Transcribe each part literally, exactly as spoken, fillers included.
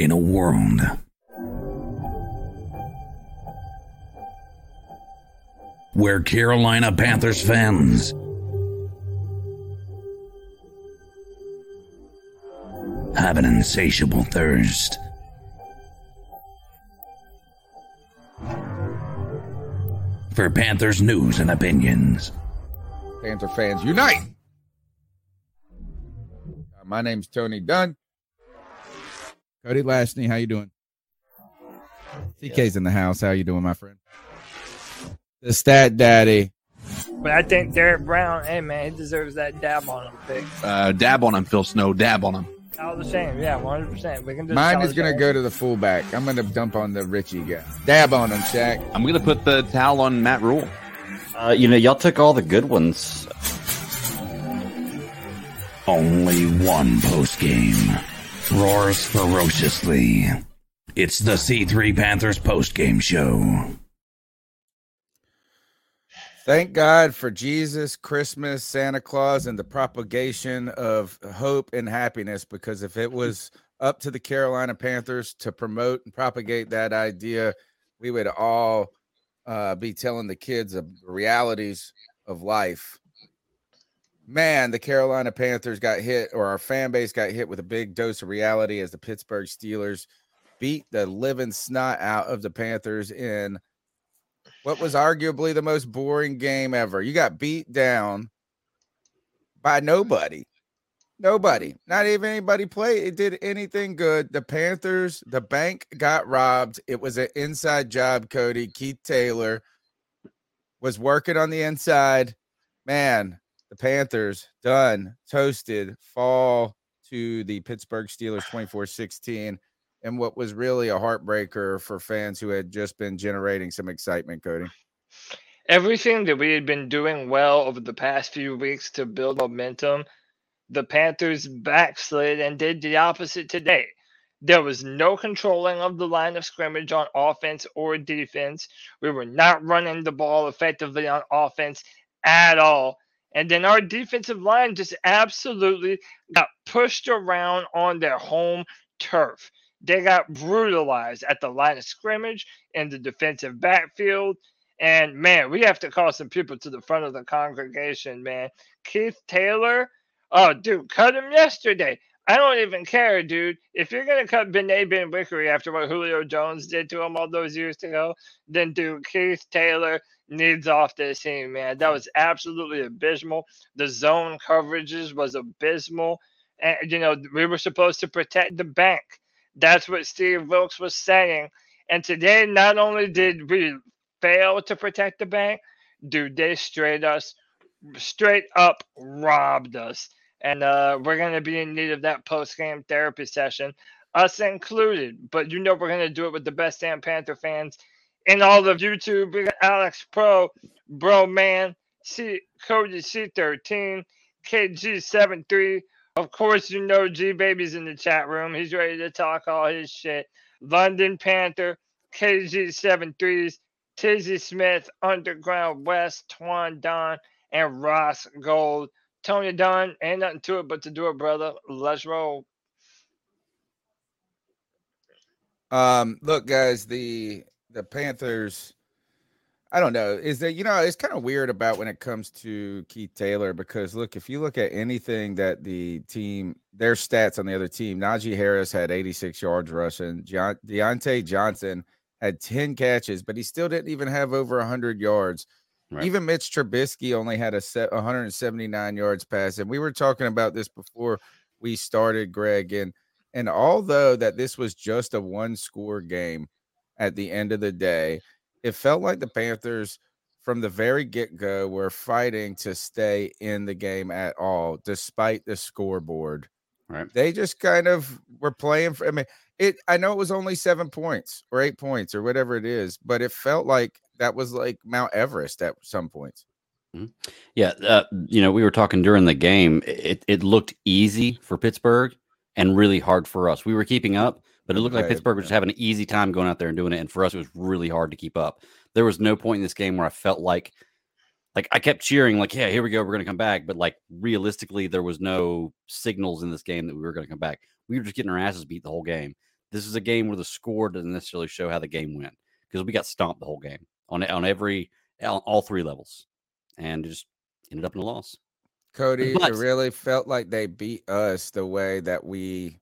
in a world. Where Carolina Panthers fans have an insatiable thirst for Panthers news and opinions. Panther fans unite! My name's Tony Dunn. Cody Lashney, how you doing? Yeah. T K's in the house. How you doing, my friend? The stat daddy. But I think Derek Brown, hey, man, he deserves that dab on him pick. Uh, dab on him, Phil Snow. Dab on him. All the same. Yeah, one hundred percent. We can just Mine is going to go to the fullback. I'm going to dump on the Richie guy. Dab on him, Shaq. I'm going to put the towel on Matt Rhule. Uh, you know, y'all took all the good ones. Only one postgame roars ferociously. It's the C three Panthers postgame show. Thank God for Jesus, Christmas, Santa Claus, and the propagation of hope and happiness, because if it was up to the Carolina Panthers to promote and propagate that idea, we would all uh, be telling the kids the realities of life. Man, the Carolina Panthers got hit, or our fan base got hit with a big dose of reality as the Pittsburgh Steelers beat the living snot out of the Panthers in what was arguably the most boring game ever. You got beat down by nobody. Nobody. Not even anybody played. It did anything good. The Panthers, the bank got robbed. It was an inside job, Cody. Keith Taylor was working on the inside. Man, the Panthers done, toasted, fall to the Pittsburgh Steelers twenty-four sixteen. And what was really a heartbreaker for fans who had just been generating some excitement, Cody. Everything that we had been doing well over the past few weeks to build momentum, the Panthers backslid and did the opposite today. There was no controlling of the line of scrimmage on offense or defense. We were not running the ball effectively on offense at all. And then our defensive line just absolutely got pushed around on their home turf. They got brutalized at the line of scrimmage in the defensive backfield. And, man, we have to call some people to the front of the congregation, man. Keith Taylor, oh, dude, cut him yesterday. I don't even care, dude. If you're going to cut Benet Ben-Wickery after what Julio Jones did to him all those years ago, then, dude, Keith Taylor needs off this team, man. That was absolutely abysmal. The zone coverages was abysmal. And, you know, we were supposed to protect the bank. That's what Steve Wilks was saying. And today, not only did we fail to protect the bank, dude, they straight us, straight up robbed us. And uh, we're going to be in need of that post-game therapy session, us included. But you know we're going to do it with the best damn Panther fans in all of YouTube. We got Alex Pro, Bro Man, C- Cody C thirteen, K G seventy-three. Of course, you know G-Baby's in the chat room. He's ready to talk all his shit. London Panther, K G seventy-threes, Tizzy Smith, Underground West, Twan Don, and Ross Gold. Tony Don, ain't nothing to it but to do it, brother. Let's roll. Um, look, guys, the the Panthers, I don't know. Is that, you know, it's kind of weird about when it comes to Keith Taylor, because look, if you look at anything that the team, their stats on the other team, Najee Harris had eighty-six yards rushing. John, Diontae Johnson had ten catches, but he still didn't even have over one hundred yards. Right. Even Mitch Trubisky only had a set one hundred seventy-nine yards passing. We were talking about this before we started, Greg, and and although that this was just a one-score game at the end of the day, it felt like the Panthers from the very get-go were fighting to stay in the game at all, despite the scoreboard. Right. They just kind of were playing for, I mean, it, I know it was only seven points or eight points or whatever it is, but it felt like that was like Mount Everest at some points. Mm-hmm. Yeah. Uh, you know, we were talking during the game. It, it looked easy for Pittsburgh and really hard for us. We were keeping up, but it looked like Pittsburgh was just having an easy time going out there and doing it. And for us, it was really hard to keep up. There was no point in this game where I felt like, like I kept cheering, like, yeah, here we go. We're going to come back. But like realistically, there was no signals in this game that we were going to come back. We were just getting our asses beat the whole game. this is a game where the score doesn't necessarily show how the game went, because we got stomped the whole game on on every on all three levels, and just ended up in a loss. Cody, but, it really felt like they beat us the way that we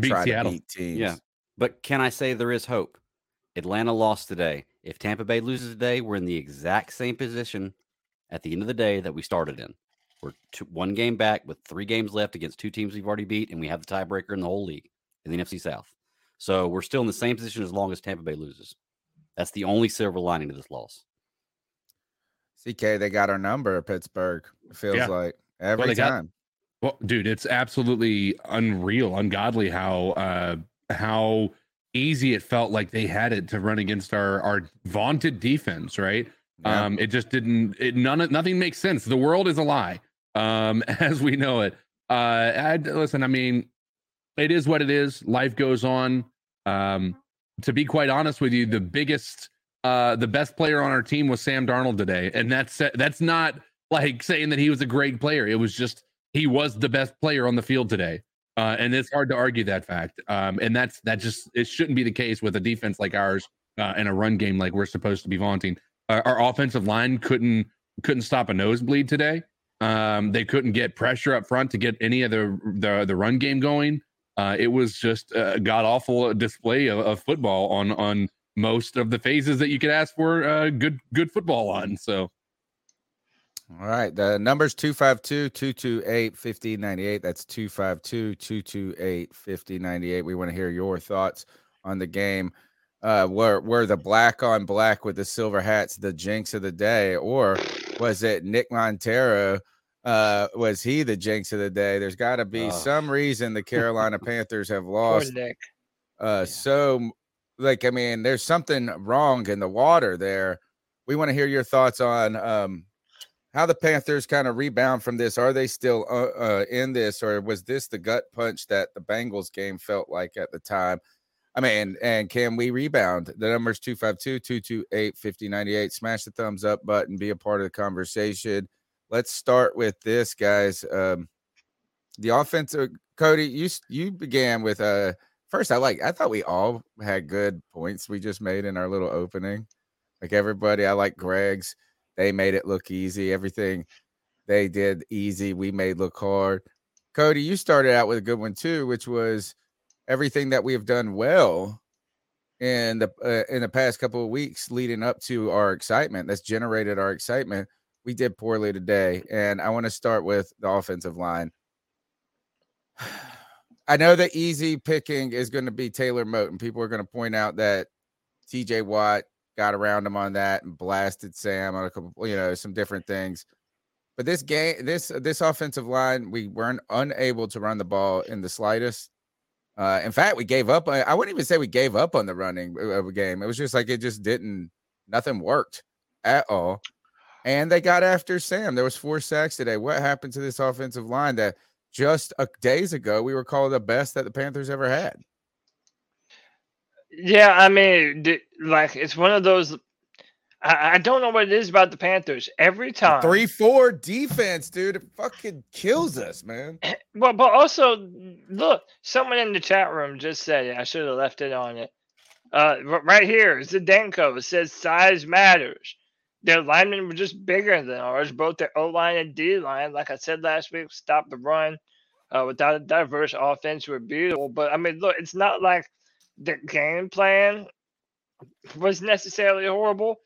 beat tried Seattle. to beat teams. Yeah, but can I say there is hope? Atlanta lost today. If Tampa Bay loses today, we're in the exact same position at the end of the day that we started in. We're two, one game back with three games left against two teams we've already beat, and we have the tiebreaker in the whole league in the N F C South. So we're still in the same position as long as Tampa Bay loses. That's the only silver lining to this loss. C K, they got our number, Pittsburgh. It feels yeah. like every well, time. Got, well, dude, it's absolutely unreal, ungodly how uh, how easy it felt like they had it to run against our our vaunted defense, right? Yeah. Um, it just didn't. It none. Nothing makes sense. The world is a lie, um, as we know it. Uh, I, listen, I mean, it is what it is. Life goes on. Um, to be quite honest with you, the biggest. Uh, the best player on our team was Sam Darnold today, and that's that's not like saying that he was a great player. It was just he was the best player on the field today, uh, and it's hard to argue that fact. Um, and that's that just it shouldn't be the case with a defense like ours uh, and a run game like we're supposed to be vaunting. Uh, our offensive line couldn't couldn't stop a nosebleed today. Um, they couldn't get pressure up front to get any of the the, the run game going. Uh, it was just a god awful display of, of football on on. most of the phases that you could ask for uh, good good football on. So all right, the number's two five two, two two eight, five oh nine eight. That's two five two, two two eight, five oh nine eight. We want to hear your thoughts on the game. Uh were were the black on black with the silver hats the jinx of the day, or was it Nick Montero? Uh was he the jinx of the day? There's got to be oh. some reason the Carolina Panthers have lost. Poor Nick. Uh yeah. so Like, I mean, there's something wrong in the water there. We want to hear your thoughts on um, how the Panthers kind of rebound from this. Are they still uh, uh, in this, or was this the gut punch that the Bengals game felt like at the time? I mean, and, and can we rebound? The number's two five two, two two eight, five oh nine eight. Smash the thumbs up button. Be a part of the conversation. Let's start with this, guys. Um, the offensive, Cody, you, you began with a – First, I like. I thought we all had good points we just made in our little opening. Like everybody, I like Greg's. They made it look easy. Everything they did easy, we made look hard. Cody, you started out with a good one too, which was everything that we have done well in the uh, in the past couple of weeks leading up to our excitement. That's generated our excitement. We did poorly today, and I want to start with the offensive line. I know the easy picking is going to be Taylor Moton. People are going to point out that T J Watt got around him on that and blasted Sam on a couple, you know, some different things. But this game, this this offensive line, we weren't unable to run the ball in the slightest. Uh, in fact, we gave up. I wouldn't even say we gave up on the running of a game. It was just like it just didn't, nothing worked at all. And they got after Sam. There was four sacks today. What happened to this offensive line that – Just a, days ago, we were called the best that the Panthers ever had. Yeah, I mean, like, it's one of those. I, I don't know what it is about the Panthers. Every time. three four defense, dude. It fucking kills us, man. Well, but also, look, someone in the chat room just said it. I should have left it on it. Uh, right here, Zdenko. It says size matters. Their linemen were just bigger than ours. Both their O-line and D-line, like I said last week, stopped the run. Uh, without a diverse offense, were beautiful. But, I mean, look, it's not like the game plan was necessarily horrible,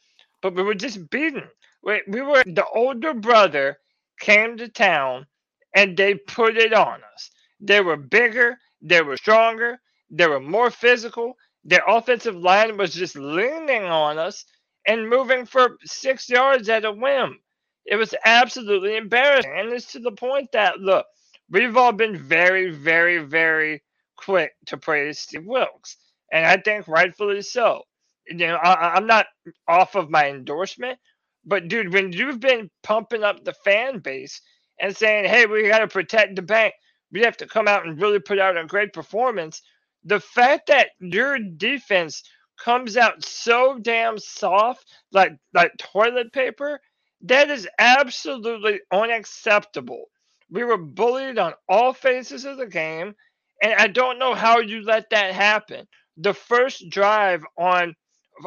but we were just beaten. We, we were – the older brother came to town, and they put it on us. They were bigger. They were stronger. They were more physical. Their offensive line was just leaning on us and moving for six yards at a whim. It was absolutely embarrassing. And it's to the point that, look, we've all been very, very, very quick to praise Steve Wilks. And I think rightfully so. You know, I, I'm not off of my endorsement. But, dude, when you've been pumping up the fan base and saying, hey, we got to protect the bank, we have to come out and really put out a great performance, the fact that your defense – comes out so damn soft, like like toilet paper, that is absolutely unacceptable. We were bullied on all phases of the game, And I don't know how you let that happen. The first drive on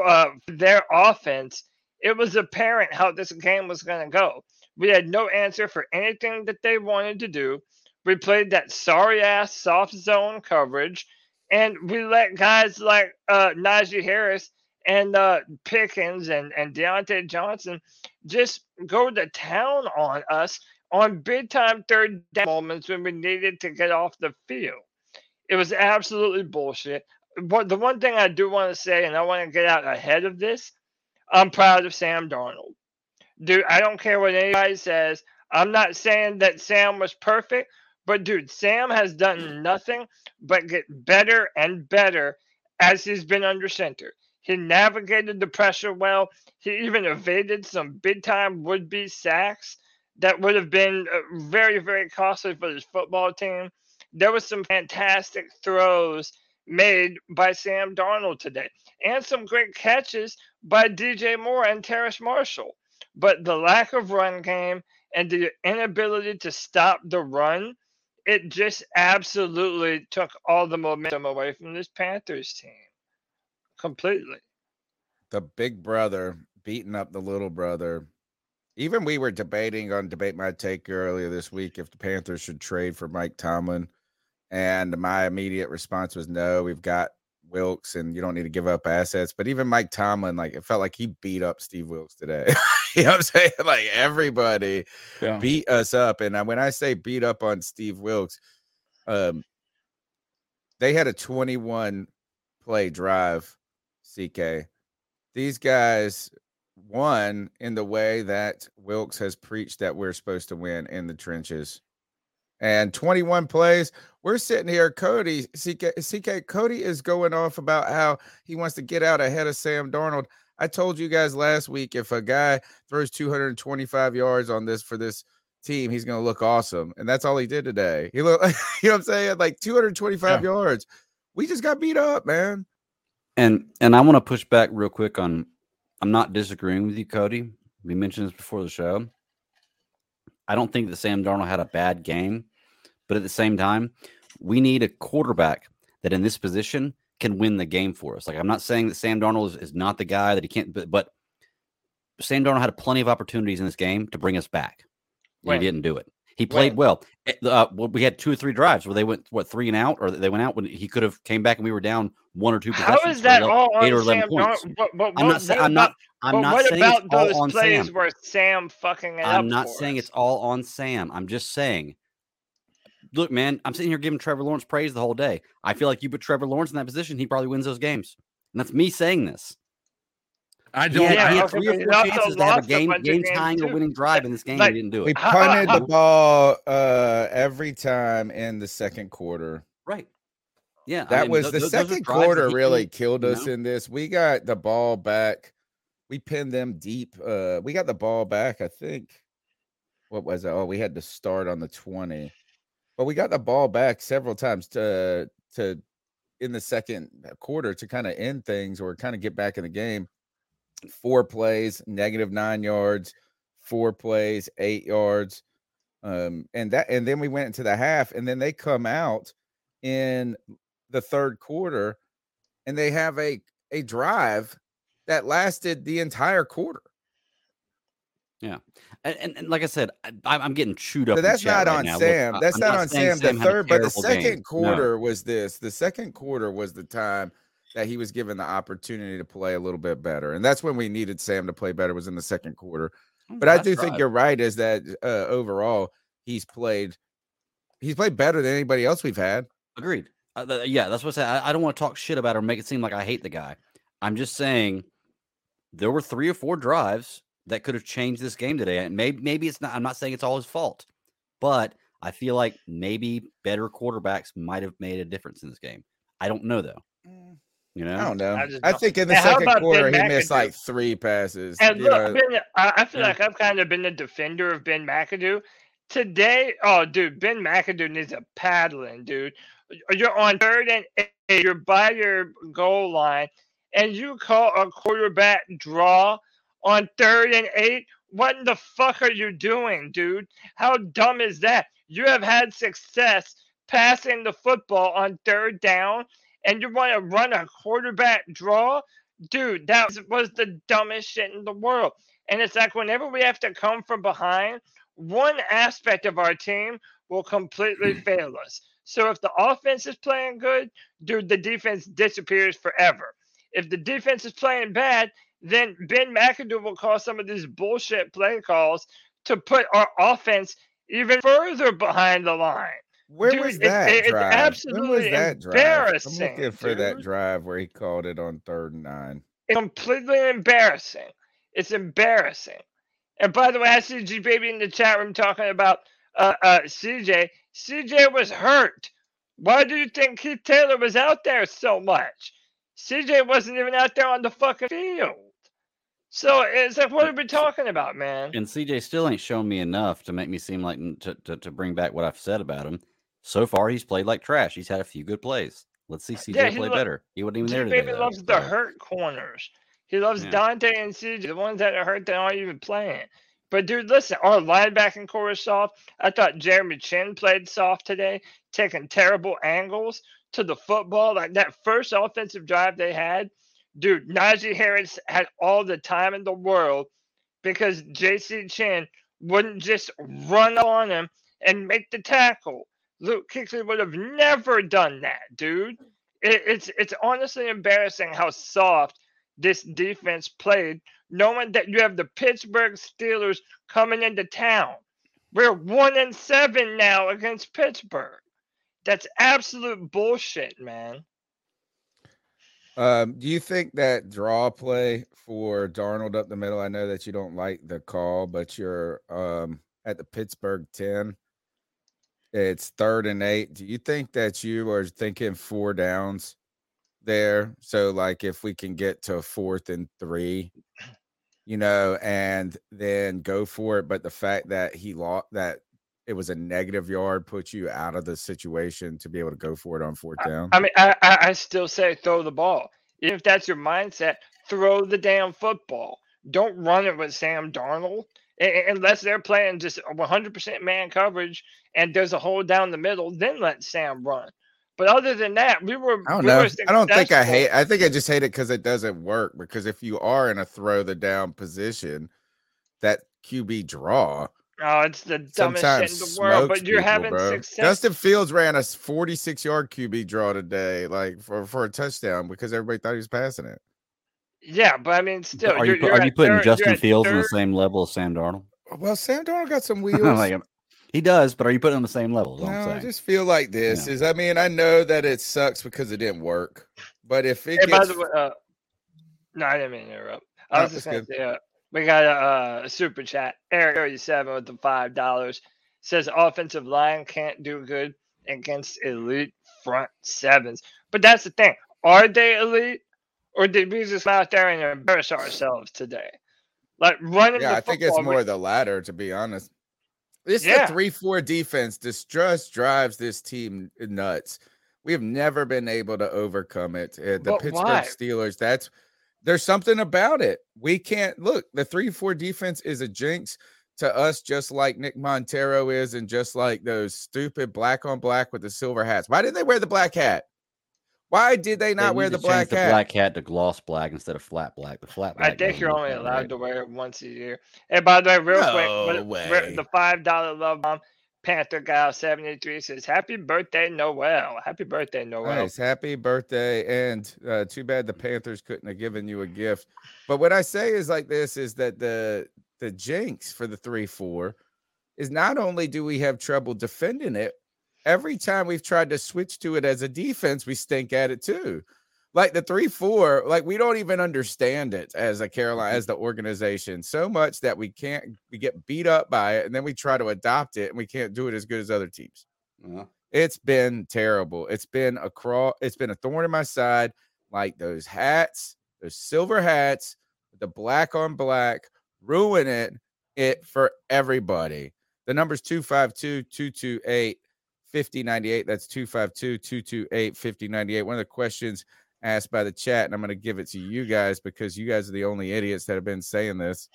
uh, their offense, it was apparent how this game was going to go. We had no answer for anything that they wanted to do. We played that sorry-ass soft zone coverage, and we let guys like uh, Najee Harris and uh, Pickens and, and Diontae Johnson just go to town on us on big-time third down moments when we needed to get off the field. It was absolutely bullshit. But the one thing I do want to say, and I want to get out ahead of this, I'm proud of Sam Darnold. Dude, I don't care what anybody says. I'm not saying that Sam was perfect, but, dude, Sam has done nothing but get better and better as he's been under center. He navigated the pressure well. He even evaded some big-time would-be sacks that would have been very, very costly for this football team. There was some fantastic throws made by Sam Darnold today, and some great catches by D J Moore and Terrace Marshall. But the lack of run game and the inability to stop the run, it just absolutely took all the momentum away from this Panthers team completely. The big brother beating up the little brother. Even we were debating on Debate My Take earlier this week if the Panthers should trade for Mike Tomlin. And my immediate response was, no, we've got Wilks and you don't need to give up assets. But even Mike Tomlin, like, it felt like he beat up Steve Wilks today. You know what I'm saying? Like, everybody yeah. beat us up. And when I say beat up on Steve Wilks, um, they had a twenty-one play drive, C K. These guys won in the way that Wilks has preached that we're supposed to win, in the trenches. And twenty-one plays, we're sitting here, Cody, C K, C K, Cody is going off about how he wants to get out ahead of Sam Darnold. I told you guys last week, if a guy throws two hundred twenty-five yards on this for this team, he's going to look awesome. And that's all he did today. He looked, you know what I'm saying? Like two hundred twenty-five yeah. yards. We just got beat up, man. And, and I want to push back real quick on, I'm not disagreeing with you, Cody. We mentioned this before the show. I don't think that Sam Darnold had a bad game, but at the same time, we need a quarterback that in this position can win the game for us. Like, I'm not saying that Sam Darnold is, is not the guy that he can't, but, but Sam Darnold had plenty of opportunities in this game to bring us back. Right. He didn't do it. He played right. well. Uh, well. We had two or three drives where they went, what, three and out, or they went out when he could have came back and we were down one or two. How is that like all eight on or Sam Darnold? But, but, I'm not, about, I'm not, I'm but not what saying about it's those all on plays Sam. Where Sam fucking I'm not saying us. It's all on Sam. I'm just saying, look, man, I'm sitting here giving Trevor Lawrence praise the whole day. I feel like you put Trevor Lawrence in that position, he probably wins those games. And that's me saying this. I don't. He had, he had three or four chances to have a game, a game tying or winning drive in this game. Like, he didn't do it. We punted the ball uh, every time in the second quarter. Right. Yeah. That I mean, was th- the th- second quarter really did, killed us you know? in this. We got the ball back. We pinned them deep. Uh, we got the ball back, I think. What was it? Oh, we had to start on the twenty. But we got the ball back several times to to in the second quarter to kind of end things or kind of get back in the game. Four plays, negative nine yards, four plays, eight yards. Um, and that, and then we went into the half, and then they come out in the third quarter and they have a, a drive that lasted the entire quarter. Yeah. And, and, and like I said, I, I'm getting chewed up. So that's not on right Sam. Look, that's not, not on Sam. Sam the third, but the second game. quarter no. was this. The second quarter was the time that he was given the opportunity to play a little bit better. And that's when we needed Sam to play better, was in the second quarter. But I do think you're right, is that uh, overall he's played he's played better than anybody else we've had. Agreed. Uh, th- yeah, that's what I said. I, I don't want to talk shit about or make it seem like I hate the guy. I'm just saying there were three or four drives that could have changed this game today. And maybe, maybe it's not, I'm not saying it's all his fault, but I feel like maybe better quarterbacks might have made a difference in this game. I don't know, though. Mm. You know? I don't know. I, don't. I think in the now, second quarter, he missed like three passes. And look, know? Ben, I feel yeah. like I've kind of been the defender of Ben McAdoo. Today, oh, dude, Ben McAdoo needs a paddling, dude. You're on third and eight, you're by your goal line, and you call a quarterback draw on third and eight? What in the fuck are you doing, dude? How dumb is that? You have had success passing the football on third down, and you want to run a quarterback draw? Dude, that was the dumbest shit in the world. And it's like whenever we have to come from behind, one aspect of our team will completely fail us. So if the offense is playing good, dude, the defense disappears forever. If the defense is playing bad, then Ben McAdoo will call some of these bullshit play calls to put our offense even further behind the line. Where dude, was that it, it, drive? It's absolutely where was that embarrassing. Drive? I'm looking for dude. that drive where he called it on third and nine. It's completely embarrassing. It's embarrassing. And by the way, I see G-Baby in the chat room talking about uh, uh, C J. C J was hurt. Why do you think Keith Taylor was out there so much? C J wasn't even out there on the fucking field. So it's like, what are we talking about, man? And C J still ain't shown me enough to make me seem like to, to, to bring back what I've said about him. So far, he's played like trash. He's had a few good plays. Let's see C J yeah, play lo- better. He wasn't even there today. He loves the hurt corners. He loves yeah. Diontae and C J, the ones that are hurt that aren't even playing. But, dude, listen, our linebacking core is soft. I thought Jeremy Chinn played soft today, taking terrible angles to the football. Like that first offensive drive they had, dude, Najee Harris had all the time in the world because J C Chinn wouldn't just run on him and make the tackle. Luke Kuechly would have never done that, dude. It, it's it's honestly embarrassing how soft this defense played, knowing that you have the Pittsburgh Steelers coming into town. We're one and seven now against Pittsburgh. That's absolute bullshit, man. Um, do you think that draw play for Darnold up the middle? I know that you don't like the call, but you're um, at the Pittsburgh ten. It's third and eight. Do you think that you are thinking four downs there? So, like, if we can get to fourth and three, you know, and then go for it. But the fact that he lost that it was a negative yard puts you out of the situation to be able to go for it on fourth down. I, I mean, I, I still say throw the ball. If that's your mindset, throw the damn football. Don't run it with Sam Darnold. Unless they're playing just one hundred percent man coverage and there's a hole down the middle, then let Sam run. But other than that, we were. I don't we know. Were I don't think I hate. I think I just hate it because it doesn't work. Because if you are in a throw the down position, that Q B draw. Oh, it's the dumbest shit in the world. But you're people, having bro. success. Justin Fields ran a forty-six yard Q B draw today, like for, for a touchdown, because everybody thought he was passing it. Yeah, but I mean, still, are you're, you, you're are you putting third, Justin Fields on the same level as Sam Darnold? Well, Sam Darnold got some wheels. like he does, but are you putting him on the same level? No, I'm I just feel like this yeah. is. I mean, I know that it sucks because it didn't work, but if it hey, gets. By the way, uh, no, I didn't mean to interrupt. I no, was just going to say, uh, we got a, a super chat. Eric thirty-seven with the five dollars says offensive line can't do good against elite front sevens. But that's the thing: are they elite? Or did we just go out there and embarrass ourselves today? Like running. Yeah, the I think it's more we- the latter, to be honest. It's yeah. the three four defense. Distrust drives this team nuts. We have never been able to overcome it. Uh, the but Pittsburgh why? Steelers, that's there's something about it. We can't look. The three four defense is a jinx to us, just like Nick Montero is, and just like those stupid black on black with the silver hats. Why did they wear the black hat? Why did they not they wear the black hat? The black hat to gloss black instead of flat black. The flat black. I think you're only allowed right. to wear it once a year. And by the way, real no quick, way. the five dollar love bomb, Panther Guy seventy-three says, happy birthday, Noel. Happy birthday, Noel. Nice. Happy birthday. And uh, too bad the Panthers couldn't have given you a gift. But what I say is like this, is that the the jinx for the three four is not only do we have trouble defending it, every time we've tried to switch to it as a defense, we stink at it too. Like the three four, like we don't even understand it as a Carolina, as the organization, so much that we can't we get beat up by it, and then we try to adopt it, and we can't do it as good as other teams. Uh-huh. It's been terrible. It's been a crawl. It's been a thorn in my side. Like those hats, those silver hats, the black on black, ruin it it for everybody. The number's two five two, two two eight fifty ninety-eight. That's two five two, two two eight, five oh nine eight. One of the questions asked by the chat, and I'm going to give it to you guys because you guys are the only idiots that have been saying this.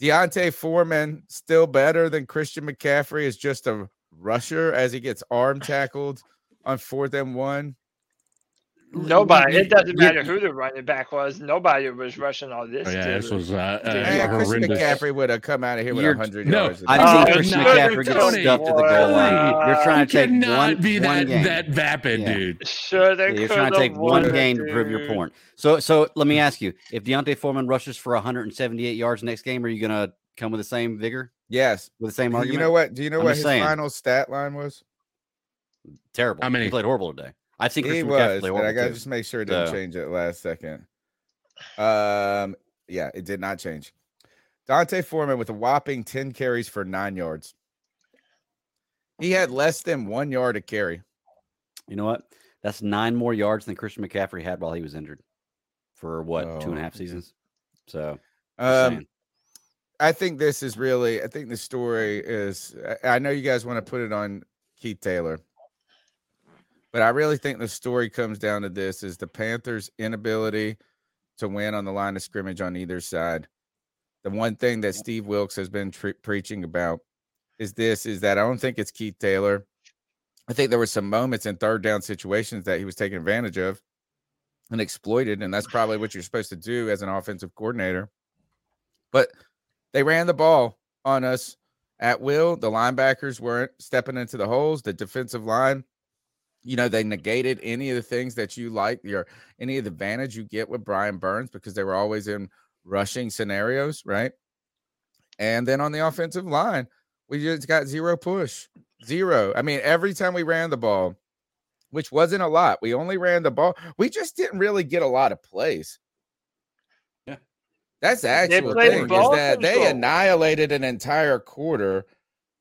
Diontae Foreman still better than Christian McCaffrey is just a rusher as he gets arm tackled on fourth and one. Nobody. It doesn't matter who the running back was. Nobody was rushing all this. Oh, yeah, this was, uh, uh, yeah, Christian McCaffrey would have come out of here with one hundred no, yards. I think oh, Christian no, McCaffrey gets stuffed at the goal line. Uh, you're trying to take one, be that, one game. That vapid, yeah. dude. Sure, they yeah, you're trying to take one it, game dude. to prove your point. So, so let me ask you: if D'Onta Foreman rushes for one hundred seventy-eight yards next game, are you going to come with the same vigor? Yes, with the same argument. You know what? Do you know I'm what his saying. final stat line was? Terrible. How many? He played horrible today. I think he was, but I gotta too. just make sure it didn't so. change at last second. Um, yeah, it did not change. D'Onta Foreman with a whopping ten carries for nine yards. He had less than one yard to carry. You know what? That's nine more yards than Christian McCaffrey had while he was injured for what oh, two and a half seasons. So, um, I think this is really. I think the story is. I, I know you guys want to put it on Keith Taylor. But I really think the story comes down to this is the Panthers' inability to win on the line of scrimmage on either side. The one thing that Steve Wilks has been tre- preaching about is this, is that I don't think it's Keith Taylor. I think there were some moments in third down situations that he was taking advantage of and exploited, and that's probably what you're supposed to do as an offensive coordinator. But they ran the ball on us at will. The linebackers weren't stepping into the holes. The defensive line, you know, they negated any of the things that you like, your any of the advantage you get with Brian Burns because they were always in rushing scenarios, right? And then on the offensive line, we just got zero push. Zero. I mean, every time we ran the ball, which wasn't a lot, we only ran the ball. We just didn't really get a lot of plays. Yeah. That's the actual thing is that they annihilated an entire quarter.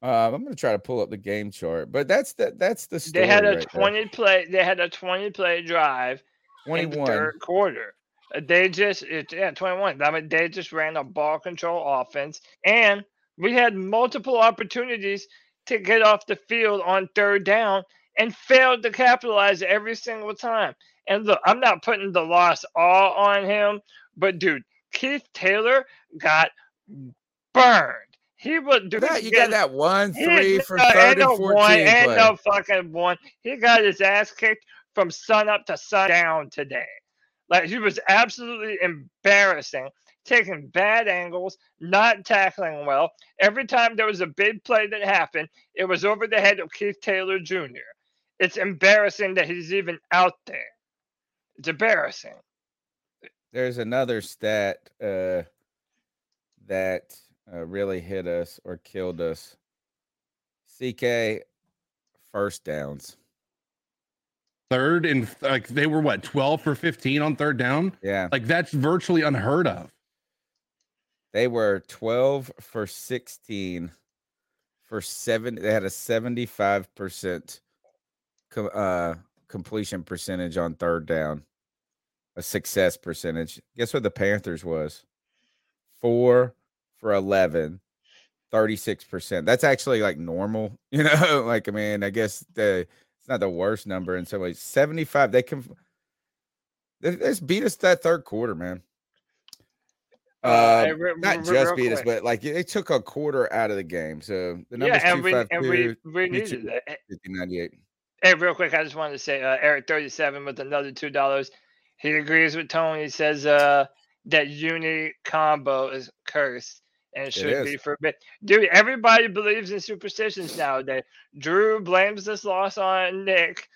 Uh, I'm going to try to pull up the game chart, but that's the, that's the story. They had a right twenty there. play. They had a twenty play drive twenty-one in the third quarter. They just it, yeah twenty-one. I mean, they just ran a ball control offense, and we had multiple opportunities to get off the field on third down and failed to capitalize every single time. And look, I'm not putting the loss all on him, but dude, Keith Taylor got burned. He would do that. You got that one three for third and fourteen. And no fucking one. He got his ass kicked from sun up to sundown today. Like, he was absolutely embarrassing, taking bad angles, not tackling well. Every time there was a big play that happened, it was over the head of Keith Taylor Junior It's embarrassing that he's even out there. It's embarrassing. There's another stat uh, that. Uh, really hit us or killed us. C K, first downs. Third and like they were what twelve for fifteen on third down. Yeah, like that's virtually unheard of. They were twelve for sixteen for seven. They had a seventy-five percent com- uh, completion percentage on third down, a success percentage. Guess what the Panthers was? Four. For eleven, thirty-six percent. That's actually like normal, you know. Like, I mean, I guess the it's not the worst number in some ways. seventy-five, they can they, they just beat us that third quarter, man. Uh, hey, re- not re- just beat quick. us, but like they took a quarter out of the game. So the number's yeah, and we, and we, we needed that. fifty ninety-eight. Hey, real quick, I just wanted to say uh, Eric thirty-seven with another two dollars. He agrees with Tony. He says, uh, that uni combo is cursed and should be forbidden. Dude, everybody believes in superstitions nowadays. Drew blames this loss on Nick,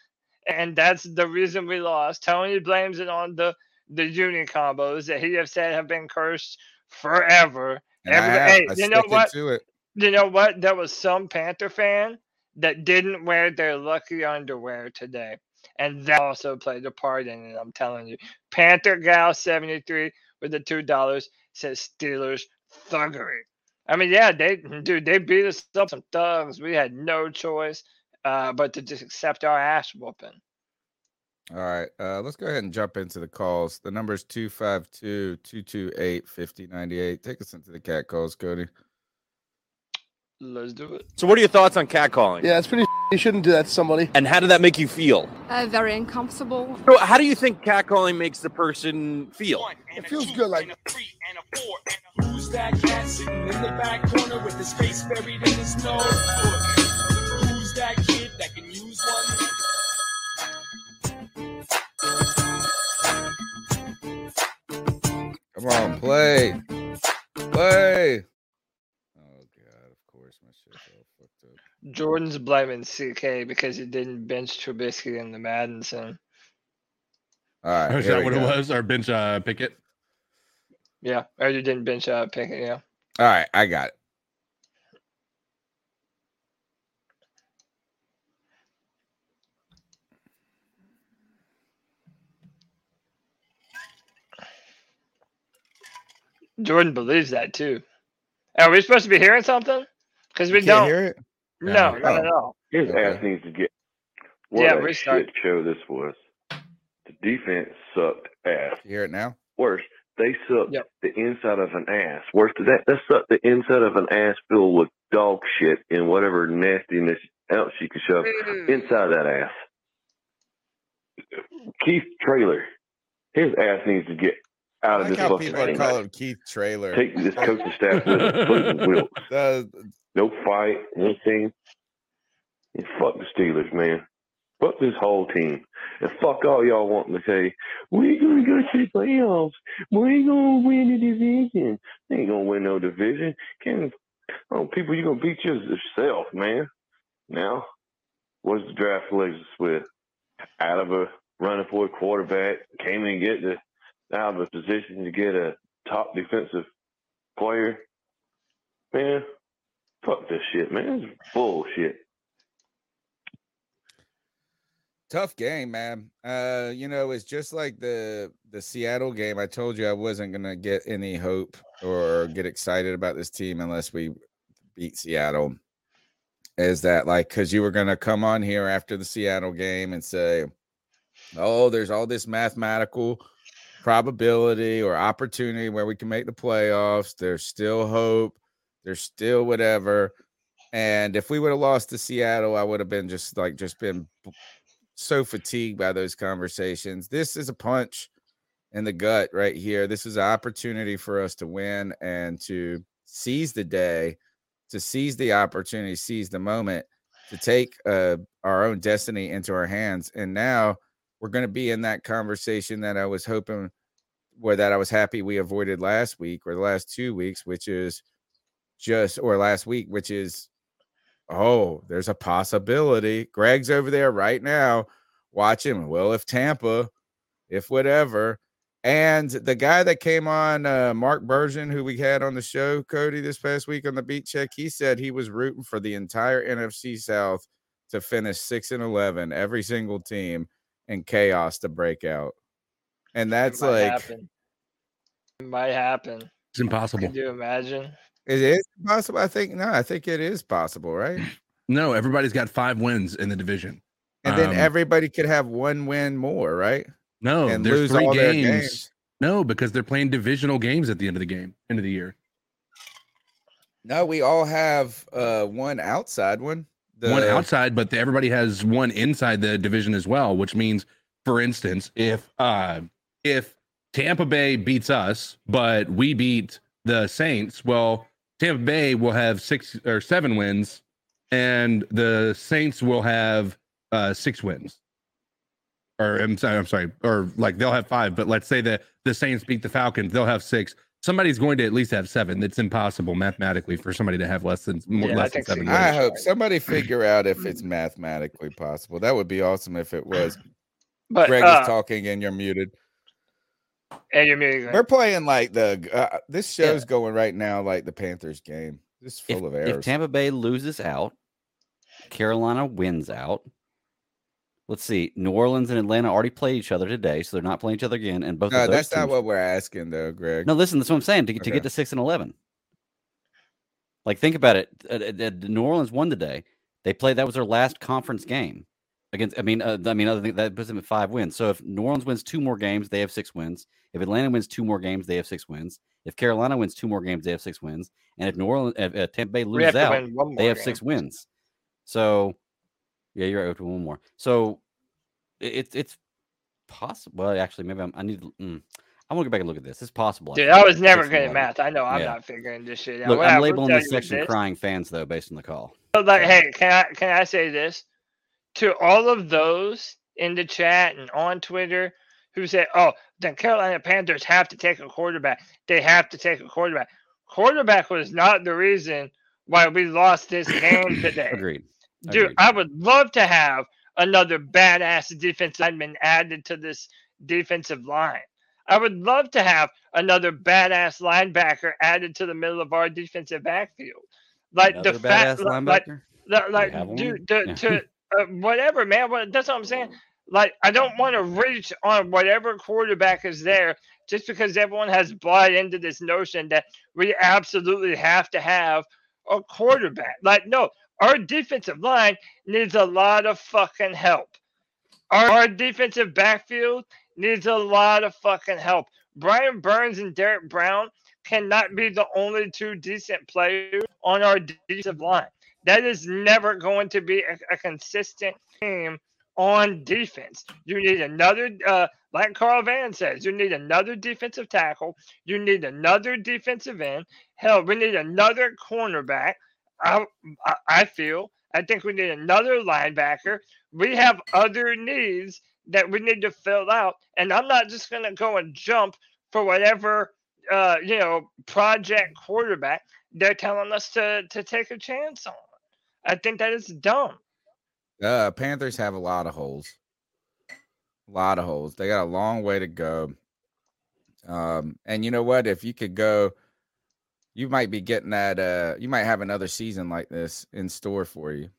and that's the reason we lost. Tony blames it on the, the uni combos that he have said have been cursed forever. Every, hey, you know what? You know what? There was some Panther fan that didn't wear their lucky underwear today, and that also played a part in it, I'm telling you. Panther Gal seventy-three with the two dollars says Steelers thuggery. I mean, yeah, they dude, they beat us up some thugs. We had no choice uh, but to just accept our ass whooping. All right, uh, let's go ahead and jump into the calls. The number is two five two, two two eight, five oh nine eight. Take us into the cat calls, Cody. Let's do it. So what are your thoughts on catcalling? Yeah, it's pretty You shouldn't do that to somebody. And how did that make you feel? Uh, very uncomfortable. So how do you think catcalling makes the person feel? It feels good, like... Who's that cat sitting in the back corner with his face buried in his nose? Who's who's that kid that can use one? Come on, play. Play. Oh, God. Of course, my shit's all fucked up. Jordan's blaming C K because he didn't bench Trubisky in the Madden Zone. All right. Is that what go. it was? Or bench uh, Pickett? Yeah. Or you didn't bench uh, Pickett, yeah. All right. I got it. Jordan believes that too. Are we supposed to be hearing something? Because we you don't hear it. No, no, not at all. Here's the ass needs to get. What yeah, a shit show this was. The defense sucked ass. You hear it now? Worse, they sucked yep. the inside of an ass. Worse than that, they sucked the inside of an ass filled with dog shit and whatever nastiness else you could shove mm. inside that ass. Keith Taylor, his ass needs to get. Out of I like this how people are calling Keith Taylor. Take this coaching staff with Wilks. Uh, no fight, anything. And fuck the Steelers, man. Fuck this whole team. And fuck all y'all wanting to say, we're going to go to the playoffs. We're going to win the division. They ain't going to win no division. Can't, oh, people, you're going to beat yourself, man. Now, what's the draft leaves us with? Out of a running for a quarterback, came in and get the out of a position to get a top defensive player. Man, fuck this shit, man. It's bullshit. Tough game, man. Uh, you know, it's just like the the Seattle game. I told you I wasn't going to get any hope or get excited about this team unless we beat Seattle. Is that like, because you were going to come on here after the Seattle game and say, oh, there's all this mathematical probability or opportunity where we can make the playoffs. There's still hope. There's still whatever. And if we would have lost to Seattle, I would have been just like, just been so fatigued by those conversations. This is a punch in the gut right here. This is an opportunity for us to win and to seize the day, to seize the opportunity, seize the moment, to take uh, our own destiny into our hands. And now, we're going to be in that conversation that I was hoping or that I was happy we avoided last week or the last two weeks, which is just, or last week, which is, oh, there's a possibility. Greg's over there right now watching. Well, if Tampa, if whatever. And the guy that came on, uh, Mark Bergen, who we had on the show, Cody, this past week on the Beat Check, he said he was rooting for the entire N F C South to finish six and eleven, every single team. And chaos to break out, and that's it like happen. It might happen. It's impossible. Can you imagine? It is possible. I think no. I think it is possible, right? No, everybody's got five wins in the division, and um, then everybody could have one win more, right? No, and there's lose three all games. Their games. No, because they're playing divisional games at the end of the game, end of the year. No, we all have uh, one outside one. The, one outside, but the, everybody has one inside the division as well, which means, for instance, if uh, if Tampa Bay beats us, but we beat the Saints, well, Tampa Bay will have six or seven wins, and the Saints will have uh, six wins. Or I'm sorry, I'm sorry, or like they'll have five, but let's say that the Saints beat the Falcons, they'll have six. Somebody's going to at least have seven. It's impossible mathematically for somebody to have less than more, yeah, less than seven. So. I hope somebody figure out if it's mathematically possible. That would be awesome if it was. But Greg uh, is talking and you're muted. And you're muted. Greg. We're playing like the uh, this show's yeah. going right now like the Panthers game. This is full if, of errors. If Tampa Bay loses out, Carolina wins out. Let's see. New Orleans and Atlanta already played each other today, so they're not playing each other again. And both. No, of those that's teams... not what we're asking, though, Greg. No, listen, that's what I'm saying. To, okay. to get to six and eleven, like think about it. Uh, uh, New Orleans won today. They played. That was their last conference game against. I mean, uh, I mean, other thing that puts them at five wins. So if New Orleans wins two more games, they have six wins. If Atlanta wins two more games, they have six wins. If Carolina wins two more games, they have six wins. And if New Orleans, if uh, Tampa Bay loses out, they have game. six wins. So. Yeah, you're right. One more. So it's it's possible. Well, actually, maybe I'm, I need. Mm, I'm going to go back and look at this. It's possible. Dude, I was never good at math. I know I'm yeah. not figuring this shit out. Look, I'm labeling this section crying fans, though, based on the call. So, like, hey, can I can I say this? To all of those in the chat and on Twitter who say, oh, the Carolina Panthers have to take a quarterback. They have to take a quarterback. Quarterback was not the reason why we lost this game today. Agreed. Dude, Agreed. I would love to have another badass defensive lineman added to this defensive line. I would love to have another badass linebacker added to the middle of our defensive backfield. Like another the fact, like, like, like dude, to, yeah. to uh, whatever, man. What, that's what I'm saying. Like, I don't want to reach on whatever quarterback is there just because everyone has bought into this notion that we absolutely have to have a quarterback. Like, no, our defensive line needs a lot of fucking help. Our, our defensive backfield needs a lot of fucking help. Brian Burns and Derek Brown cannot be the only two decent players on our defensive line. That is never going to be a, a consistent team on defense. You need another, uh, like Carl Van says, you need another defensive tackle. You need another defensive end. Hell, we need another cornerback. I, I, I feel, I think we need another linebacker. We have other needs that we need to fill out, and I'm not just going to go and jump for whatever, uh, you know, project quarterback they're telling us to, to take a chance on. I think that is dumb. Uh, Panthers have a lot of holes, a lot of holes. They got a long way to go. Um, and you know what, if you could go, you might be getting that, uh, you might have another season like this in store for you.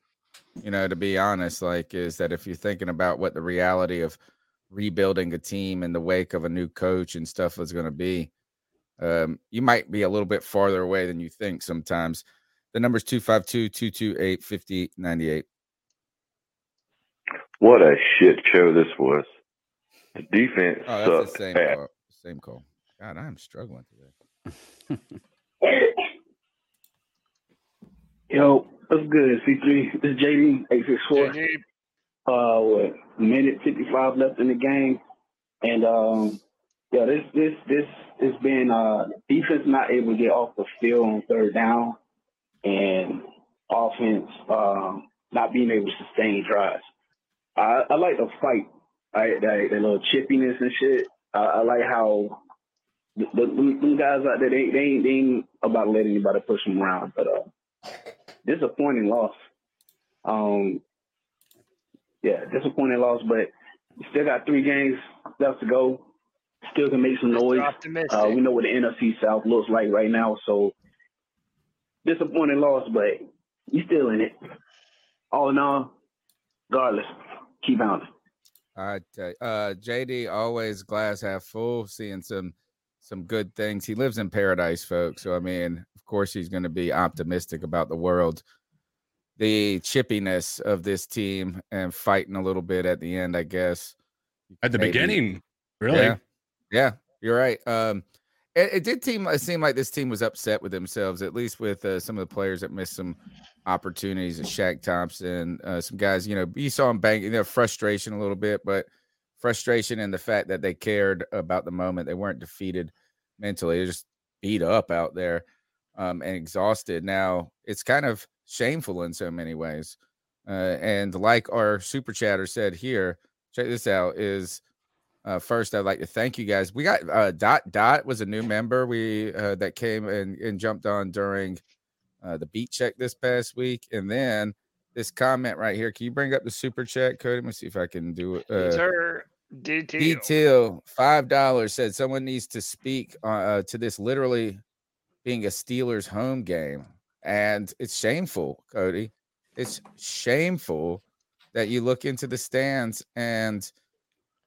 You know, to be honest, like, is that if you're thinking about what the reality of rebuilding a team in the wake of a new coach and stuff is going to be, um, you might be a little bit farther away than you think sometimes. The number's two five two, two two eight, five oh nine eight. What a shit show this was. The defense oh, that's sucked. The same call. same call. God, I'm struggling today. Yo, what's good, C three? This is J D, eight six four. Uh, what, minute fifty-five left in the game. And, um, yeah, this, this, this has been, uh, defense not able to get off the field on third down and offense, um, not being able to sustain drives. I, I like the fight, I, that, that little chippiness and shit. I, I like how the, the, the guys out there, they, they, ain't, they ain't about to let anybody push them around, but, uh, disappointing loss. Um, yeah, disappointing loss, but still got three games left to go. Still can make some noise. Uh, we know what the N F C South looks like right now, so disappointing loss, but you still in it. All in all, regardless, keep pounding. All right, uh, J D, always glass half full, seeing some some good things. He lives in paradise, folks, so I mean, of course he's going to be optimistic about the world. The chippiness of this team and fighting a little bit at the end, I guess. At the Maybe. beginning, really? Yeah. yeah, you're right. Um, it, it did seem, it seemed like this team was upset with themselves, at least with uh, some of the players that missed some opportunities, and Shaq Thompson, uh, some guys, you know, you saw them banging their frustration a little bit, but frustration and the fact that they cared about the moment. They weren't defeated mentally. They're just beat up out there. Um, and exhausted. Now it's kind of shameful in so many ways. Uh, and like our super chatter said here, check this out is uh, first, I'd like to thank you guys. We got uh, Dot Dot was a new member. We uh, that came and, and jumped on during uh, the beat check this past week. And then this comment right here. Can you bring up the super chat, Cody? Let me see if I can do it. Uh, sure. Detail. Detail five dollars said someone needs to speak uh, to this literally being a Steelers home game. And it's shameful, Cody. It's shameful that you look into the stands and,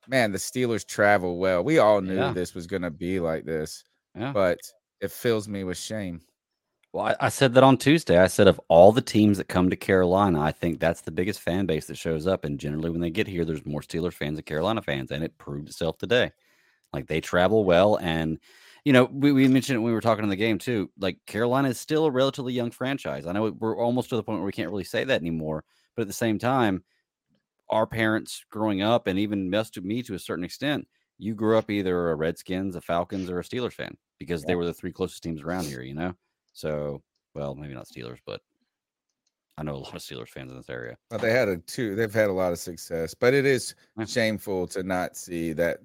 man, the Steelers travel well. We all knew yeah. this was going to be like this, yeah. but it fills me with shame. Well, I, I said that on Tuesday. I said of all the teams that come to Carolina, I think that's the biggest fan base that shows up. And generally when they get here, there's more Steelers fans than Carolina fans. And it proved itself today. Like, they travel well. And you know, we, we mentioned it when we were talking in the game, too. Like, Carolina is still a relatively young franchise. I know we're almost to the point where we can't really say that anymore. But at the same time, our parents growing up, and even me to a certain extent, you grew up either a Redskins, a Falcons, or a Steelers fan because yeah. they were the three closest teams around here, you know? So, well, maybe not Steelers, but I know a lot of Steelers fans in this area. But they had a two, they've had a lot of success, but it is shameful to not see that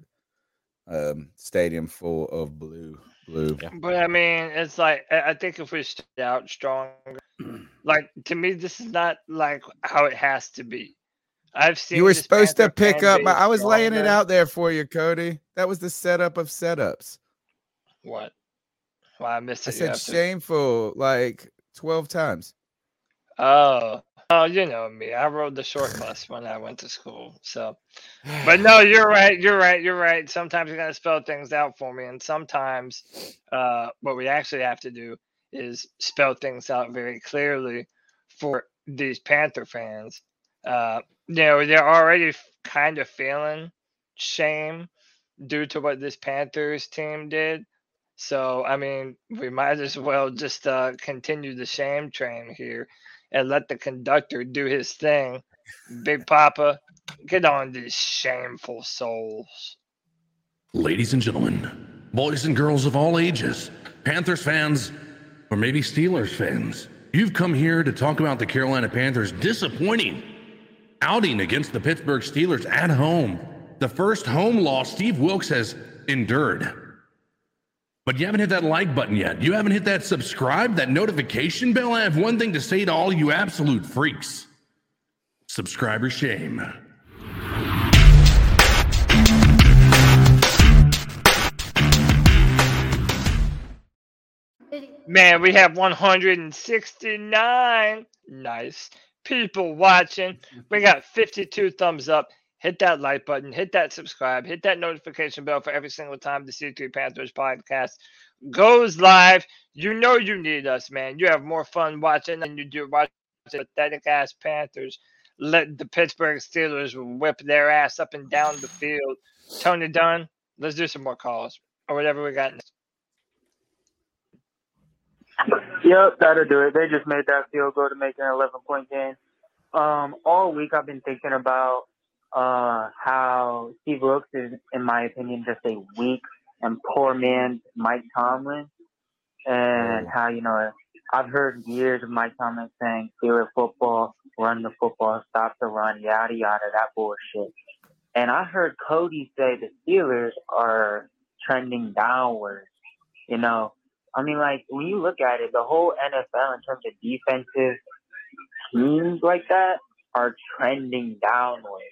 um, stadium full of blue, blue. Yeah. But I mean, it's like, I think if we stood out stronger, like to me, this is not like how it has to be. I've seen you were supposed to pick up. My, I was stronger. Laying it out there for you, Cody. That was the setup of setups. What? Well, I missed it. I said shameful to... like twelve times. Oh, oh, you know me. I rode the short bus when I went to school. So, but no, you're right. You're right. You're right. Sometimes you gotta spell things out for me, and sometimes uh, what we actually have to do is spell things out very clearly for these Panther fans. Uh, you know, they're already kind of feeling shame due to what this Panthers team did. So, I mean, we might as well just uh, continue the shame train here and let the conductor do his thing. Big Papa, get on these shameful souls. Ladies and gentlemen, boys and girls of all ages, Panthers fans, or maybe Steelers fans, you've come here to talk about the Carolina Panthers' disappointing outing against the Pittsburgh Steelers at home. The first home loss Steve Wilks has endured. But you haven't hit that like button yet. You haven't hit that subscribe, that notification bell. I have one thing to say to all you absolute freaks. Subscriber shame. Man, we have one hundred sixty-nine. Nice. People watching. We got fifty-two thumbs up. Hit that like button, hit that subscribe, hit that notification bell for every single time the C three Panthers podcast goes live. You know you need us, man. You have more fun watching than you do watching pathetic ass Panthers let the Pittsburgh Steelers whip their ass up and down the field. Tony Dunn, let's do some more calls or whatever we got next. Yep, that'll do it. They just made that field goal to make an eleven-point game. Um, all week I've been thinking about uh, how Steve Wilks is, in my opinion, just a weak and poor man, Mike Tomlin, and how, you know, I've heard years of Mike Tomlin saying, "Steal football, run the football, stop the run, yada, yada," that bullshit. And I heard Cody say the Steelers are trending downwards, you know. I mean, like, when you look at it, the whole N F L in terms of defensive teams like that are trending downwards.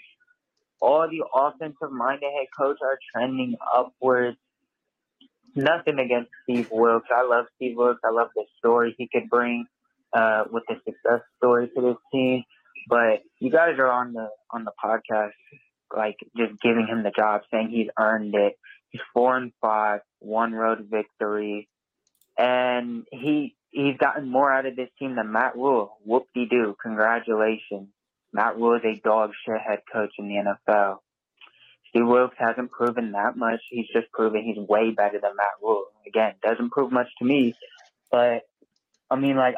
All the offensive-minded head coaches are trending upwards. Nothing against Steve Wilks. I love Steve Wilks. I love the story he could bring uh, with the success story to this team. But you guys are on the on the podcast, like, just giving him the job, saying he's earned it. He's four and five, one road victory. And he, he's gotten more out of this team than Matt Rhule. Whoop-de-doo. Congratulations. Matt Rhule is a dog shit head coach in the N F L. Steve Wilks hasn't proven that much. He's just proven he's way better than Matt Rhule. Again, doesn't prove much to me. But, I mean, like,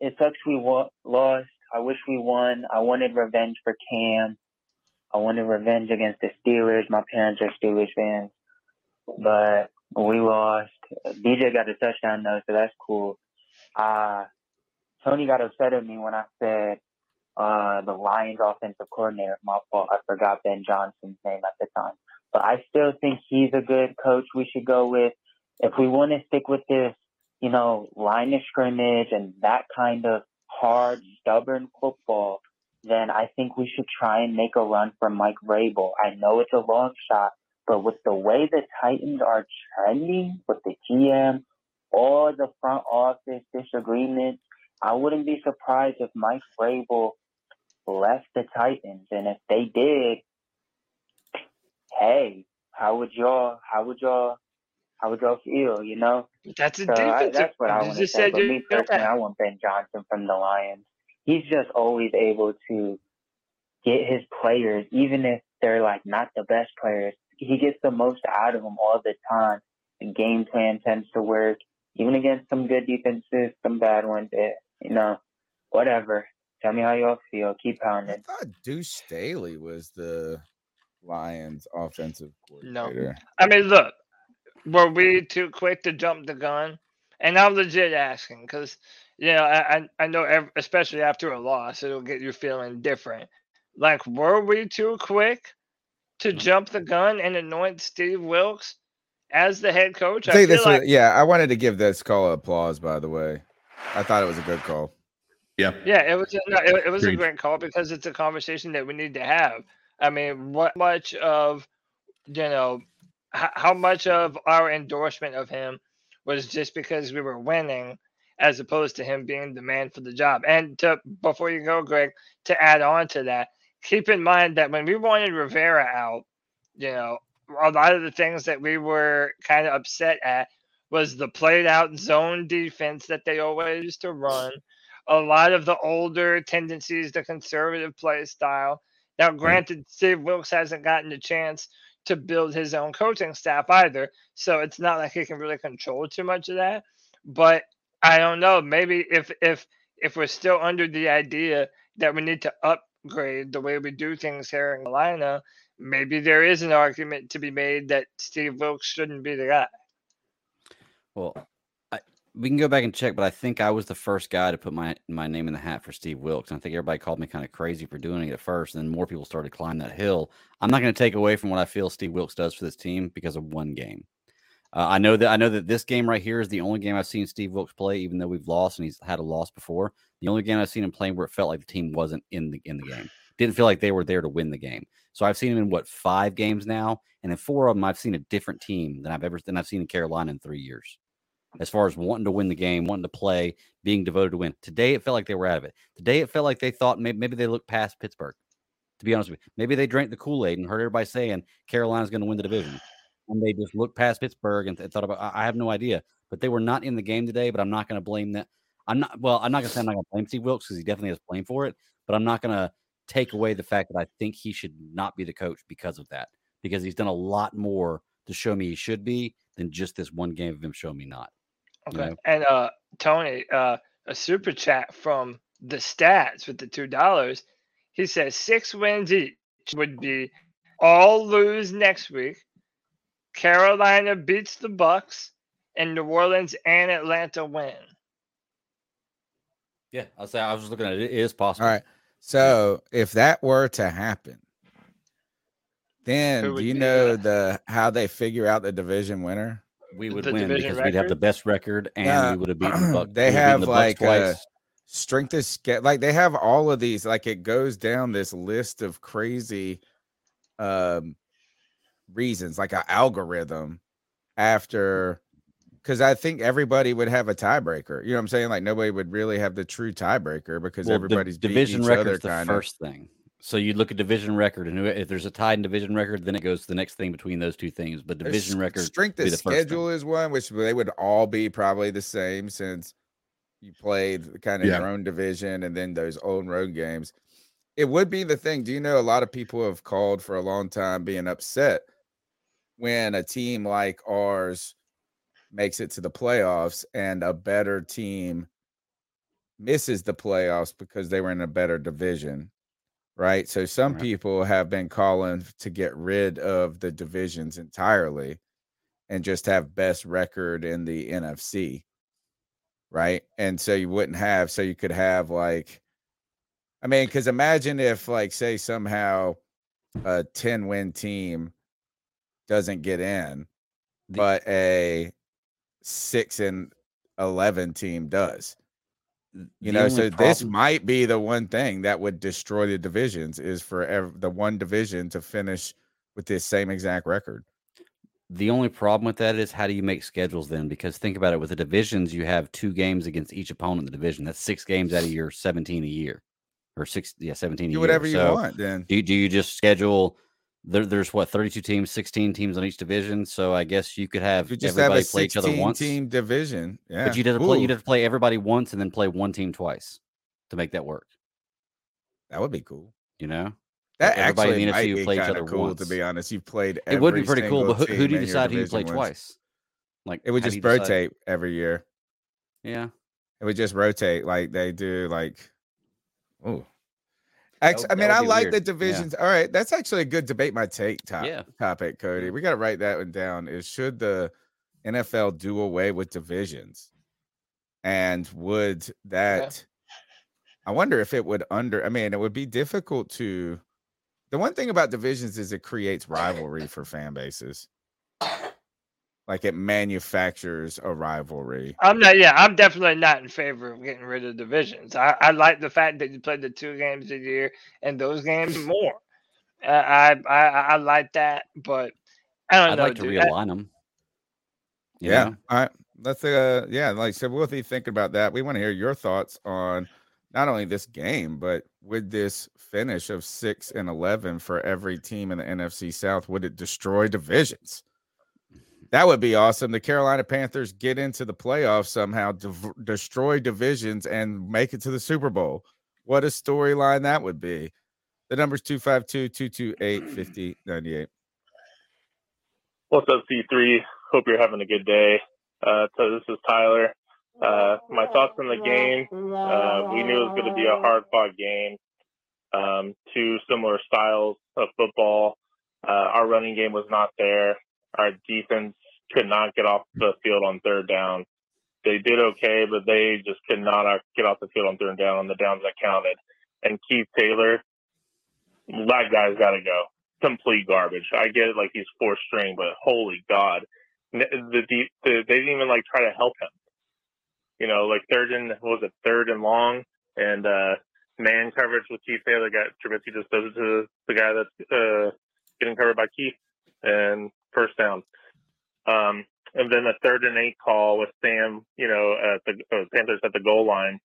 it sucks we wa- lost. I wish we won. I wanted revenge for Cam. I wanted revenge against the Steelers. My parents are Steelers fans. But we lost. D J got a touchdown, though, so that's cool. Uh, Tony got upset at me when I said uh, the Lions offensive coordinator. My fault. I forgot Ben Johnson's name at the time. But I still think he's a good coach we should go with. If we want to stick with this, you know, line of scrimmage and that kind of hard, stubborn football, then I think we should try and make a run for Mike Vrabel. I know it's a long shot. But with the way the Titans are trending, with the G M, all the front office disagreements, I wouldn't be surprised if Mike Vrabel left the Titans. And if they did, hey, how would y'all, how would y'all, how would y'all feel? You know, that's a so I, that's what I want to say. But me personally, I want Ben Johnson from the Lions. He's just always able to get his players, even if they're like not the best players. He gets the most out of them all the time. The game plan tends to work, even against some good defenses, some bad ones. It, you know, whatever. Tell me how y'all feel. Keep pounding. I thought Deuce Staley was the Lions offensive coordinator. No. I mean, look, were we too quick to jump the gun? And I'm legit asking because, you know, I I know every, especially after a loss, it'll get you feeling different. Like, were we too quick to jump the gun and anoint Steve Wilks as the head coach? I I feel like, was, yeah, I wanted to give this call applause, by the way. I thought it was a good call. Yeah. Yeah, it was a, no, it, it was Agreed. a great call because it's a conversation that we need to have. I mean, what much of, you know, h- how much of our endorsement of him was just because we were winning as opposed to him being the man for the job. And to, before you go, Greg, to add on to that, keep in mind that when we wanted Rivera out, you know, a lot of the things that we were kind of upset at was the played out zone defense that they always used to run. A lot of the older tendencies, the conservative play style. Now, granted, Steve Wilks hasn't gotten a chance to build his own coaching staff either, so it's not like he can really control too much of that. But I don't know. Maybe if if if we're still under the idea that we need to upgrade the way we do things here in Carolina, maybe there is an argument to be made that Steve Wilks shouldn't be the guy. Well, I, we can go back and check, but I think I was the first guy to put my my name in the hat for Steve Wilks. And I think everybody called me kind of crazy for doing it at first, and then more people started climbing that hill. I'm not going to take away from what I feel Steve Wilks does for this team because of one game. Uh, I know that I know that this game right here is the only game I've seen Steve Wilks play, even though we've lost and he's had a loss before. The only game I've seen him play where it felt like the team wasn't in the in the game. Didn't feel like they were there to win the game. So I've seen him in, what, five games now? And in four of them, I've seen a different team than I've ever than I've seen in Carolina in three years. As far as wanting to win the game, wanting to play, being devoted to win. Today, it felt like they were out of it. Today, it felt like they thought maybe, maybe they looked past Pittsburgh, to be honest with you. Maybe they drank the Kool-Aid and heard everybody saying Carolina's going to win the division. And they just looked past Pittsburgh and th- thought about, I-, I have no idea. But they were not in the game today, but I'm not going to blame that. I'm not. Well, I'm not going to say I'm not going to blame Steve Wilks because he definitely has blame for it, but I'm not going to take away the fact that I think he should not be the coach because of that, because he's done a lot more to show me he should be than just this one game of him showing me not. Okay. And uh, Tony, uh, a super chat from the stats with the two dollars. He says six wins each would be all lose next week. Carolina beats the Bucks, and New Orleans and Atlanta win. Yeah, I'll say I was just looking at it. It is possible. All right. So if that were to happen, then do you know that? the how they figure out the division winner? We would the win because record? we'd have the best record, and uh, we would have beaten the Bucks. They have the like Bucks a strength of schedule. Like they have all of these. Like it goes down this list of crazy um, reasons, like an algorithm after, because I think everybody would have a tiebreaker. You know what I'm saying? Like nobody would really have the true tiebreaker because well, everybody's the, division record is the kinda. first thing. So you look at division record, and if there's a tie in division record, then it goes to the next thing between those two things. But division record, strength of schedule is one, which they would all be probably the same since you played kind of yeah. your own division and then those old road games. It would be the thing. Do you know a lot of people have called for a long time being upset when a team like ours makes it to the playoffs and a better team misses the playoffs because they were in a better division? Right. So some right. people have been calling to get rid of the divisions entirely and just have best record in the N F C. Right. And so you wouldn't have, so you could have like, I mean, because imagine if like, say somehow a ten win team doesn't get in, but a six and eleven team does. You know, so problem. This might be the one thing that would destroy the divisions is for ev- the one division to finish with this same exact record. The only problem with that is how do you make schedules then? Because think about it, with the divisions, you have two games against each opponent in the division. That's six games out of your seventeen a year or six. Yeah. seventeen. Do whatever a year. you so want. Then do you, do you just schedule there, there's what, thirty-two teams, sixteen teams on each division. So I guess you could have you just everybody have play each other once team division. Yeah. But you'd have to play, you'd have to play everybody once and then play one team twice to make that work. That would be cool. You know, that like actually might be kind of cool once. To be honest. You played, every it would be pretty cool, but who, who do you decide who you play once? twice? Like it would just rotate decide? every year. Yeah. It would just rotate. Like they do like, Oh, Actually, I mean, I like weird. the divisions. Yeah. All right, that's actually a good debate. My take top yeah. topic, Cody. We got to write that one down. Is should the N F L do away with divisions, and would that? Yeah. I wonder if it would under. I mean, it would be difficult to. The one thing about divisions is it creates rivalry for fan bases. Like it manufactures a rivalry. I'm not, yeah, I'm definitely not in favor of getting rid of divisions. I, I like the fact that you play the two games a year and those games more. Uh, I, I I like that, but I don't I'd know. I'd like to dude. realign them. Yeah. Know? All right. Let's, uh, yeah, like I said, we'll be thinking about that. We want to hear your thoughts on not only this game, but with this finish of six and eleven for every team in the N F C South, would it destroy divisions? That would be awesome. The Carolina Panthers get into the playoffs somehow, de- destroy divisions, and make it to the Super Bowl. What a storyline that would be. The number's two five two, two two eight, five oh nine eight. What's up, C three? Hope you're having a good day. Uh, so this is Tyler. Uh, my thoughts on the game, uh, we knew it was going to be a hard-fought game. Um, two similar styles of football. Uh, our running game was not there. Our defense could not get off the field on third down. They did okay, but they just could not get off the field on third down on the downs that counted. And Keith Taylor, that guy's got to go. Complete garbage. I get it, like he's fourth string, but holy God. The, the, the, they didn't even, like, try to help him. You know, like third and, what was it, third and long? And uh, man coverage with Keith Taylor. Got Trubisky just does it to the guy that's uh, getting covered by Keith. And first down. Um, and then a third and eight call with Sam, you know, at the uh, Panthers at the goal line.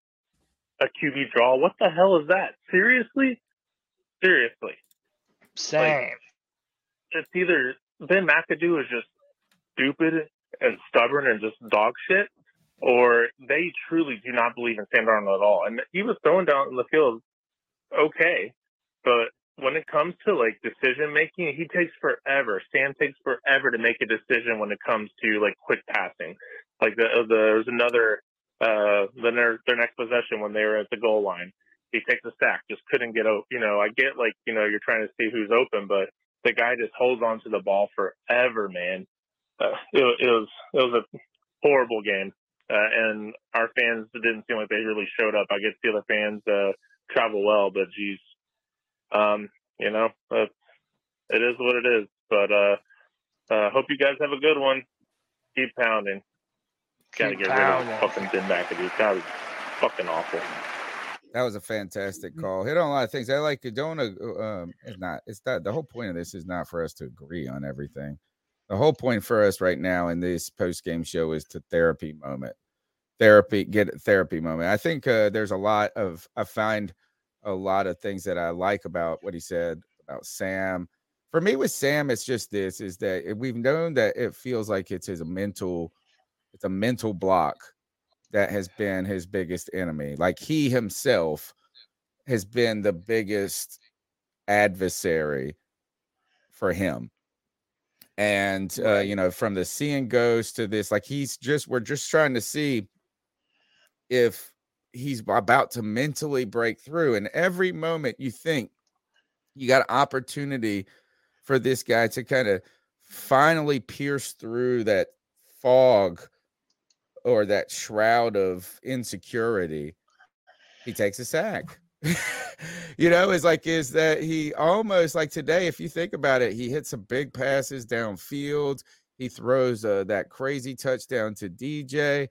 A Q B draw. What the hell is that? Seriously? Seriously. Sam. Like, it's either Ben McAdoo is just stupid and stubborn and just dog shit, or they truly do not believe in Sam Darnold at all. And he was thrown down in the field okay, but when it comes to, like, decision-making, he takes forever. Sam takes forever to make a decision when it comes to, like, quick passing. Like, the, the, there's another uh, – their, their next possession when they were at the goal line. He takes a sack, just couldn't get – you know, I get, like, you know, you're trying to see who's open, but the guy just holds on to the ball forever, man. Uh, it, it was it was a horrible game, uh, and our fans didn't seem like they really showed up. I get the other fans uh, travel well, but, geez. Um, you know, uh, it is what it is, but, uh, uh, hope you guys have a good one. Keep pounding. Gotta Keep get pounding. rid of fucking Ben McAdoo. That was fucking awful. That was a fantastic call. Hit on a lot of things. I like you don't, um, it's not, it's not, the whole point of this is not for us to agree on everything. The whole point for us right now in this post-game show is to therapy moment, therapy, get therapy moment. I think, uh, there's a lot of, I find, a lot of things that I like about what he said about Sam. For me with Sam, it's just this, is that we've known that it feels like it's his mental, it's a mental block that has been his biggest enemy. Like he himself has been the biggest adversary for him. And, uh, you know, from the seeing goes to this, like he's just, we're just trying to see if he's about to mentally break through. And every moment you think you got an opportunity for this guy to kind of finally pierce through that fog or that shroud of insecurity, he takes a sack. You know, it's like, is that he almost like today, if you think about it, he hits some big passes downfield. He throws uh, that crazy touchdown to D J.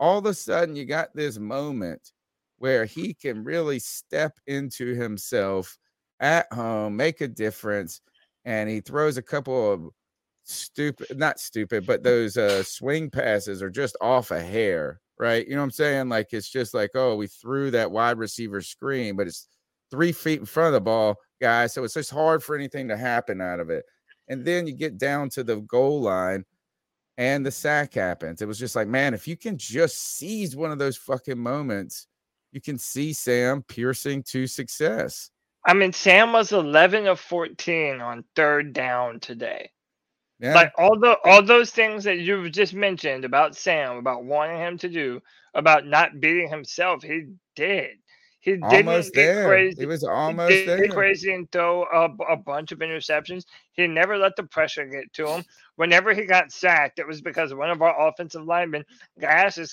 All of a sudden, you got this moment where he can really step into himself at home, make a difference, and he throws a couple of stupid, not stupid, but those uh, swing passes are just off a hair, right? You know what I'm saying? Like, it's just like, oh, we threw that wide receiver screen, but it's three feet in front of the ball, guys, so it's just hard for anything to happen out of it. And then you get down to the goal line, and the sack happens. It was just like, man, if you can just seize one of those fucking moments, you can see Sam piercing to success. I mean, Sam was eleven of fourteen on third down today. Yeah. Like all the all those things that you've just mentioned about Sam, about wanting him to do, about not beating himself, he did. He almost didn't there. Crazy. He was almost he there. Crazy and throw a, a bunch of interceptions. He never let the pressure get to him. Whenever he got sacked, it was because one of our offensive linemen got asked to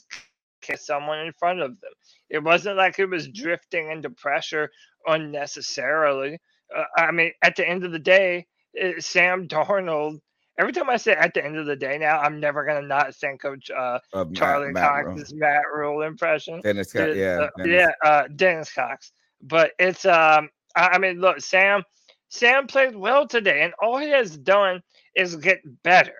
kick someone in front of them. It wasn't like he was drifting into pressure unnecessarily. Uh, I mean, at the end of the day, it, Sam Darnold. Every time I say at the end of the day now, I'm never going to not think of uh, uh, Charlie Matt, Cox's Matt Rhule impression. Dennis Cox, yeah. Uh, Dennis. Yeah, uh, Dennis Cox. But it's, um, I, I mean, look, Sam Sam played well today, and all he has done is get better.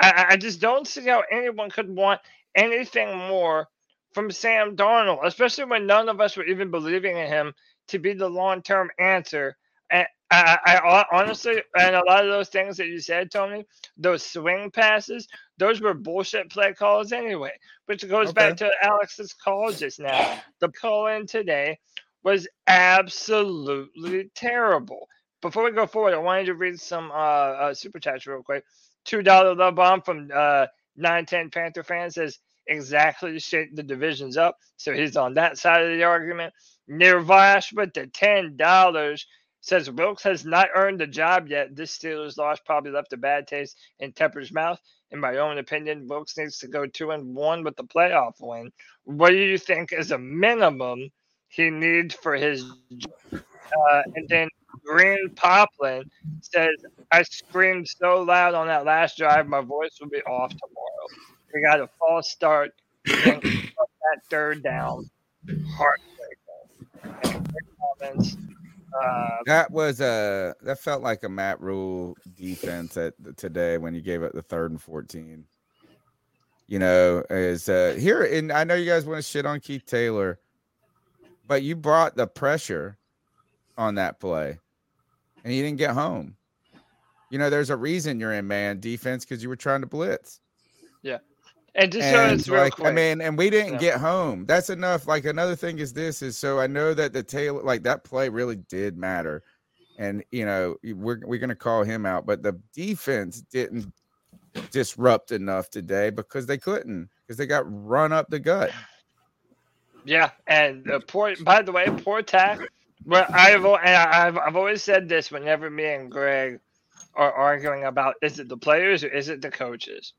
I, I just don't see how anyone could want anything more from Sam Darnold, especially when none of us were even believing in him to be the long-term answer. And I, I honestly, and a lot of those things that you said, Tony, those swing passes, those were bullshit play calls anyway, which goes okay. back to Alex's call just now. The call in today was absolutely terrible. Before we go forward, I wanted to read some uh, uh, super chats real quick. two dollars love bomb from uh, nine ten Panther fan says, exactly shake the divisions up. So he's on that side of the argument. Nirvash with the ten dollars. Says Wilks has not earned the job yet. This Steelers loss probably left a bad taste in Tepper's mouth. In my own opinion, Wilks needs to go two and one with the playoff win. What do you think is a minimum he needs for his job? Uh, and then Green Poplin says, I screamed so loud on that last drive, my voice will be off tomorrow. We got a false start. And that third down. Heartbreaking. And comments. Uh, that was a that felt like a Matt Rhule defense at the, today when you gave up the third and fourteen. You know, is uh, here, and I know you guys want to shit on Keith Taylor, but you brought the pressure on that play, and you didn't get home. You know, there's a reason you're in man defense because you were trying to blitz. Yeah, and just and so like, real quick. I mean, and we didn't yeah. get home. That's enough. Like another thing is this is so I know that the Taylor like that play really did matter, and you know we're we're gonna call him out, but the defense didn't disrupt enough today because they couldn't because they got run up the gut. Yeah, and uh, poor. By the way, poor tack. Well, I've and I've I've always said this whenever me and Greg are arguing about is it the players or is it the coaches.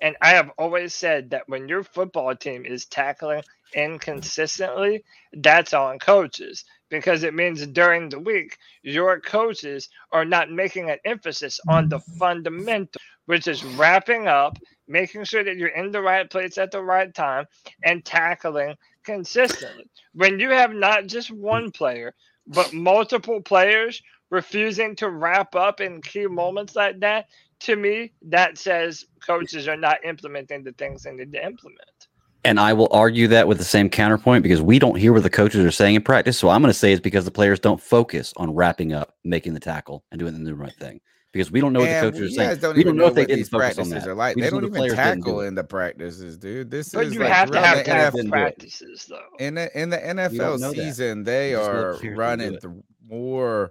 And I have always said that when your football team is tackling inconsistently, that's on coaches because it means during the week, your coaches are not making an emphasis on the fundamental, which is wrapping up, making sure that you're in the right place at the right time and tackling consistently. When you have not just one player, but multiple players refusing to wrap up in key moments like that, to me, that says coaches are not implementing the things they need to implement. And I will argue that with the same counterpoint because we don't hear what the coaches are saying in practice. So I'm going to say it's because the players don't focus on wrapping up, making the tackle, and doing the right thing. Because we don't know what and the coaches are saying. Don't we don't know, know if they didn't focus on that. Are like. They don't even tackle in the practices, dude. This but is you like have to have tackle practices, though. In the, in the N F L season, that. they are running through more...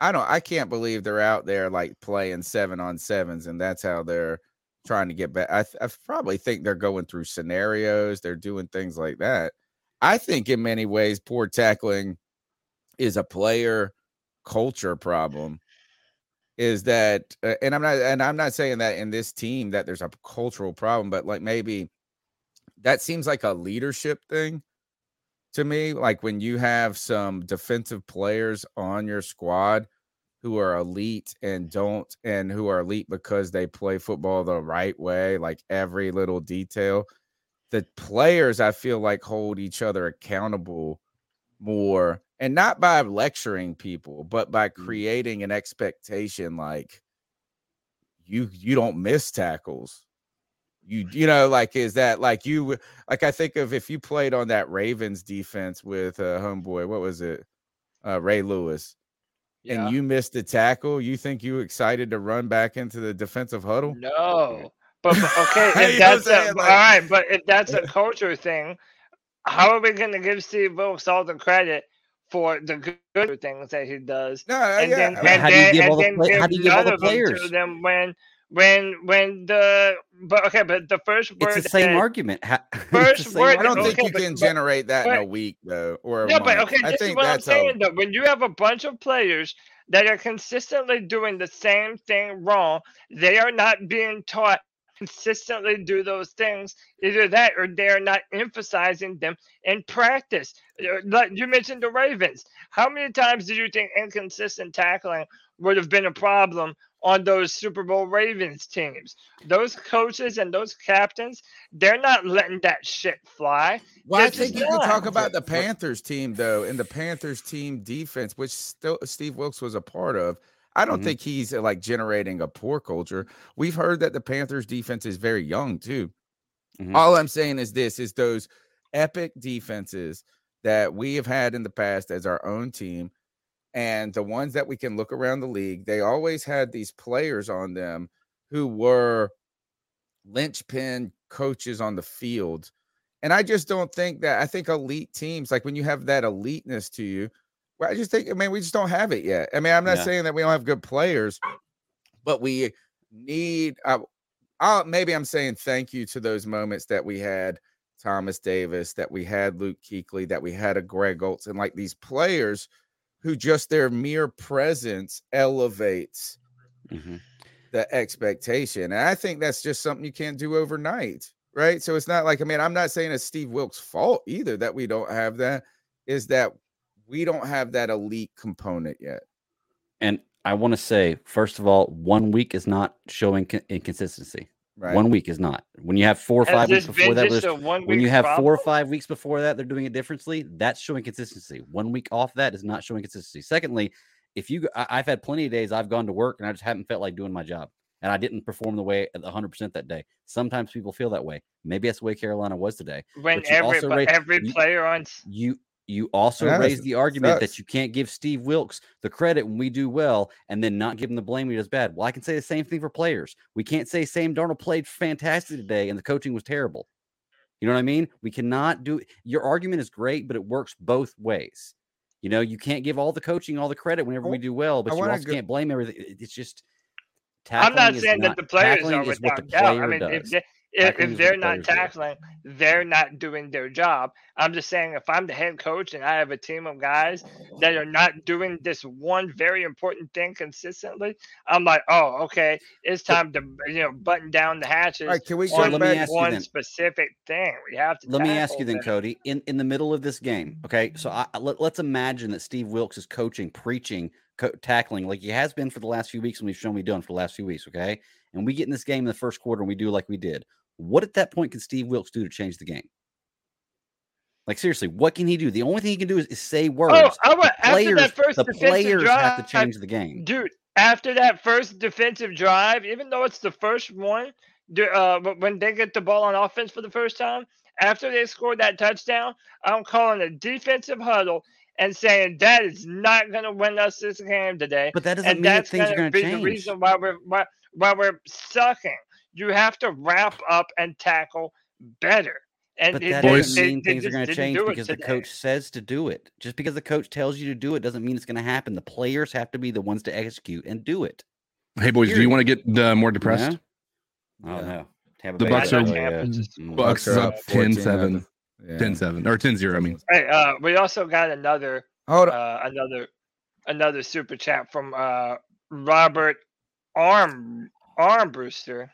I don't. I can't believe they're out there like playing seven on sevens, and that's how they're trying to get back. I, th- I probably think they're going through scenarios. They're doing things like that. I think in many ways, poor tackling is a player culture problem. Is that? Uh, and I'm not. And I'm not saying that in this team that there's a cultural problem, but like maybe that seems like a leadership thing. To me, like when you have some defensive players on your squad who are elite and don't, and who are elite because they play football the right way, like every little detail, the players I feel like hold each other accountable more, and not by lecturing people, but by creating an expectation like you you don't miss tackles. You you know, like, is that like you like I think of if you played on that Ravens defense with uh, homeboy, what was it? Uh, Ray Lewis. Yeah. And you missed the tackle. You think you excited to run back into the defensive huddle? No, but, but OK, if that's a, like, all right. But if that's a culture thing, how are we going to give Steve Wilks all the credit for the good things that he does? No, and yeah. then, and how, then, do and then play, how do you give all the players to them when When when the but okay, but the first word it's the same that, argument. First same word. I don't think okay, you but, can generate that but, in a week though, or a no. Month. But okay, I this think is what that's I'm saying a... though. When you have a bunch of players that are consistently doing the same thing wrong, they are not being taught consistently do those things. Either that, or they're not emphasizing them in practice. Like you mentioned the Ravens. How many times do you think inconsistent tackling would have been a problem on those Super Bowl Ravens teams? Those coaches and those captains, they're not letting that shit fly. Well, I think you can talk about the Panthers team, though, and the Panthers team defense, which still Steve Wilks was a part of. I don't mm-hmm. think he's like generating a poor culture. We've heard that the Panthers defense is very young, too. Mm-hmm. All I'm saying is this, is those epic defenses that we have had in the past as our own team, and the ones that we can look around the league, they always had these players on them who were linchpin coaches on the field. And I just don't think that, I think elite teams, like when you have that eliteness to you, well, I just think, I mean, we just don't have it yet. I mean, I'm not yeah. saying that we don't have good players, but we need, uh, I'll, maybe I'm saying thank you to those moments that we had Thomas Davis, that we had Luke Kuechly, that we had a Greg Oltz, and like these players who just their mere presence elevates mm-hmm. the expectation. And I think that's just something you can't do overnight, right? So it's not like, I mean, I'm not saying it's Steve Wilks' fault either that we don't have that, is that we don't have that elite component yet. And I want to say, first of all, one week is not showing inconsistency. Right. One week is not. When you have four or five weeks before that, list, when you have problem? four or five weeks before that, they're doing it differently. That's showing consistency. One week off that is not showing consistency. Secondly, if you, I, I've had plenty of days I've gone to work and I just haven't felt like doing my job, and I didn't perform the way at one hundred percent that day. Sometimes people feel that way. Maybe that's the way Carolina was today. When every raised, every player on you. You also that raise is, the argument that you can't give Steve Wilks the credit when we do well and then not give him the blame when he does bad. Well, I can say the same thing for players. We can't say Sam Darnold played fantastic today and the coaching was terrible. You know what I mean? We cannot do – your argument is great, but it works both ways. You know, you can't give all the coaching, all the credit whenever we do well, but you also go- can't blame everything. It's just – I'm not saying not, that the players are without doubt. I mean, if they- If, if they're not tackling, they're not doing their job. I'm just saying, if I'm the head coach and I have a team of guys that are not doing this one very important thing consistently, I'm like, oh, okay, it's time to, you know, button down the hatches. All right, can we go on back one then, specific thing? We have to. Let me ask you then, that. Cody, in, in the middle of this game, okay, so I, let, let's imagine that Steve Wilks is coaching, preaching, co- tackling like he has been for the last few weeks, and we've shown we've done for the last few weeks, okay? And we get in this game in the first quarter and we do like we did. What at that point can Steve Wilks do to change the game? Like, seriously, what can he do? The only thing he can do is, is say words. Oh, I would, the players, after that first the players drive, have to change the game. Dude, after that first defensive drive, even though it's the first one, uh, when they get the ball on offense for the first time, after they scored that touchdown, I'm calling a defensive huddle and saying that is not going to win us this game today. But that doesn't and mean that's that things are going to change. The reason why we're, why, why we're sucking. You have to wrap up and tackle better. And but that doesn't mean things are going to change because the coach says to do it. Just because the coach tells you to do it doesn't mean it's going to happen. The players have to be the ones to execute and do it. Hey, boys, do you want to get uh, more depressed? Yeah. Oh, no. Tampa the Bucs are, yeah. Bucs are up ten seven. Yeah. ten seven. Or ten zero, I mean. Hey, uh, we also got another, uh, another, another super chat from uh, Robert Arm Armbruster.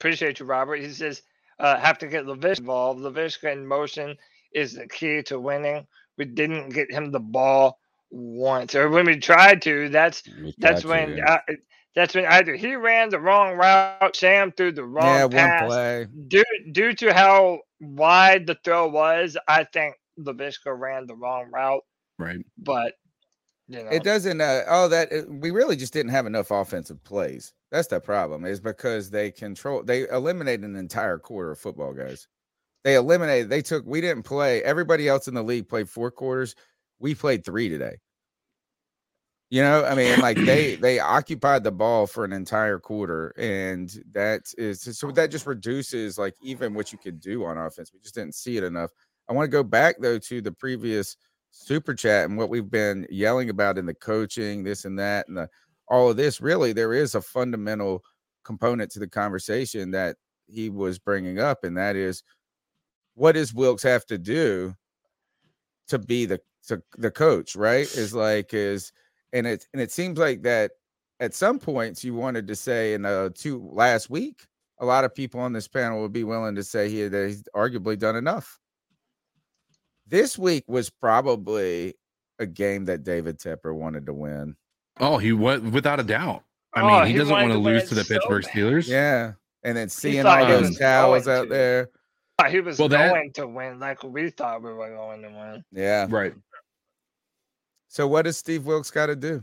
Appreciate you, Robert. He says, uh, have to get LaVishka involved. LaVishka in motion is the key to winning. We didn't get him the ball once. Or when we tried to, that's we that's when to, yeah. I, that's when either he ran the wrong route, Sam threw the wrong yeah, pass. One play. Due, due to how wide the throw was, I think LaVishka ran the wrong route. Right. But, you know. It doesn't uh, – oh, that – we really just didn't have enough offensive plays. That's the problem, is because they control, they eliminated an entire quarter of football, guys. They eliminated, they took, we didn't play, everybody else in the league played four quarters. We played three today. You know, I mean, like they, they occupied the ball for an entire quarter. And that is, so that just reduces like even what you could do on offense. We just didn't see it enough. I want to go back though to the previous super chat and what we've been yelling about in the coaching, this and that, and the all of this. Really, there is a fundamental component to the conversation that he was bringing up, and that is, what does Wilks have to do to be the to the coach, right? Is like is and it and it seems like that at some points you wanted to say in uh two last week, a lot of people on this panel would be willing to say here that he's arguably done enough. This week was probably a game that David Tepper wanted to win. Oh, he went without a doubt. I oh, mean, he, he doesn't want to lose to the so Pittsburgh bad. Steelers. Yeah. And then seeing all those towels out to. there. Oh, he was well, going that, to win like we thought we were going to win. Yeah. Right. So what does Steve Wilks got to do?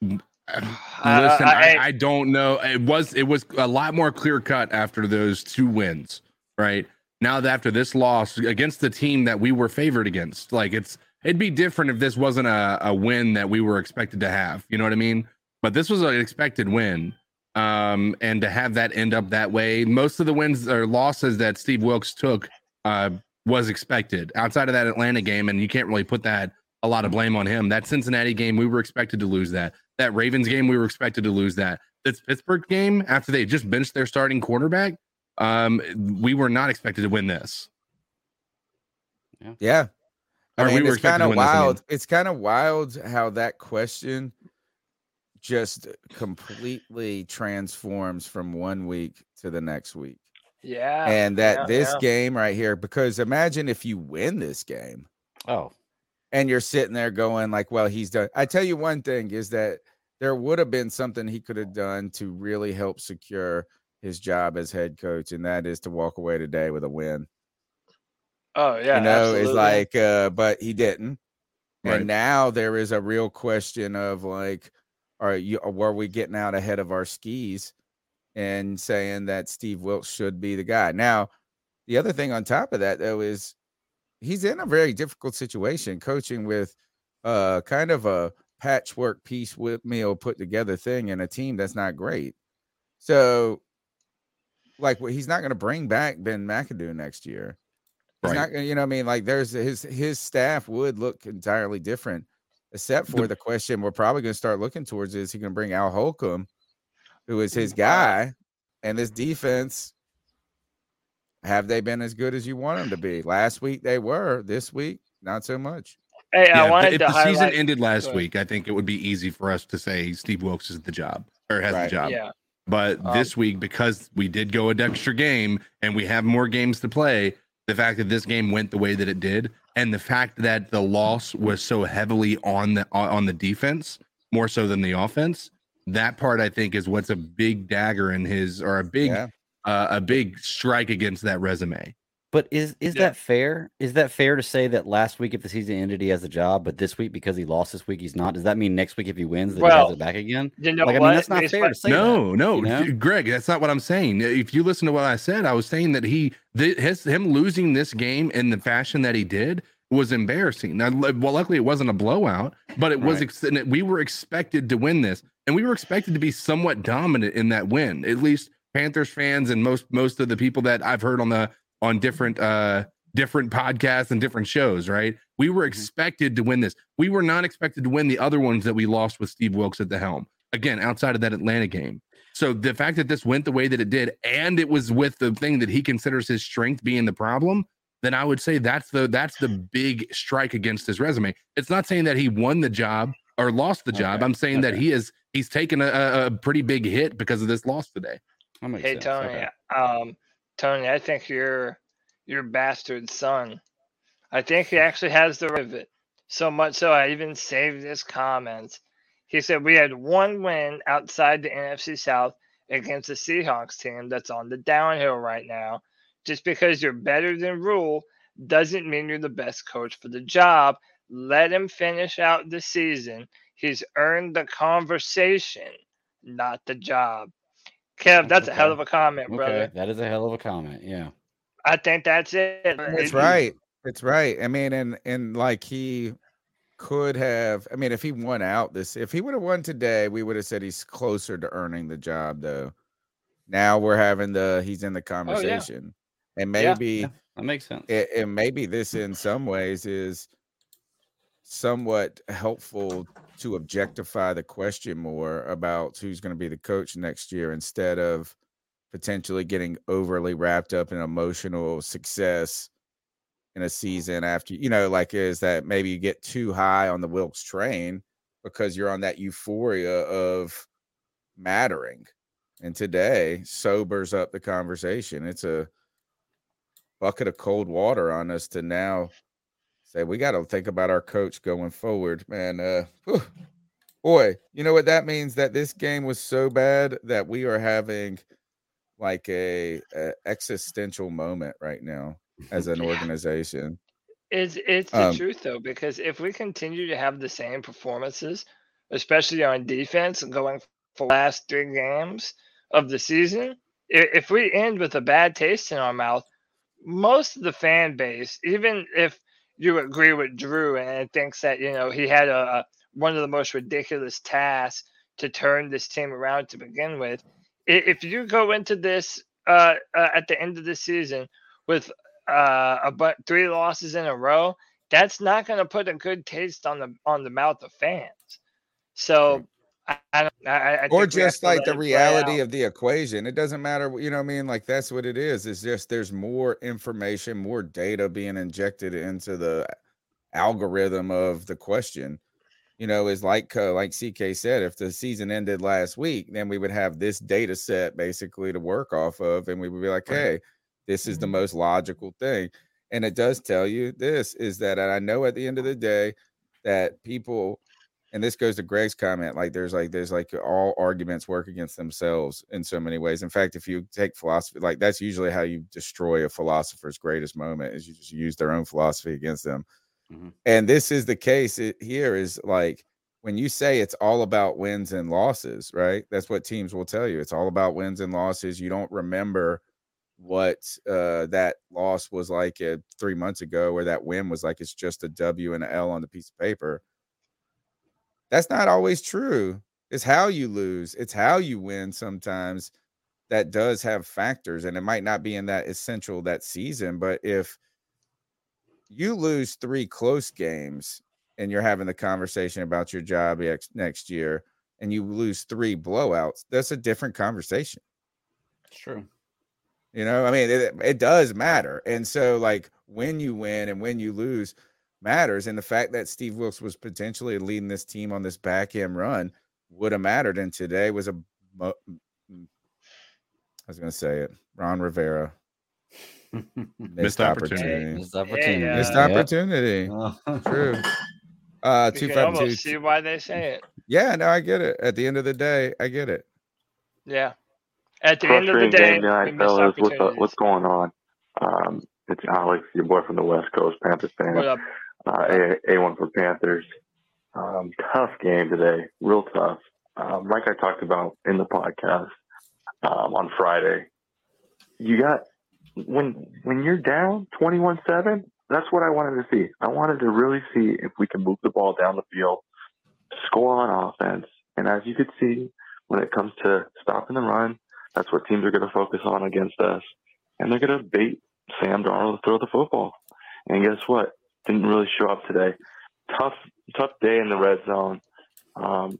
Listen, uh, I, I, I don't know. It was it was a lot more clear cut after those two wins, right? Now that after this loss against the team that we were favored against, like it's it'd be different if this wasn't a, a win that we were expected to have. You know what I mean? But this was an expected win. Um, and to have that end up that way, most of the wins or losses that Steve Wilks took uh, was expected outside of that Atlanta game. And you can't really put that a lot of blame on him. That Cincinnati game, we were expected to lose that. That Ravens game, we were expected to lose that. This Pittsburgh game, after they just benched their starting quarterback, um, we were not expected to win this. Yeah. yeah. I mean, we it's kind of wild. It's kind of wild how that question just completely transforms from one week to the next week. Yeah. And that yeah, this yeah. game right here, because imagine if you win this game. Oh. And you're sitting there going like, well, he's done. I tell you one thing is that there would have been something he could have done to really help secure his job as head coach, and that is to walk away today with a win. Oh, yeah. You know, absolutely. It's like, uh, but he didn't. Right. And now there is a real question of like, are you, were we getting out ahead of our skis and saying that Steve Wilks should be the guy? Now, the other thing on top of that, though, is he's in a very difficult situation coaching with uh, kind of a patchwork piece with meal put together thing and a team that's not great. So, like, he's not going to bring back Ben McAdoo next year. He's right. not going to, you know what I mean? Like, there's his his staff would look entirely different. Except for the question we're probably going to start looking towards is he can bring Al Holcomb, who is his guy, and this defense. Have they been as good as you want them to be? Last week they were. This week, not so much. Hey, yeah, I wanted if to the highlight- season ended last week, I think it would be easy for us to say Steve Wilks is the job or has right. the job. Yeah. But um, this week, because we did go an extra game and we have more games to play, the fact that this game went the way that it did. And the fact that the loss was so heavily on the on the defense, more so than the offense, that part I think is what's a big dagger in his, or a big yeah. uh, a big strike against that resume. But is is yeah. that fair? Is that fair to say that last week, if the season ended, he has a job, but this week because he lost this week, he's not? Does that mean next week if he wins, that well, he has it back again? You know like, I mean, that's not it's fair like, to say. No, that, no, you know? Greg, that's not what I'm saying. If you listen to what I said, I was saying that he. Th- his, him losing this game in the fashion that he did was embarrassing. Now, well, luckily it wasn't a blowout, but it was. Right. Ex- we were expected to win this, and we were expected to be somewhat dominant in that win. At least Panthers fans and most most of the people that I've heard on the on different uh, different podcasts and different shows. Right, we were expected mm-hmm. to win this. We were not expected to win the other ones that we lost with Steve Wilks at the helm. Again, outside of that Atlanta game. So the fact that this went the way that it did, and it was with the thing that he considers his strength being the problem, then I would say that's the that's the big strike against his resume. It's not saying that he won the job or lost the job. Okay. I'm saying okay. that he is he's taken a, a pretty big hit because of this loss today. Hey sense. Tony, okay. um, Tony, I think you're your bastard son. I think he actually has the right of it. So much so, I even saved his comments. He said, we had one win outside the N F C South against the Seahawks team that's on the downhill right now. Just because you're better than Rhule doesn't mean you're the best coach for the job. Let him finish out the season. He's earned the conversation, not the job. Kev, that's okay. a hell of a comment, okay. brother. That is a hell of a comment, yeah. I think that's it. That's right. That's right. I mean, and and like he... could have, I mean, if he won out this, if he would have won today, we would have said he's closer to earning the job, though. Now we're having the, he's in the conversation. Oh, yeah. And maybe yeah, yeah. that makes sense. It, and maybe this in some ways is somewhat helpful to objectify the question more about who's going to be the coach next year instead of potentially getting overly wrapped up in emotional success in a season after, you know, like is that maybe you get too high on the Wilks train because you're on that euphoria of mattering. And today sobers up the conversation. It's a bucket of cold water on us to now say, we got to think about our coach going forward, man. Uh, whew, boy, you know what that means? That this game was so bad that we are having like a, a existential moment right now as an organization. It's, it's the um, truth though, because if we continue to have the same performances, especially on defense going for the last three games of the season, if we end with a bad taste in our mouth, most of the fan base, even if you agree with Drew and thinks that, you know, he had a, a one of the most ridiculous tasks to turn this team around to begin with, if you go into this uh, uh, at the end of the season with uh, a but three losses in a row, that's not going to put a good taste on the on the mouth of fans. So. I, I, I or just like the reality of the equation. It doesn't matter. You know what I mean? Like that's what it is. It's just there's more information, more data being injected into the algorithm of the question. You know, is like uh, like C K said, if the season ended last week, then we would have this data set basically to work off of. And we would be like, hey, this is the most logical thing. And it does tell you this is that I know at the end of the day that people – and this goes to Greg's comment, like there's like there's like all arguments work against themselves in so many ways. In fact, if you take philosophy, like that's usually how you destroy a philosopher's greatest moment is you just use their own philosophy against them. Mm-hmm. And this is the case it, here is like when you say it's all about wins and losses, right? That's what teams will tell you. It's all about wins and losses. You don't remember what uh, that loss was like uh, three months ago or that win was like. It's just a W and an L on the piece of paper. That's not always true. It's how you lose. It's how you win sometimes that does have factors, and it might not be in that essential that season, but if you lose three close games and you're having the conversation about your job ex- next year and you lose three blowouts, that's a different conversation. It's true. You know, I mean, it, it does matter. And so, like, when you win and when you lose – matters, and the fact that Steve Wilks was potentially leading this team on this back end run would have mattered. And today was a, I was going to say it, Ron Rivera missed opportunity, missed opportunity, yeah, yeah. missed opportunity. Yeah. True. Uh, two five two. See why they say it. Yeah, no, I get it. At the end of the day, I get it. Yeah. At the end of the day, night, fellas, what's, what's going on? Um, it's Alex, your boy from the West Coast, Panthers fan. What up? Uh, A- A1 for Panthers. Um, tough game today, real tough. Um, like I talked about in the podcast um, on Friday, you got when when you're down twenty-one seven. That's what I wanted to see. I wanted to really see if we can move the ball down the field, score on offense, and as you could see, when it comes to stopping the run, that's what teams are going to focus on against us, and they're going to bait Sam Darnold to throw the football. And guess what? Didn't really show up today. Tough, tough day in the red zone. Um,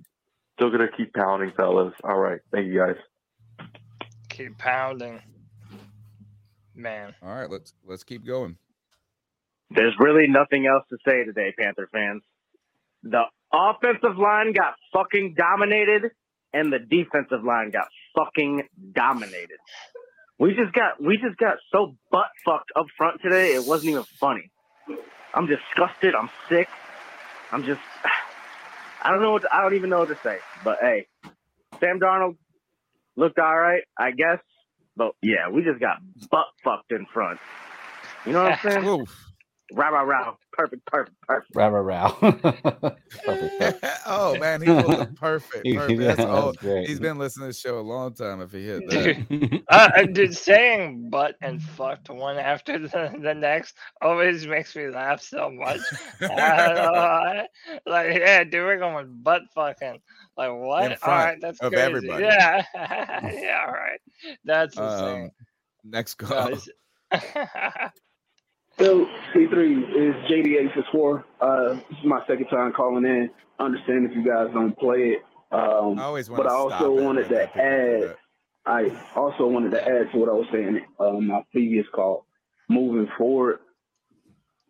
still going to keep pounding, fellas. All right. Thank you, guys. Keep pounding. Man. All right. Let's let's keep going. There's really nothing else to say today, Panther fans. The offensive line got fucking dominated, and the defensive line got fucking dominated. We just got we just got so butt-fucked up front today, it wasn't even funny. I'm disgusted. I'm sick. I'm just, I don't know what, to, I don't even know what to say. But hey, Sam Darnold looked all right, I guess. But yeah, we just got butt fucked in front. You know what I'm saying? Oof. Row, row, row. Perfect, perfect, perfect. Row, row, row. Oh, man, he was the perfect. perfect. That's all. He's been listening to the show a long time if he hit that. uh, dude, saying butt and fucked one after the, the next always makes me laugh so much. I like, yeah, dude, we're going butt fucking. Like, what? All right, that's of crazy. Everybody. Yeah. Yeah, all right. That's insane. Um, next call. So, T three is J D eight sixty-four. Uh, this is my second time calling in. I understand if you guys don't play it. Um, I always want but to I also wanted to add, I also wanted to add to what I was saying on my previous call. Moving forward,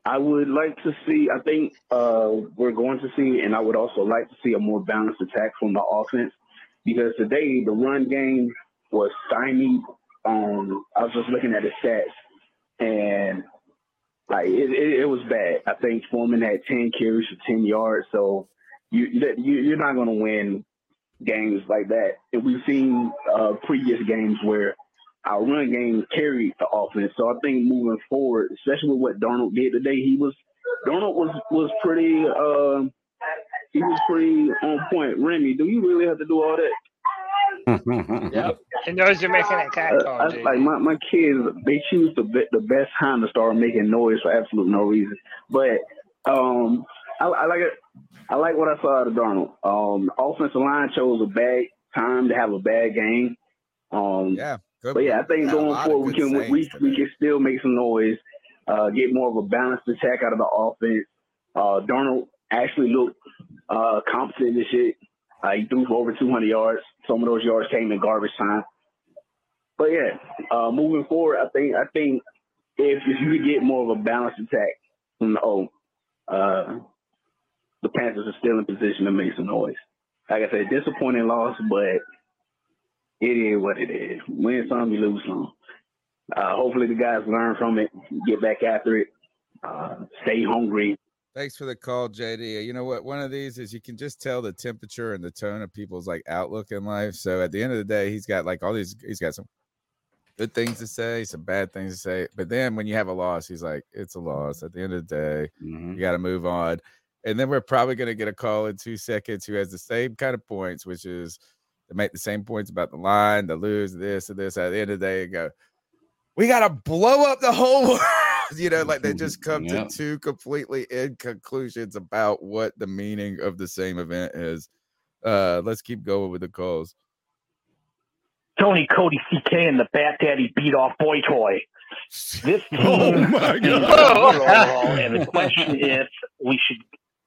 I would like to see, I think uh, we're going to see, and I would also like to see a more balanced attack from the offense, because today the run game was stymied. Um, I was just looking at the stats, and like it, it, it was bad. I think Foreman had ten carries for ten yards, so you, you you're not going to win games like that. And we've seen uh, previous games where our run game carried the offense. So I think moving forward, especially with what Darnold did today, he was Darnold was was pretty uh, he was pretty on point. Remy, do you really have to do all that? Yep. And those are making a cat call, uh, dude. Like my, my kids, they choose the be, the best time to start making noise for absolutely no reason. But um, I, I like it. I like what I saw out of Darnold. Um, offensive line chose a bad time to have a bad game. Um, yeah, good. But yeah, I think going forward, we can we, we can still make some noise, uh, get more of a balanced attack out of the offense. Uh, Darnold actually looked uh, competent and shit. Uh, he threw for over two hundred yards. Some of those yards came in garbage time. But yeah, uh, moving forward, I think I think if, if you could get more of a balanced attack from the O, uh, the Panthers are still in position to make some noise. Like I said, disappointing loss, but it is what it is. Win some, you lose some. Uh, hopefully, the guys learn from it, get back after it, uh, stay hungry. Thanks for the call, J D. You know what? One of these is you can just tell the temperature and the tone of people's like outlook in life. So at the end of the day, he's got like all these, he's got some good things to say, some bad things to say. But then when you have a loss, he's like, it's a loss. At the end of the day, mm-hmm. you got to move on. And then we're probably going to get a call in two seconds who has the same kind of points, which is to make the same points about the line, the lose, this and this. At the end of the day, you go, we got to blow up the whole world. You know, like they just come yeah. to two completely in conclusions about what the meaning of the same event is. Uh, let's keep going with the calls. Tony, Cody, C K, and the Bat Daddy beat off Boy Toy. This team oh my God. Overall, and the question if we should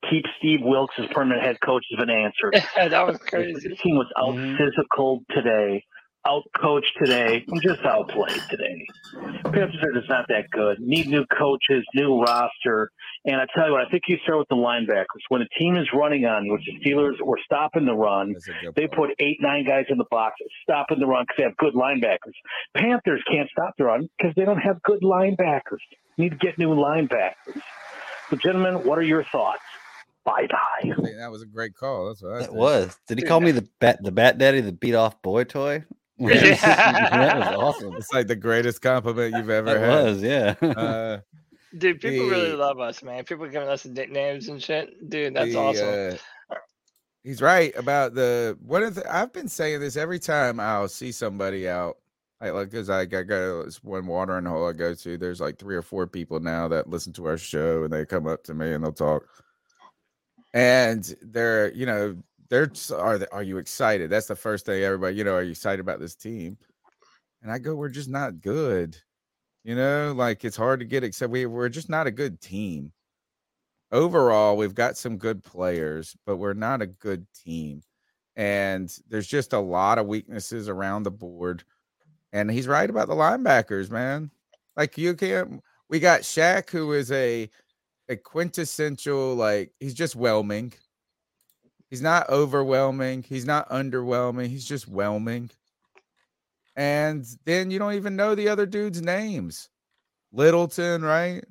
keep Steve Wilks as permanent head coach has been answered. That was crazy. This team was out physical today. Out-coached today. I'm just outplayed today. Panthers are just not that good. Need new coaches, new roster. And I tell you what, I think you start with the linebackers. When a team is running on you, which the Steelers were stopping the run, they put eight, nine guys in the box stopping the run because they have good linebackers. Panthers can't stop the run because they don't have good linebackers. Need to get new linebackers. So, gentlemen, what are your thoughts? Bye bye. That was a great call. That's what I That think. was. Did he call me the bat, the bat daddy, the beat off boy toy? Yeah. That was awesome. It's like the greatest compliment you've ever it had. It was, yeah. Uh, dude, people the, really love us, man. People are giving us nicknames and shit. Dude, that's the, awesome. Uh, he's right about the one of the, I've been saying this every time I'll see somebody out. Like, like, cause I got go this one watering hole I go to. There's like three or four people now that listen to our show, and they come up to me and they'll talk. And they're, you know. They're are they, are you excited? That's the first thing everybody, you know, are you excited about this team? And I go, we're just not good. You know, like it's hard to get except we we're just not a good team. Overall, we've got some good players, but we're not a good team. And there's just a lot of weaknesses around the board. And he's right about the linebackers, man. Like you can't we got Shaq, who is a a quintessential, like he's just whelming. He's not overwhelming. He's not underwhelming. He's just whelming. And then you don't even know the other dudes' names. Littleton, right?